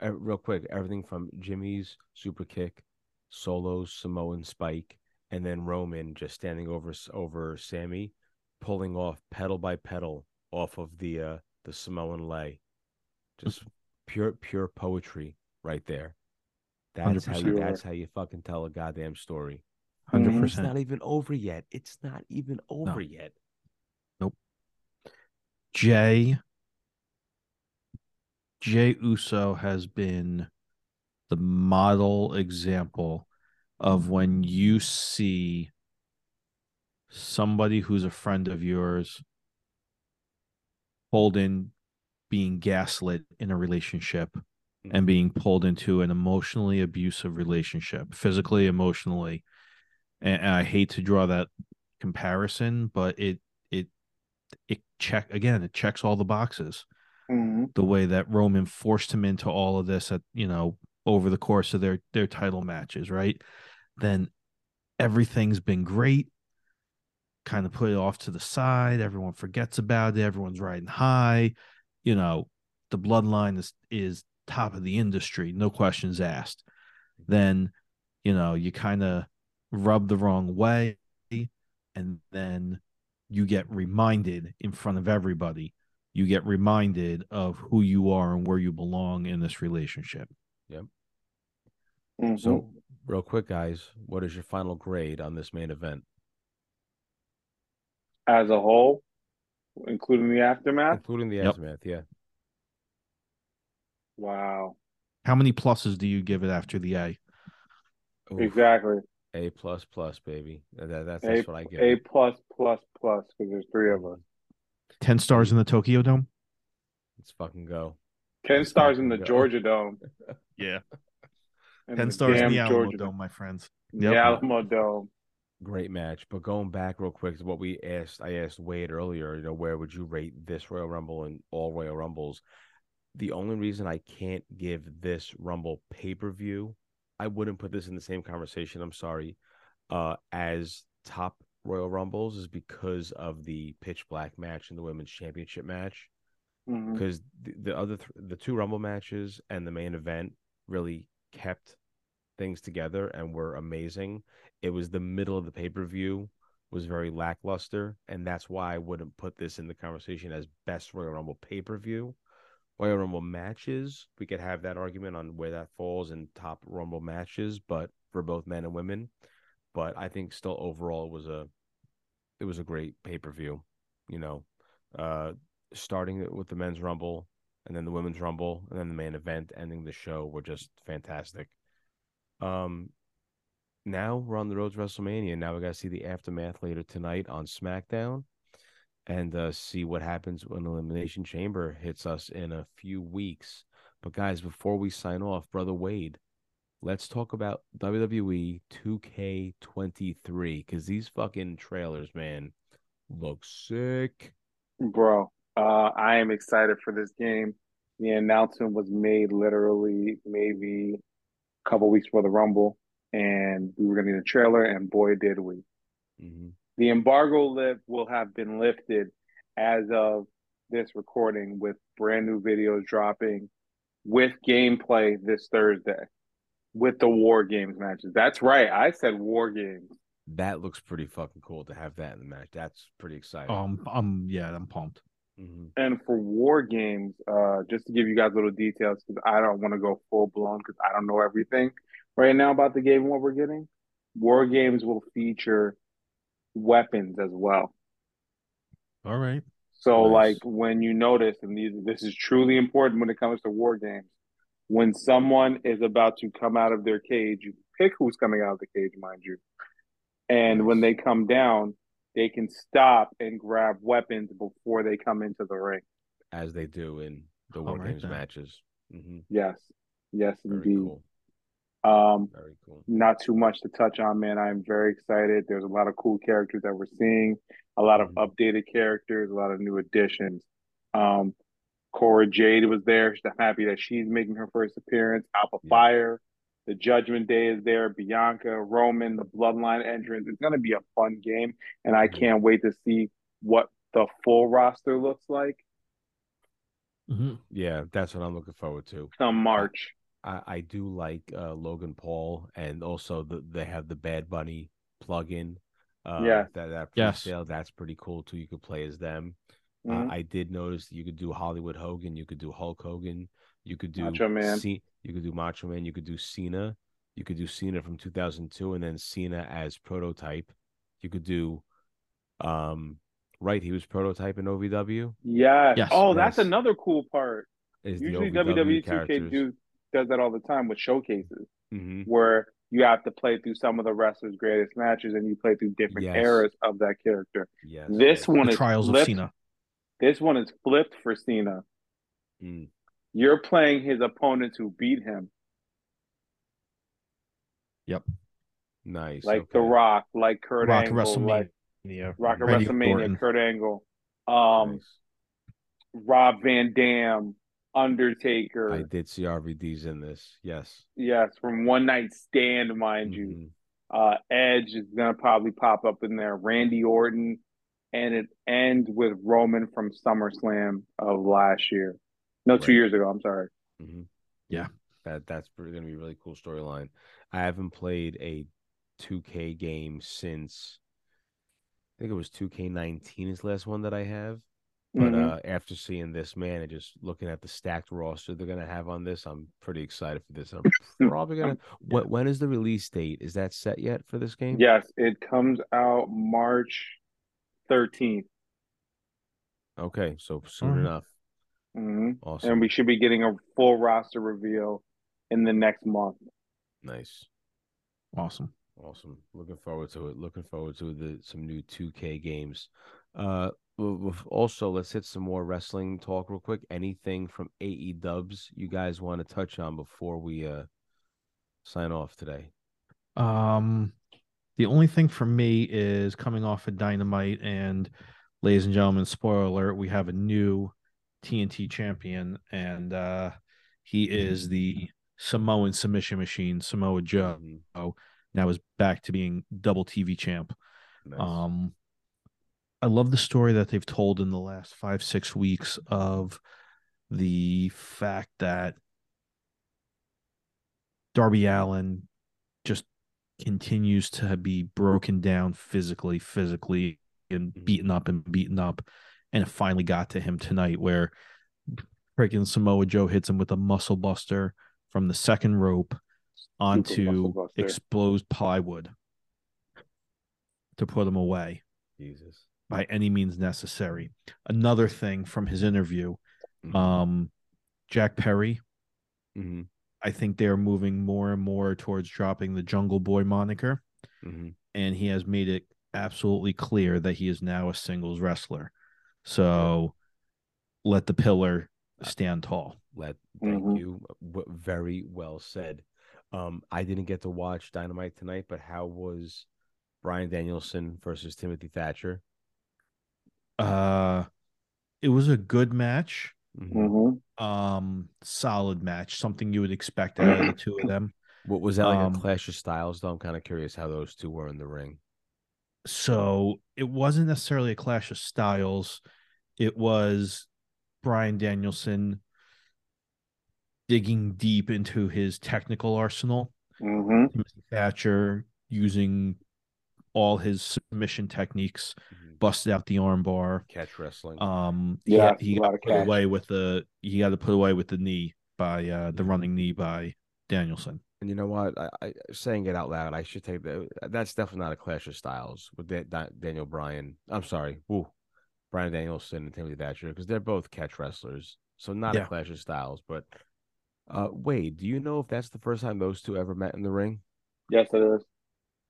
real quick. Everything from Jimmy's super kick, Solo's Samoan spike, and then Roman just standing over over Sammy, pulling off pedal by pedal off of the uh, the Samoan lay. Just pure pure poetry right there. That's how you, that's how you fucking tell a goddamn story. one hundred percent. It's not even over yet. It's not even over no. yet. Nope. Jey. Jey Uso has been the model example of when you see somebody who's a friend of yours pulled in being gaslit in a relationship and being pulled into an emotionally abusive relationship, physically, emotionally. And I hate to draw that comparison, but it it it check again, it checks all the boxes. Mm-hmm. The way that Roman forced him into all of this at, you know, over the course of their their title matches, right? Then everything's been great. kind of put it off to the side. Everyone forgets about it. Everyone's riding high. You know, the bloodline is, is top of the industry. No questions asked. Then, you know, you kind of rub the wrong way, and then you get reminded in front of everybody. You get reminded of who you are and where you belong in this relationship. Yep. Mm-hmm. So real quick, guys, what is your final grade on this main event? As a whole, including the aftermath? Including the yep. aftermath, yeah. Wow. How many pluses do you give it after the A? Oof. Exactly. A plus plus, baby. That, that's, a, that's what I get. A plus plus plus, because there's three of us. Ten stars in the Tokyo Dome? Let's fucking go. Ten Let's stars in the go. Georgia Dome. Yeah. And ten stars in the Alamo Georgia Dome, my friends. Yep. The Alamo Dome. Great match. But going back real quick to what we asked, I asked Wade earlier, you know, where would you rate this Royal Rumble and all Royal Rumbles? The only reason I can't give this Rumble pay-per-view, I wouldn't put this in the same conversation, I'm sorry, uh, as top Royal Rumbles is because of the pitch black match and the women's championship match. Because mm-hmm. the, the other th- the two Rumble matches and the main event really kept things together and were amazing. It was the middle of the pay-per-view was very lackluster, and that's why I wouldn't put this in the conversation as best Royal Rumble pay-per-view. Royal Rumble matches, we could have that argument on where that falls in top Rumble matches, but for both men and women. But I think still overall it was a it was a great pay-per-view, you know, uh, starting with the men's Rumble and then the women's Rumble and then the main event ending the show were just fantastic. Um, now we're on the road to WrestleMania. Now we got to see the aftermath later tonight on SmackDown. And uh, see what happens when Elimination Chamber hits us in a few weeks. But guys, before we sign off, Brother Wade, let's talk about W W E two K twenty-three. Because these fucking trailers, man, look sick. Bro, uh, I am excited for this game. The announcement was made literally maybe a couple weeks before the Rumble. And we were going to need a trailer, and boy, did we. Mm-hmm. The embargo lift will have been lifted as of this recording, with brand new videos dropping with gameplay this Thursday with the War Games matches. That's right. I said War Games. That looks pretty fucking cool to have that in the match. That's pretty exciting. Um, um yeah, I'm pumped. Mm-hmm. And for War Games, uh, just to give you guys little details, because I don't want to go full blown because I don't know everything right now about the game and what we're getting. War Games will feature weapons as well. All right. So nice. Like when you notice, and these, this is truly important when it comes to War Games, when someone is about to come out of their cage, you pick who's coming out of the cage, mind you. And nice. When they come down, they can stop and grab weapons before they come into the ring. As they do in the War right, Games then. Matches. Mm-hmm. Yes. Yes, Very indeed. Cool. Um, very cool. Not too much to touch on, man. I'm very excited. There's a lot of cool characters that we're seeing, a lot of mm-hmm. updated characters, a lot of new additions. Um, Cora Jade was there. I'm happy that she's making her first appearance. Alpha yeah. Fire, the Judgment Day is there. Bianca, Roman, the Bloodline entrance. It's going to be a fun game, and I mm-hmm. can't wait to see what the full roster looks like. Mm-hmm. Yeah, that's what I'm looking forward to. Come March. I, I do like uh, Logan Paul, and also the, they have the Bad Bunny plug-in. Uh, yeah. That, that pre-sale, yes. That's pretty cool, too. You could play as them. Mm-hmm. Uh, I did notice you could do Hollywood Hogan. You could do Hulk Hogan. You could do Macho Man. C- you could do Macho Man. You could do Cena. You could do Cena from two thousand two, and then Cena as Prototype. You could do... um, right, he was Prototype in O V W? Yeah. Yes. Oh, that's, that's another cool part. Usually W W E two K do... does that all the time with showcases mm-hmm. where you have to play through some of the wrestlers' greatest matches and you play through different yes. eras of that character. Yes. This yes. one the is Trials flipped. Of Cena. This one is flipped for Cena. Mm. You're playing his opponents who beat him. Yep. Nice. Like okay. The Rock, like Kurt Rock Angle. WrestleMania. Like Rock at WrestleMania, Gordon. Kurt Angle. Um, nice. Rob Van Dam. Undertaker. I did see R V Ds in this. Yes. Yes, from One Night Stand, mind mm-hmm. you. Uh, Edge is going to probably pop up in there. Randy Orton. And it ends with Roman from SummerSlam of last year. No, right. two years ago. I'm sorry. Mm-hmm. Yeah. That, that's going to be a really cool storyline. I haven't played a two K game since, I think it was two K nineteen is the last one that I have. But mm-hmm. uh, after seeing this, man, and just looking at the stacked roster they're going to have on this, I'm pretty excited for this. I'm probably going to – What? When is the release date? Is that set yet for this game? Yes, it comes out March thirteenth. Okay, so soon mm-hmm. enough. Mm-hmm. Awesome. And we should be getting a full roster reveal in the next month. Nice. Awesome. Awesome. Looking forward to it. Looking forward to the some new two K games. Uh, also, let's hit some more wrestling talk real quick. Anything from A E Ws you guys want to touch on before we uh, sign off today? Um, the only thing for me is coming off of Dynamite, and ladies and gentlemen, spoiler alert, we have a new T N T champion, and uh, he is the Samoan submission machine, Samoa Joe. Mm-hmm. Now is back to being double T V champ. Nice. Um, I love the story that they've told in the last five, six weeks of the fact that Darby Allin just continues to be broken down physically, physically, and beaten up and beaten up. And it finally got to him tonight where freaking Samoa Joe hits him with a muscle buster from the second rope onto exposed plywood to put him away. Jesus. By any means necessary. Another thing from his interview, mm-hmm. um, Jack Perry, mm-hmm. I think they're moving more and more towards dropping the Jungle Boy moniker, mm-hmm. and he has made it absolutely clear that he is now a singles wrestler. So let the pillar stand tall. Let thank mm-hmm. you. Very well said. Um, I didn't get to watch Dynamite tonight, but how was Bryan Danielson versus Timothy Thatcher? Uh, it was a good match. Mm-hmm. Um, solid match. Something you would expect out of the two of them. What was that like um, a clash of styles, though? I'm kind of curious how those two were in the ring. So it wasn't necessarily a clash of styles. It was Bryan Danielson digging deep into his technical arsenal. Mm-hmm. Timothy Thatcher using all his submission techniques, mm-hmm. busted out the armbar, catch wrestling. Um, yeah, he, he got put catch. away with the he got to put away with the knee by uh, the running knee by Danielson. And you know what? I, I saying it out loud, I should take that. That's definitely not a clash of styles with that Daniel Bryan. I'm sorry, woo, Bryan Danielson and Timothy Thatcher, because they're both catch wrestlers, so not yeah. a clash of styles. But uh, Wade, do you know if that's the first time those two ever met in the ring? Yes, it is.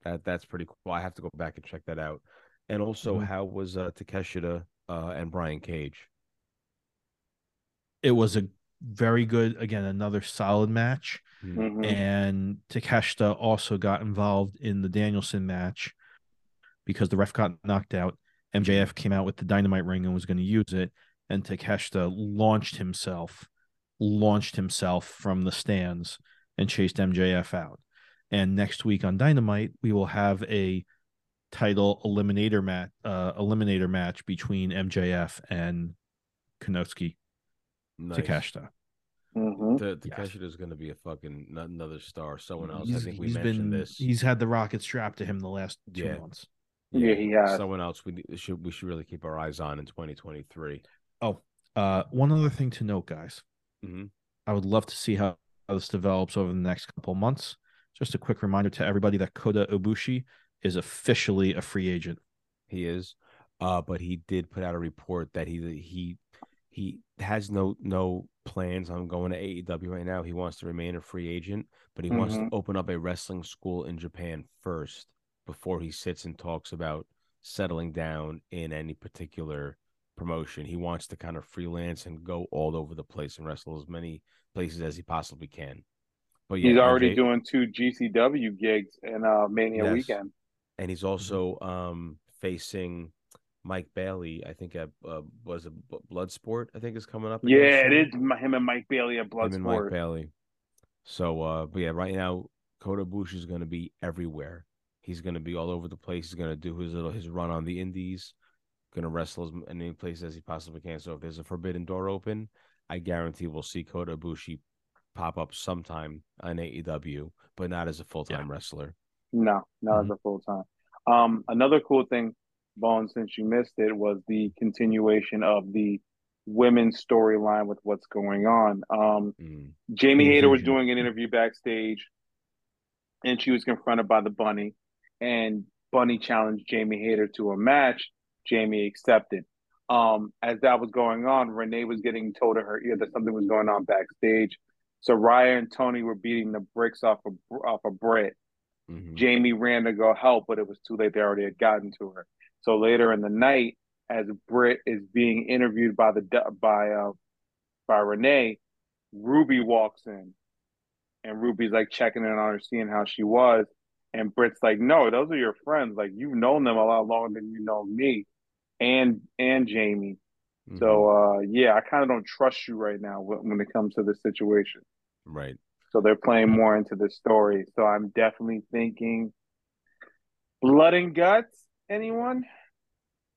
That that's pretty cool. I have to go back and check that out. And also, mm-hmm. how was uh, Takeshita uh, and Brian Cage? It was a very good, again, another solid match. Mm-hmm. And Takeshita also got involved in the Danielson match because the ref got knocked out. M J F came out with the dynamite ring and was going to use it. And Takeshita launched himself, launched himself from the stands and chased M J F out. And next week on Dynamite, we will have a title eliminator match, uh, eliminator match between M J F and Konosuke nice. Takeshita. Mm-hmm. The, the yes. Takeshita is going to be a fucking another star. Someone else, he's, I think we mentioned been, this. He's had the rocket strapped to him the last two yeah. months. Yeah, he has. Someone else we should we should really keep our eyes on in twenty twenty-three. Oh, uh, one other thing to note, guys. Mm-hmm. I would love to see how this develops over the next couple months. Just a quick reminder to everybody that Kota Ibushi is officially a free agent. He is, uh, but he did put out a report that he he he has no no plans on going to A E W right now. He wants to remain a free agent, but he mm-hmm. wants to open up a wrestling school in Japan first before he sits and talks about settling down in any particular promotion. He wants to kind of freelance and go all over the place and wrestle as many places as he possibly can. But yeah, he's already M J doing two G C W gigs in uh, Mania yes. weekend. And he's also um, facing Mike Bailey, I think, at uh, was a Bloodsport, I think, is coming up. Yeah, it is him and Mike Bailey at Bloodsport. Him and Mike Bailey. So, uh, but yeah, right now, Kota Ibushi is going to be everywhere. He's going to be all over the place. He's going to do his little his run on the indies, going to wrestle as many places as he possibly can. So if there's a forbidden door open, I guarantee we'll see Kota Ibushi pop up sometime on A E W, but not as a full-time yeah. wrestler. No, not mm-hmm. as a full-time. Um, another cool thing, Bones, since you missed it, was the continuation of the women's storyline with what's going on. Um, mm. Jamie mm-hmm. Hayter was doing an interview backstage, and she was confronted by the Bunny, and Bunny challenged Jamie Hayter to a match. Jamie accepted. Um, as that was going on, Renee was getting told to her ear that something was going on backstage. Soraya and Tony were beating the bricks off of, off of Brett. Mm-hmm. Jamie ran to go help, but it was too late. They already had gotten to her. So later in the night, as Britt is being interviewed by the by uh, by Renee, Ruby walks in, and Ruby's like checking in on her, seeing how she was, and Britt's like, "No, those are your friends. Like you've known them a lot longer than you know me, and and Jamie. Mm-hmm. So uh, yeah, I kind of don't trust you right now when, when it comes to this situation." Right. So they're playing more into the story. So I'm definitely thinking blood and guts. Anyone?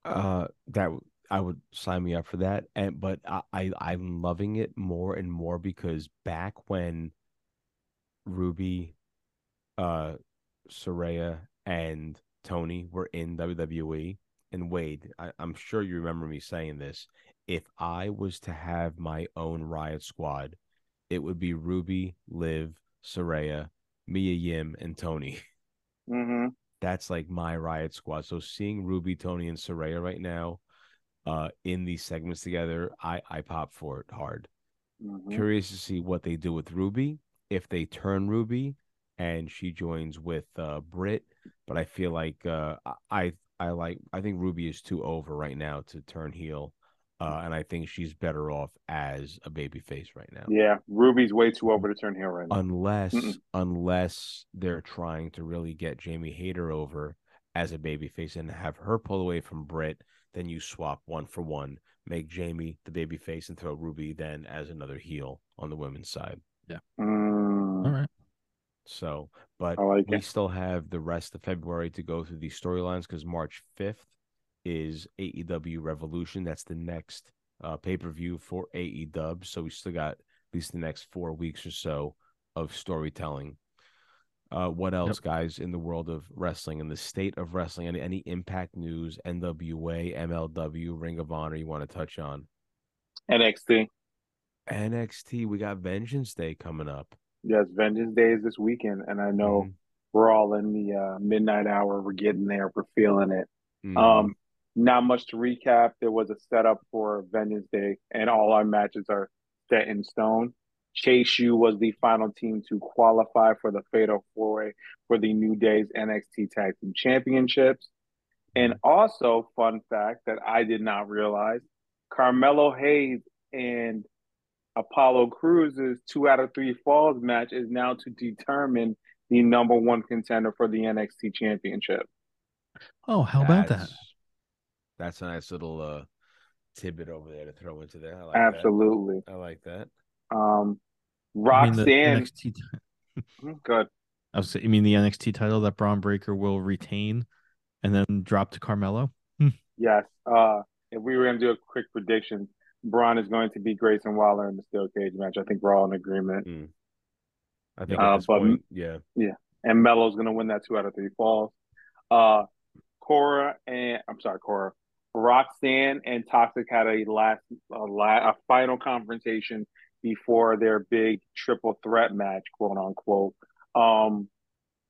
Uh, that I would sign me up for that. And but I, I I'm loving it more and more because back when Ruby, uh, Soraya and Tony were in W W E, and Wade, I, I'm sure you remember me saying this. If I was to have my own Riot Squad, it would be Ruby, Liv, Soraya, Mia Yim, and Tony. Mm-hmm. That's like my Riot Squad. So seeing Ruby, Tony, and Soraya right now uh, in these segments together, I, I pop for it hard. Mm-hmm. Curious to see what they do with Ruby, if they turn Ruby and she joins with uh, Britt. But I feel like uh, I I like I think Ruby is too over right now to turn heel. Uh, and I think she's better off as a babyface right now. Yeah, Ruby's way too over to turn heel right now. Unless, Mm-mm. unless they're trying to really get Jamie Hayter over as a babyface and have her pull away from Britt, then you swap one for one, make Jamie the babyface, and throw Ruby then as another heel on the women's side. Yeah. Mm. All right. So, but I like we it. still have the rest of February to go through these storylines because March fifth is A E W Revolution. That's the next uh, pay-per-view for A E W. So we still got at least the next four weeks or so of storytelling. Uh, what else, yep. guys, in the world of wrestling, in the state of wrestling, any, any Impact news, N W A, M L W, Ring of Honor you want to touch on? N X T. N X T. We got Vengeance Day coming up. Yes, Vengeance Day is this weekend, and I know mm. we're all in the uh, midnight hour. We're getting there. We're feeling it. Mm. Um. Not much to recap. There was a setup for Vengeance Day, and all our matches are set in stone. Chase U was the final team to qualify for the Fatal Four-Way for the New Day's N X T Tag Team Championships. And also, fun fact that I did not realize, Carmelo Hayes and Apollo Crews' two out of three falls match is now to determine the number one contender for the N X T Championship. Oh, how That's... about that? That's a nice little uh, tidbit over there to throw into there. I like Absolutely. That. I like that. Um, Roxanne. I mean N X T... Good. I was saying, you mean the N X T title that Braun Breaker will retain and then drop to Carmelo? Yes. Uh, if we were going to do a quick prediction, Braun is going to beat Grayson Waller in the steel cage match. I think we're all in agreement. Mm. I think uh, at this but, point, yeah. Yeah. And Melo's going to win that two out of three falls. Uh, Cora and – I'm sorry, Cora. Roxanne and Toxic had a last a, last, a final confrontation before their big triple threat match, quote unquote, um,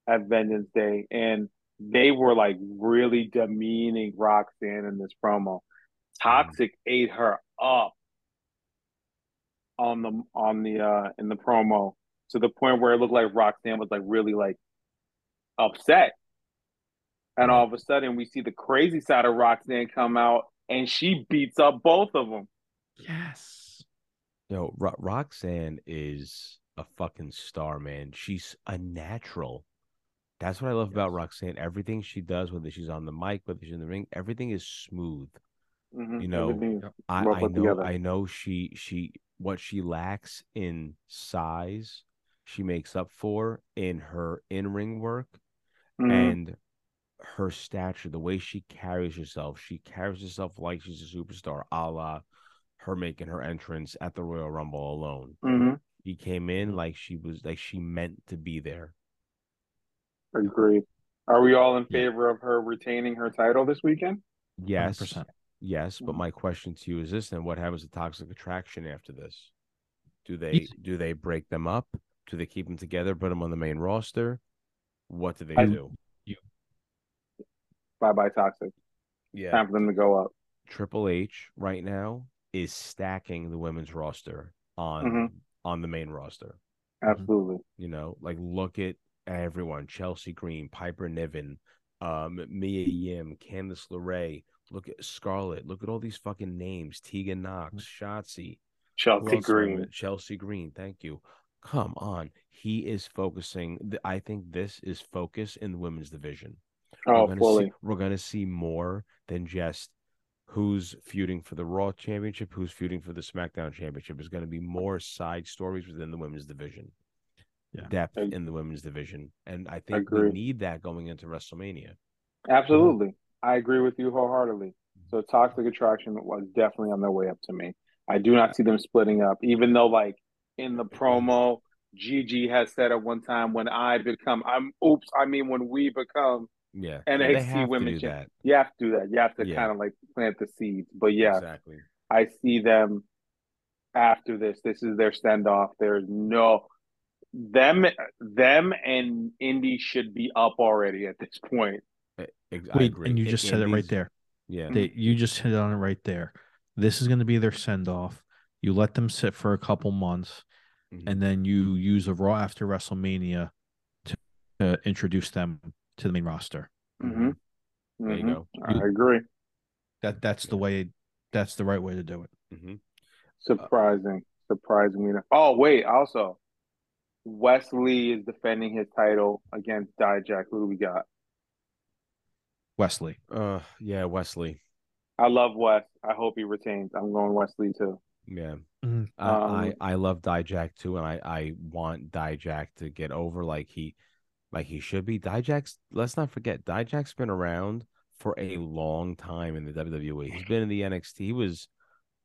at Vengeance Day, and they were like really demeaning Roxanne in this promo. Toxic mm-hmm. ate her up on the on the uh, in the promo to the point where it looked like Roxanne was like really like upset. And all of a sudden, we see the crazy side of Roxanne come out, and she beats up both of them. Yes. Yo, Ro- Roxanne is a fucking star, man. She's a natural. That's what I love yes. about Roxanne. Everything she does, whether she's on the mic, whether she's in the ring, everything is smooth. Mm-hmm. You know, I, I know, together. I know she she what she lacks in size, she makes up for in her in-ring work, mm-hmm. and her stature, the way she carries herself. She carries herself like she's a superstar, a la her making her entrance at the Royal Rumble alone. Mm-hmm. She came in like she was, like she meant to be there. Agreed. Are we all in favor yeah. of her retaining her title this weekend? Yes. one hundred percent. Yes, but my question to you is this, then: what happens to Toxic Attraction after this? Do they do they break them up? Do they keep them together, put them on the main roster? What do they I, do? You. Bye-bye, Toxic. Yeah. Time for them to go up. Triple H right now is stacking the women's roster on mm-hmm. on the main roster. Absolutely. You know, like look at everyone. Chelsea Green, Piper Niven, um, Mia Yim, Candice LeRae. Look at Scarlett. Look at all these fucking names. Tegan Knox, Shotzi. Chelsea Green. Chelsea Green. Thank you. Come on. He is focusing. I think this is focus in the women's division. Oh, we're fully. See, we're going to see more than just who's feuding for the Raw Championship, who's feuding for the SmackDown Championship. There's going to be more side stories within the women's division. Yeah. Depth I, in the women's division. And I think I we need that going into WrestleMania. Absolutely. Um, I agree with you wholeheartedly. So Toxic Attraction was definitely on their way up to me. I do not see them splitting up, even though, like, in the promo, Gigi has said at one time, when I become, I'm, oops, I mean, when we become yeah. N X T Women Champion. You have to do that. You have to yeah. kind of, like, plant the seeds. But, yeah, exactly. I see them after this. This is their standoff. There's no... Them, them, and Indy should be up already at this point. Wait, and you just said it right there. Yeah, they, you just hit on it right there. This is going to be their send off. You let them sit for a couple months, mm-hmm. and then you use a Raw after WrestleMania to, to introduce them to the main roster. Mm-hmm. Mm-hmm. There you go. I agree. That that's yeah. the way. That's the right way to do it. Mm-hmm. Surprising, uh, surprising me. Oh wait, also, Wesley is defending his title against Dijak. Who do we got? Wesley. Uh, yeah, Wesley. I love Wes. I hope he retains. I'm going Wesley too. Yeah. Mm-hmm. uh, um, I I love Dijak too, and I, I want Dijak to get over like he like he should be. Dijak's. Let's not forget, Dijak's been around for a long time in the W W E. He's been in the N X T. He was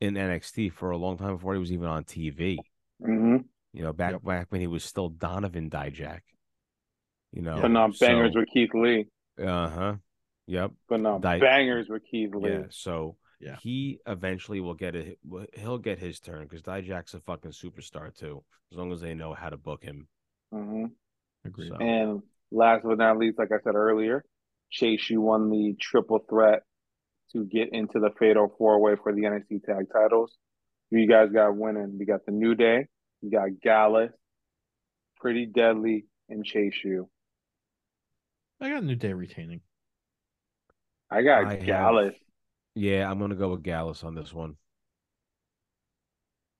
in N X T for a long time before he was even on T V. Mm-hmm. You know, back yep. back when he was still Donovan Dijak. You know, but not bangers so, with Keith Lee. Uh huh. Yep. But not Di- bangers with Keith Lee. Yeah. So yeah. he eventually will get a he'll get his turn because Dijak's a fucking superstar too, as long as they know how to book him. Mm-hmm. Agreed. So. And last but not least, like I said earlier, Chase, you won the triple threat to get into the Fatal Four Way for the N X T Tag Titles. Who you guys got winning? We got the New Day. You got Gallus, Pretty Deadly, and Chase U. I got New Day retaining. I got I Gallus. Have... Yeah, I'm going to go with Gallus on this one.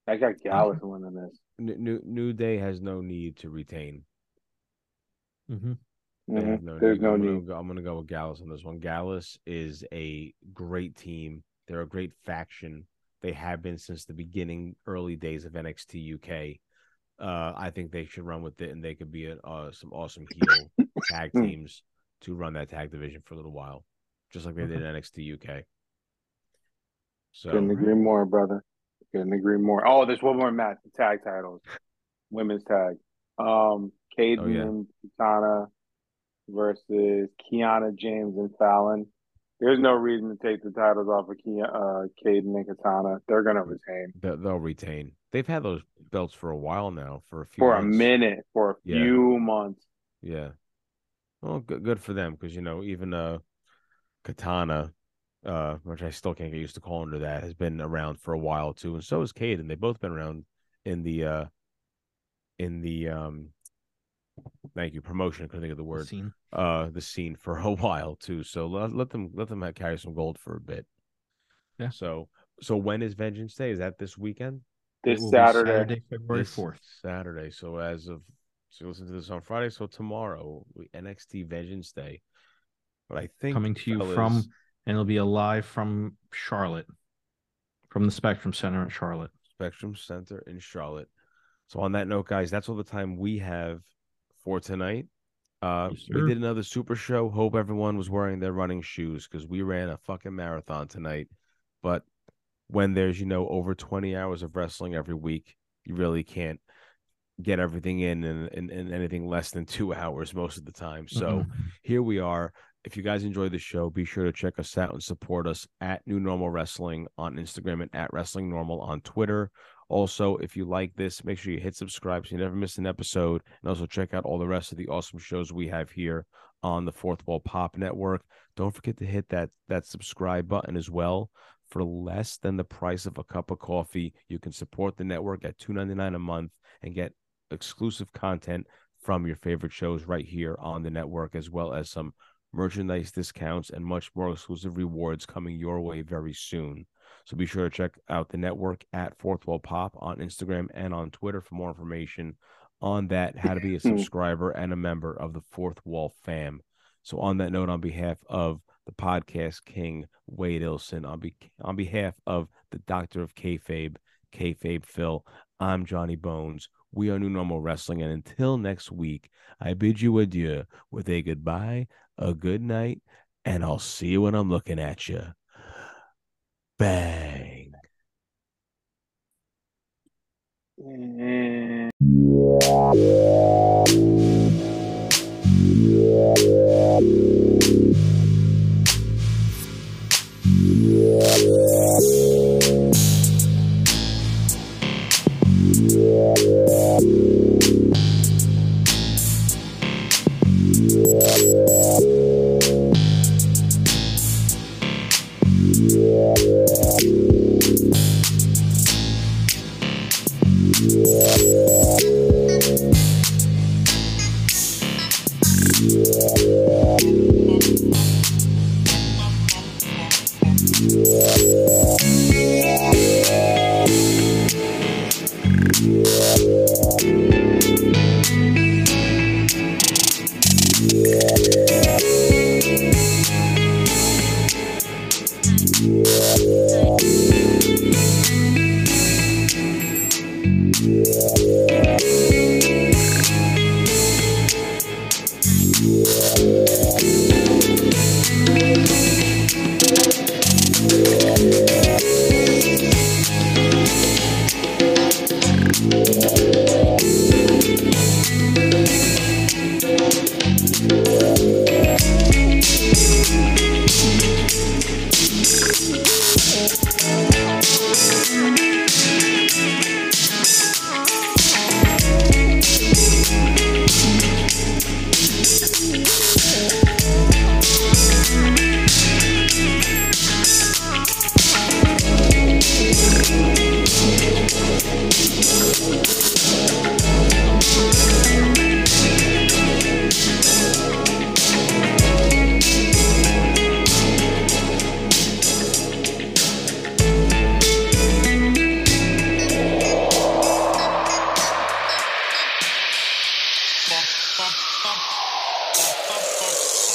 I got Gallus mm-hmm. winning this. New, New Day has no need to retain. Mm-hmm. Mm-hmm. No There's need. no I'm need. Gonna, I'm going to go with Gallus on this one. Gallus is a great team. They're a great faction. They have been since the beginning, early days of N X T U K. Uh, I think they should run with it, and they could be a, uh, some awesome heel tag teams to run that tag division for a little while, just like they did in N X T U K. So, couldn't agree more, brother. Couldn't agree more. Oh, there's one more match, the tag titles, women's tag. Um, Kaden oh, yeah. and Katana versus Kiana James and Fallon. There's no reason to take the titles off of Ke- uh, Kaden and Katana. They're going to retain. They'll, they'll retain. They've had those belts for a while now, for a few For months. a minute, for a yeah. few months. Yeah. Well, good, good for them, because, you know, even uh, Katana, uh, which I still can't get used to calling her that, has been around for a while, too. And so has Kaden. They've both been around in the, uh, in the um, thank you, promotion, I couldn't think of the word. Scene. Uh, the scene for a while too. So let, let them let them carry some gold for a bit. Yeah. So so when is Vengeance Day? Is that this weekend? This Saturday. Saturday, February fourth. Saturday. So as of so listen to this on Friday. So tomorrow, N X T Vengeance Day. But I think coming to you fellas, from and it'll be a live from Charlotte, from the Spectrum Center in Charlotte. Spectrum Center in Charlotte. So on that note, guys, that's all the time we have for tonight. Uh, sure? We did another super show. Hope everyone was wearing their running shoes because we ran a fucking marathon tonight. But when there's, you know, over twenty hours of wrestling every week, you really can't get everything in and in, in, in anything less than two hours most of the time. So mm-hmm. Here we are. If you guys enjoyed the show, be sure to check us out and support us at New Normal Wrestling on Instagram and at Wrestling Normal on Twitter. Also, if you like this, make sure you hit subscribe so you never miss an episode. And also check out all the rest of the awesome shows we have here on the Fourth Wall Pop Network. Don't forget to hit that, that subscribe button as well. For less than the price of a cup of coffee, you can support the network at two ninety-nine a month and get exclusive content from your favorite shows right here on the network, as well as some merchandise discounts and much more exclusive rewards coming your way very soon. So be sure to check out the network at Fourth Wall Pop on Instagram and on Twitter for more information on that, how to be a subscriber and a member of the Fourth Wall fam. So on that note, on behalf of the podcast king, Wade Ilson, on, be on behalf of the doctor of kayfabe, Kayfabe Phil, I'm Johnny Bones. We are New Normal Wrestling, and until next week, I bid you adieu with a goodbye, a good night, and I'll see you when I'm looking at you. Bang. Bump, bump, bump, bump.